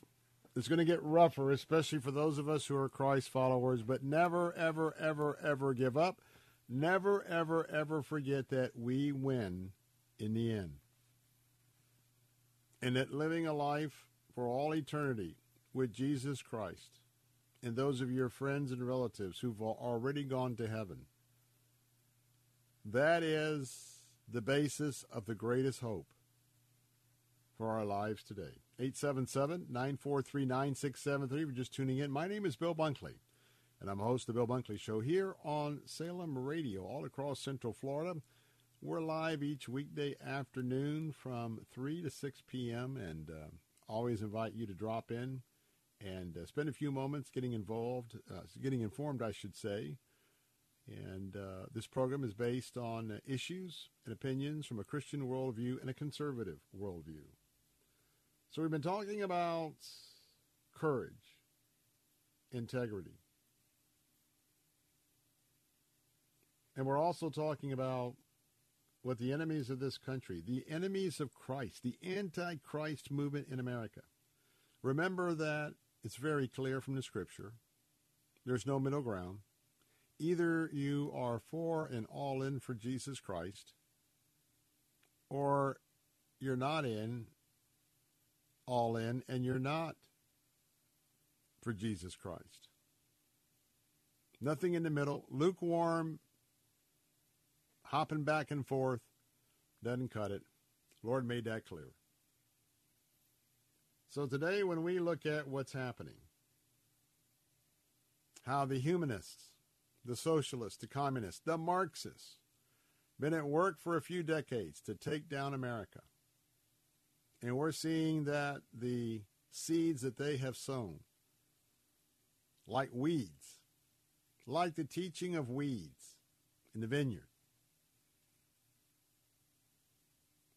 It's going to get rougher, especially for those of us who are Christ followers. But never, ever, ever, ever give up. Never, ever, ever forget that we win in the end. And that living a life for all eternity with Jesus Christ and those of your friends and relatives who've already gone to heaven, that is the basis of the greatest hope for our lives today. eight seven seven, nine four three, nine six seven three. If you're just tuning in, my name is Bill Bunkley, and I'm host of the Bill Bunkley Show here on Salem Radio all across Central Florida. We're live each weekday afternoon from three to six p.m., and uh, always invite you to drop in and uh, spend a few moments getting involved, uh, getting informed, I should say. And uh, this program is based on issues and opinions from a Christian worldview and a conservative worldview. So we've been talking about courage, integrity. And we're also talking about what the enemies of this country, the enemies of Christ, the anti-Christ movement in America. Remember that it's very clear from the scripture. There's no middle ground. Either you are for and all in for Jesus Christ, or you're not in, all in, and you're not for Jesus Christ. Nothing in the middle, lukewarm, hopping back and forth, doesn't cut it. Lord made that clear. So today when we look at what's happening, how the humanists, the socialists, the communists, the Marxists, been at work for a few decades to take down America. And we're seeing that the seeds that they have sown, like weeds, like the teaching of weeds in the vineyard,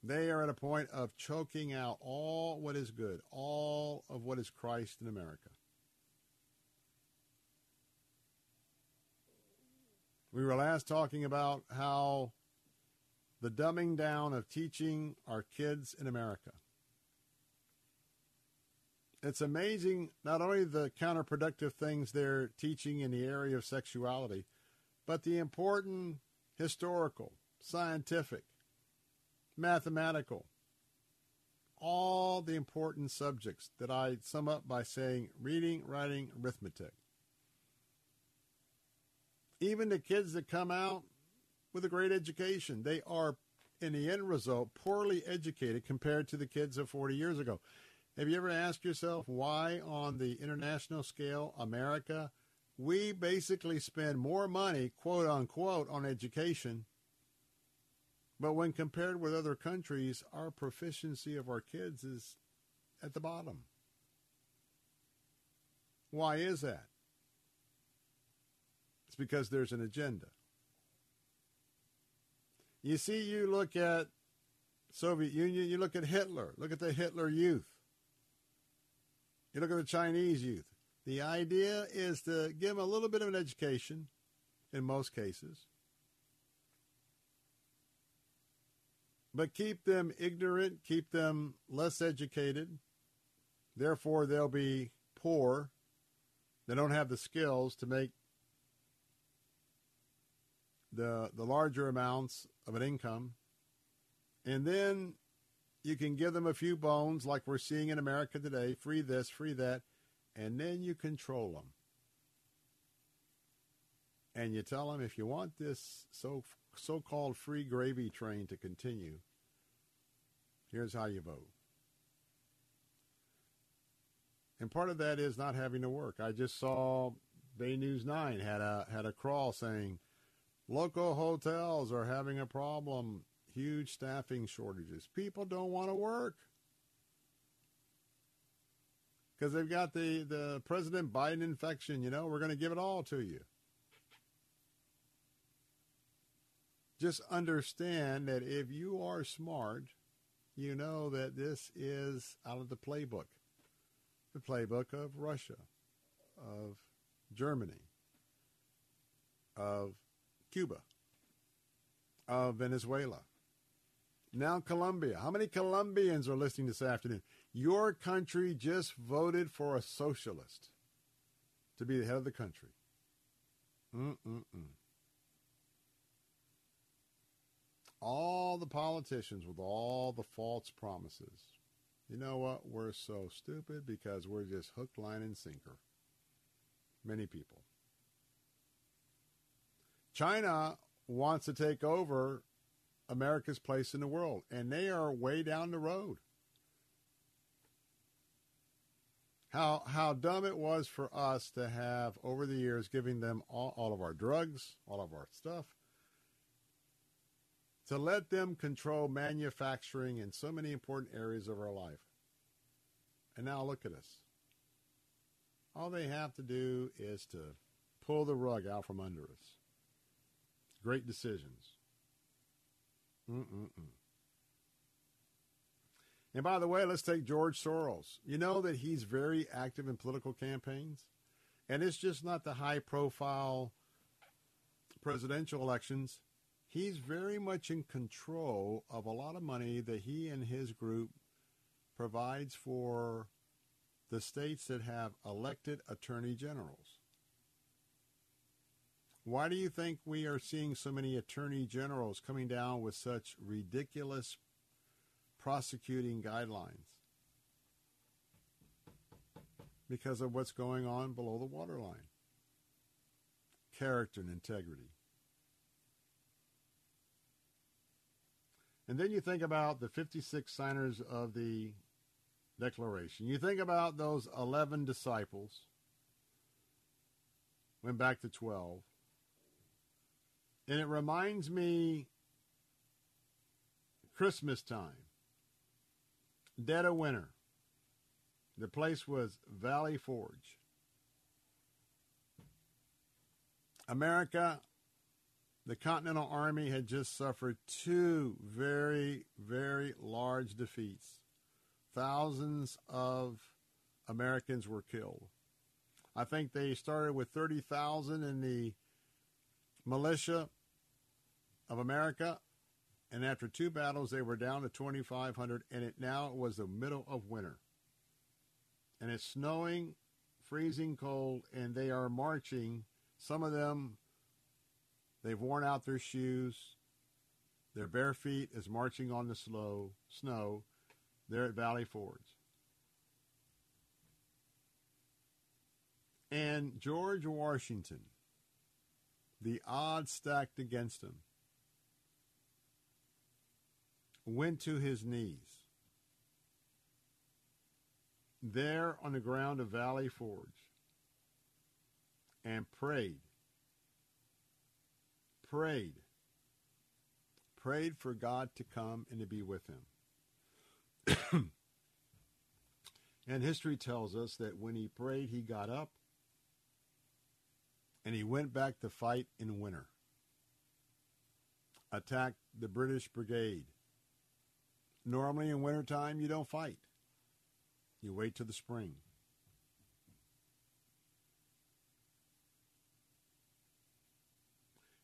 they are at a point of choking out all what is good, all of what is Christ in America. We were last talking about how the dumbing down of teaching our kids in America. It's amazing not only the counterproductive things they're teaching in the area of sexuality, but the important historical, scientific, mathematical, all the important subjects that I sum up by saying reading, writing, arithmetic. Even the kids that come out with a great education. They are, in the end result, poorly educated compared to the kids of forty years ago. Have you ever asked yourself why, on the international scale, America, we basically spend more money, quote unquote, on education, but when compared with other countries, our proficiency of our kids is at the bottom? Why is that? It's because there's an agenda. You see, you look at Soviet Union, you look at Hitler, look at the Hitler Youth. You look at the Chinese youth. The idea is to give them a little bit of an education in most cases, but keep them ignorant, keep them less educated. Therefore, they'll be poor. They don't have the skills to make the the larger amounts of an income. And then you can give them a few bones like we're seeing in America today, free this, free that, and then you control them. And you tell them, if you want this so, so-called free gravy train to continue, here's how you vote. And part of that is not having to work. I just saw Bay News nine had a, had a crawl saying, local hotels are having a problem. Huge staffing shortages. People don't want to work because they've got the, the President Biden infection. You know, we're going to give it all to you. Just understand that if you are smart, you know that this is out of the playbook, the playbook of Russia, of Germany, of Cuba, of Venezuela. Now Colombia. How many Colombians are listening this afternoon? Your country just voted for a socialist to be the head of the country. Mm-mm-mm. All the politicians with all the false promises. You know what? We're so stupid because we're just hook, line, and sinker. Many people. China wants to take over America's place in the world, and they are way down the road. How how dumb it was for us to have, over the years, giving them all, all of our drugs, all of our stuff, to let them control manufacturing in so many important areas of our life. And now look at us. All they have to do is to pull the rug out from under us. Great decisions. Mm-mm-mm. And by the way, let's take George Soros. You know that he's very active in political campaigns, and it's just not the high-profile presidential elections. He's very much in control of a lot of money that he and his group provides for the states that have elected attorney generals. Why do you think we are seeing so many attorney generals coming down with such ridiculous prosecuting guidelines? Because of what's going on below the waterline. Character and integrity. And then you think about the fifty-six signers of the Declaration. You think about those eleven disciples. Went back to twelve. And it reminds me, Christmas time, dead of winter. The place was Valley Forge. America, the Continental Army had just suffered two very, very large defeats. Thousands of Americans were killed. I think they started with thirty thousand in the militia of America, and after two battles they were down to twenty-five hundred, and it now it was the middle of winter, and it's snowing, freezing cold, and they are marching. Some of them, they've worn out their shoes, their bare feet is marching on the slow snow there at Valley Forge. And George Washington, the odds stacked against him. went to his knees. There on the ground of Valley Forge. And prayed. Prayed. Prayed for God to come and to be with him. And history tells us that when he prayed, he got up. And he went back to fight in winter. Attacked the British brigade. Normally in wintertime, you don't fight. You wait till the spring.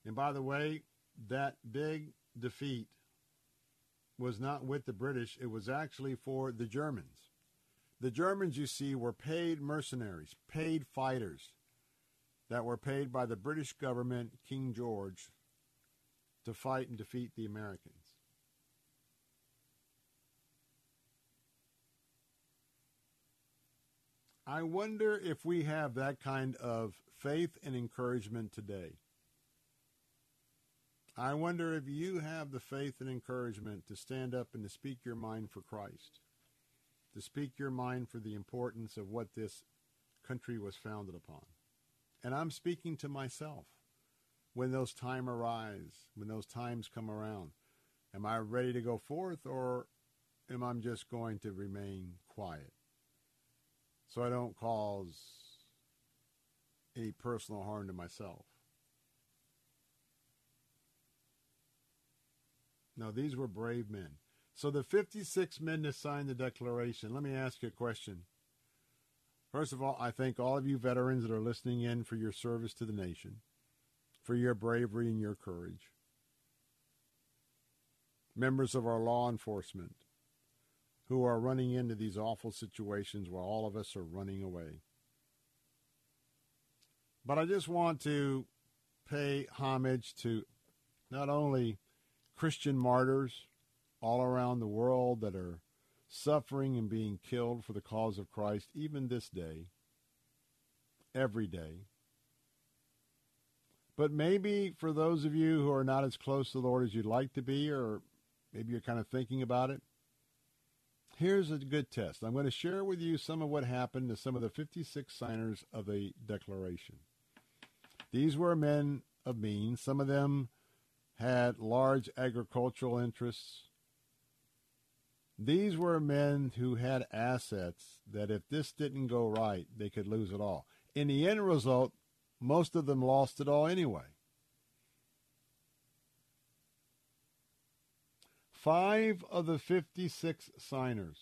And by the way, that big defeat was not with the British. It was actually for the Germans. The Germans, you see, were paid mercenaries, paid fighters that were paid by the British government, King George, to fight and defeat the Americans. I wonder if we have that kind of faith and encouragement today. I wonder if you have the faith and encouragement to stand up and to speak your mind for Christ, to speak your mind for the importance of what this country was founded upon. And I'm speaking to myself. When those time arise, when those times come around, am I ready to go forth, or am I just going to remain quiet? So I don't cause any personal harm to myself. No, these were brave men. So the fifty-six men that signed the Declaration, let me ask you a question. First of all, I thank all of you veterans that are listening in for your service to the nation, for your bravery and your courage. Members of our law enforcement, who are running into these awful situations while all of us are running away. But I just want to pay homage to not only Christian martyrs all around the world that are suffering and being killed for the cause of Christ, even this day, every day. But maybe for those of you who are not as close to the Lord as you'd like to be, or maybe you're kind of thinking about it, here's a good test. I'm going to share with you some of what happened to some of the fifty-six signers of the Declaration. These were men of means. Some of them had large agricultural interests. These were men who had assets that if this didn't go right, they could lose it all. In the end result, most of them lost it all anyway. Five of the fifty-six signers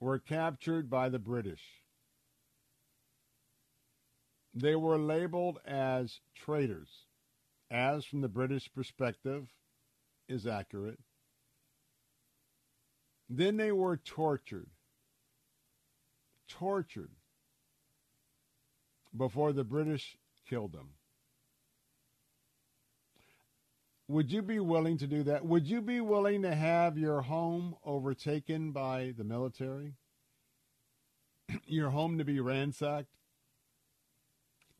were captured by the British. They were labeled as traitors, as from the British perspective is accurate. Then they were tortured, tortured before the British killed them. Would you be willing to do that? Would you be willing to have your home overtaken by the military? Your home to be ransacked?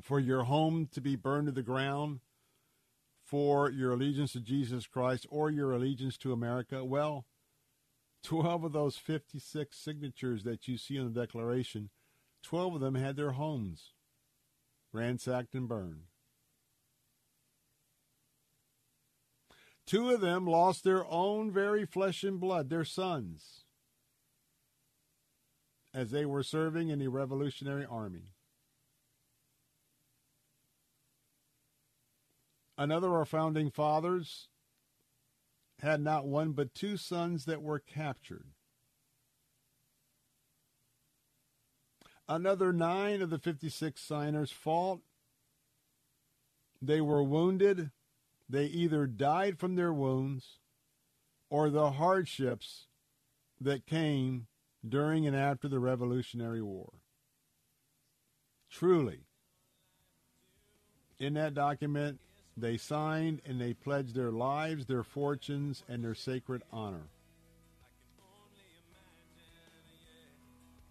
For your home to be burned to the ground? For your allegiance to Jesus Christ or your allegiance to America? Well, twelve of those fifty-six signatures that you see in the Declaration, twelve of them had their homes ransacked and burned. Two of them lost their own very flesh and blood, their sons, as they were serving in the Revolutionary Army. Another of our founding fathers had not one but two sons that were captured. Another nine of the fifty-six signers fought. They were wounded. They either died from their wounds or the hardships that came during and after the Revolutionary War. Truly, in that document, they signed and they pledged their lives, their fortunes, and their sacred honor.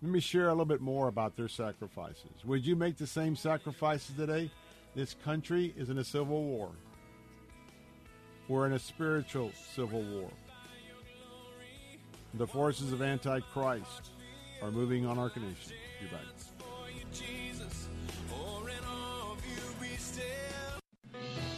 Let me share a little bit more about their sacrifices. Would you make the same sacrifices today? This country is in a civil war. We're in a spiritual civil war. The forces of Antichrist are moving on our nation. Be back.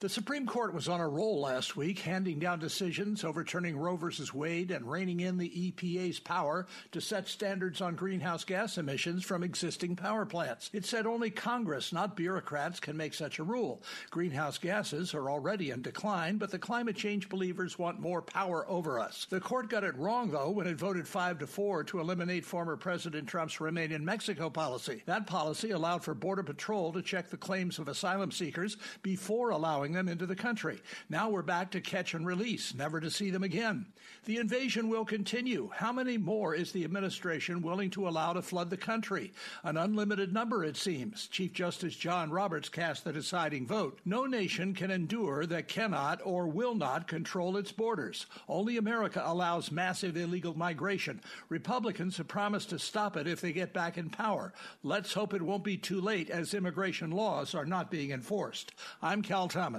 The Supreme Court was on a roll last week, handing down decisions overturning Roe v. Wade and reining in the E P A's power to set standards on greenhouse gas emissions from existing power plants. It said only Congress, not bureaucrats, can make such a rule. Greenhouse gases are already in decline, but the climate change believers want more power over us. The court got it wrong, though, when it voted five to four to eliminate former President Trump's Remain in Mexico policy. That policy allowed for Border Patrol to check the claims of asylum seekers before allowing them into the country. Now we're back to catch and release, never to see them again. The invasion will continue. How many more is the administration willing to allow to flood the country? An unlimited number, it seems. Chief Justice John Roberts cast the deciding vote. No nation can endure that cannot or will not control its borders. Only America allows massive illegal migration. Republicans have promised to stop it if they get back in power. Let's hope it won't be too late, as immigration laws are not being enforced. I'm Cal Thomas.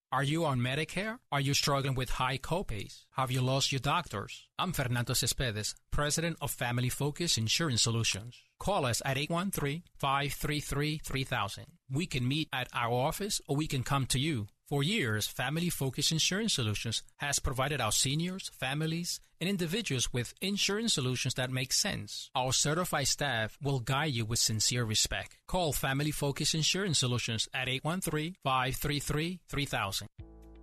Are you on Medicare? Are you struggling with high copays? Have you lost your doctors? I'm Fernando Cespedes, president of Family Focus Insurance Solutions. Call us at eight one three, five three three, three thousand. We can meet at our office or we can come to you. For years, Family Focus Insurance Solutions has provided our seniors, families, and individuals with insurance solutions that make sense. Our certified staff will guide you with sincere respect. Call Family Focus Insurance Solutions at eight one three, five three three, three thousand.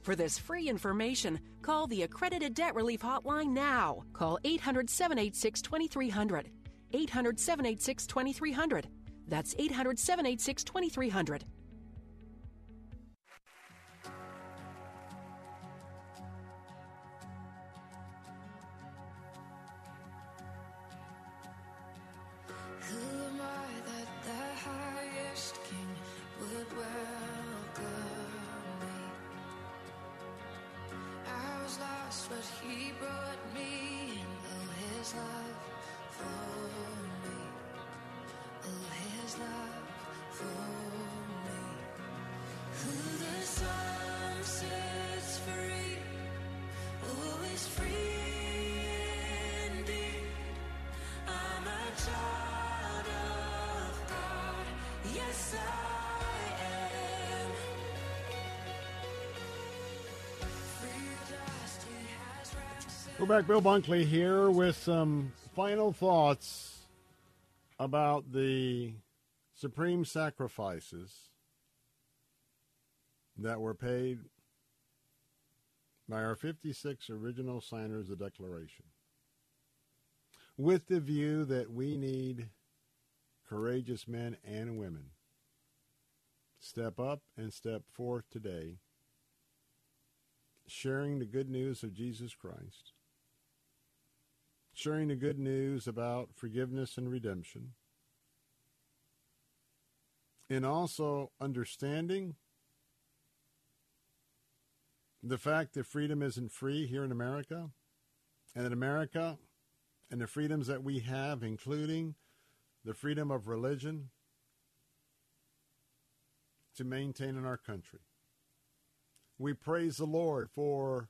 For this free information, call the Accredited Debt Relief Hotline now. Call eight hundred, seven eight six, two three zero zero. eight hundred, seven eight six, two three zero zero. That's eight hundred, seven eight six, two three zero zero. Love for me. We're back. Bill Bunkley here with some final thoughts about the supreme sacrifices that were paid by our fifty-six original signers of the Declaration, with the view that we need courageous men and women step up and step forth today, sharing the good news of Jesus Christ, sharing the good news about forgiveness and redemption, and also understanding the fact that freedom isn't free here in America, and that America and the freedoms that we have, including the freedom of religion, to maintain in our country. We praise the Lord for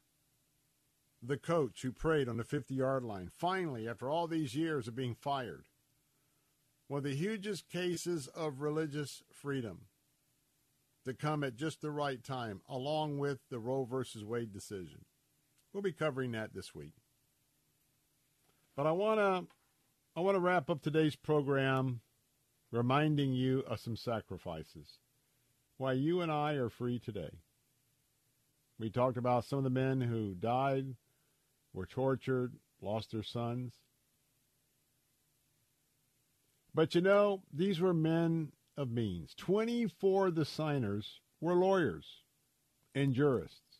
the coach who prayed on the fifty-yard line, finally, after all these years of being fired. One of the hugest cases of religious freedom to come at just the right time, along with the Roe versus Wade decision. We'll be covering that this week. But I want to I want to wrap up today's program reminding you of some sacrifices. Why you and I are free today. We talked about some of the men who died, were tortured, lost their sons. But you know, these were men of means. twenty-four of the signers were lawyers and jurists.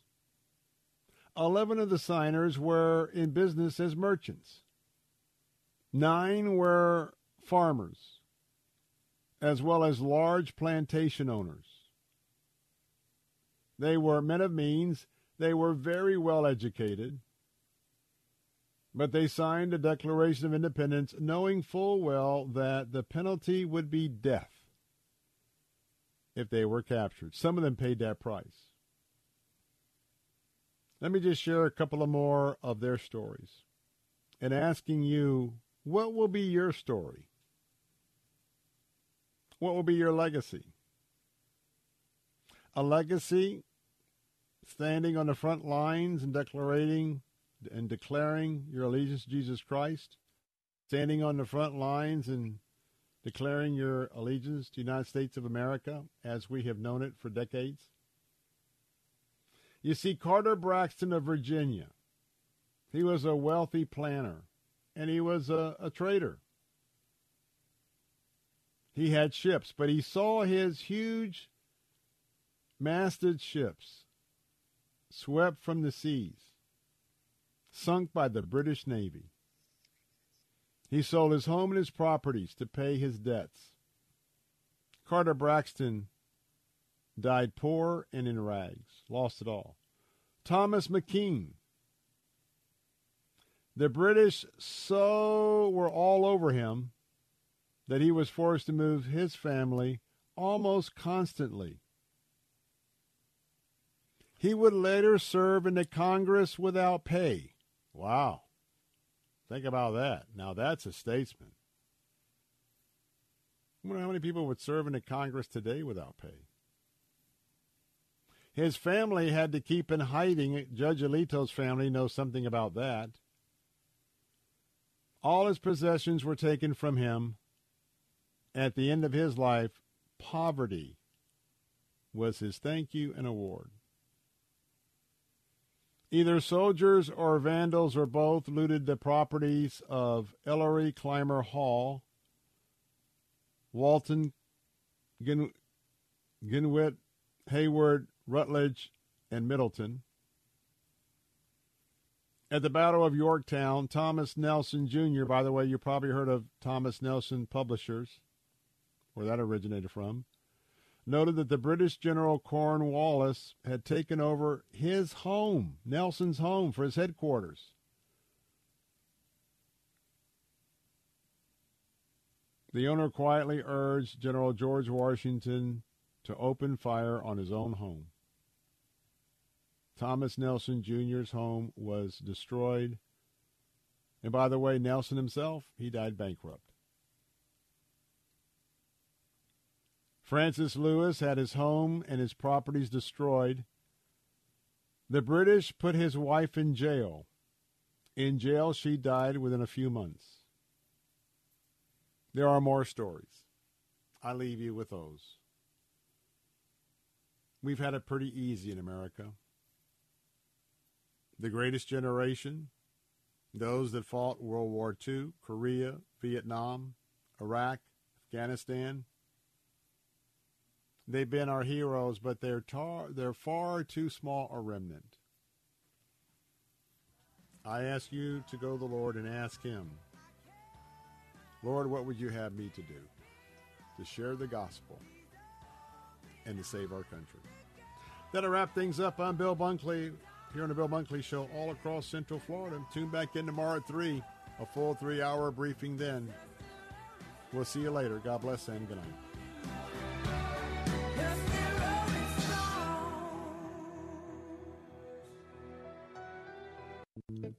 eleven of the signers were in business as merchants. nine were farmers, as well as large plantation owners. They were men of means. They were very well educated. But they signed the Declaration of Independence knowing full well that the penalty would be death if they were captured. Some of them paid that price. Let me just share a couple of more of their stories and asking you, what will be your story? What will be your legacy? A legacy standing on the front lines and declaring and declaring your allegiance to Jesus Christ, standing on the front lines and declaring your allegiance to the United States of America as we have known it for decades. You see, Carter Braxton of Virginia, he was a wealthy planter, and he was a, a trader. He had ships, but he saw his huge masted ships swept from the seas, sunk by the British Navy. He sold his home and his properties to pay his debts. Carter Braxton died poor and in rags, lost it all. Thomas McKean. The British so were all over him that he was forced to move his family almost constantly. He would later serve in the Congress without pay. Wow. Think about that. Now that's a statesman. I wonder how many people would serve in the Congress today without pay. His family had to keep in hiding. Judge Alito's family knows something about that. All his possessions were taken from him. At the end of his life, poverty was his thank you and award. Either soldiers or vandals or both looted the properties of Ellery Clymer Hall, Walton, Gin- Ginwit, Hayward, Rutledge, and Middleton. At the Battle of Yorktown, Thomas Nelson Junior, by the way, you probably heard of Thomas Nelson Publishers, where that originated from, noted that the British General Cornwallis had taken over his home, Nelson's home, for his headquarters. The owner quietly urged General George Washington to open fire on his own home. Thomas Nelson Junior's home was destroyed. And by the way, Nelson himself, he died bankrupt. Francis Lewis had his home and his properties destroyed. The British put his wife in jail In jail, she died within a few months. There are more stories. I leave you with those. We've had it pretty easy in America. The greatest generation, those that fought World War Two, Korea, Vietnam, Iraq, Afghanistan, they've been our heroes, but they're, tar- they're far too small a remnant. I ask you to go to the Lord and ask him, Lord, what would you have me to do to share the gospel and to save our country? That'll wrap things up. I'm Bill Bunkley, here on the Bill Bunkley Show, all across Central Florida. Tune back in tomorrow at three, a full three-hour briefing then. We'll see you later. God bless and good night.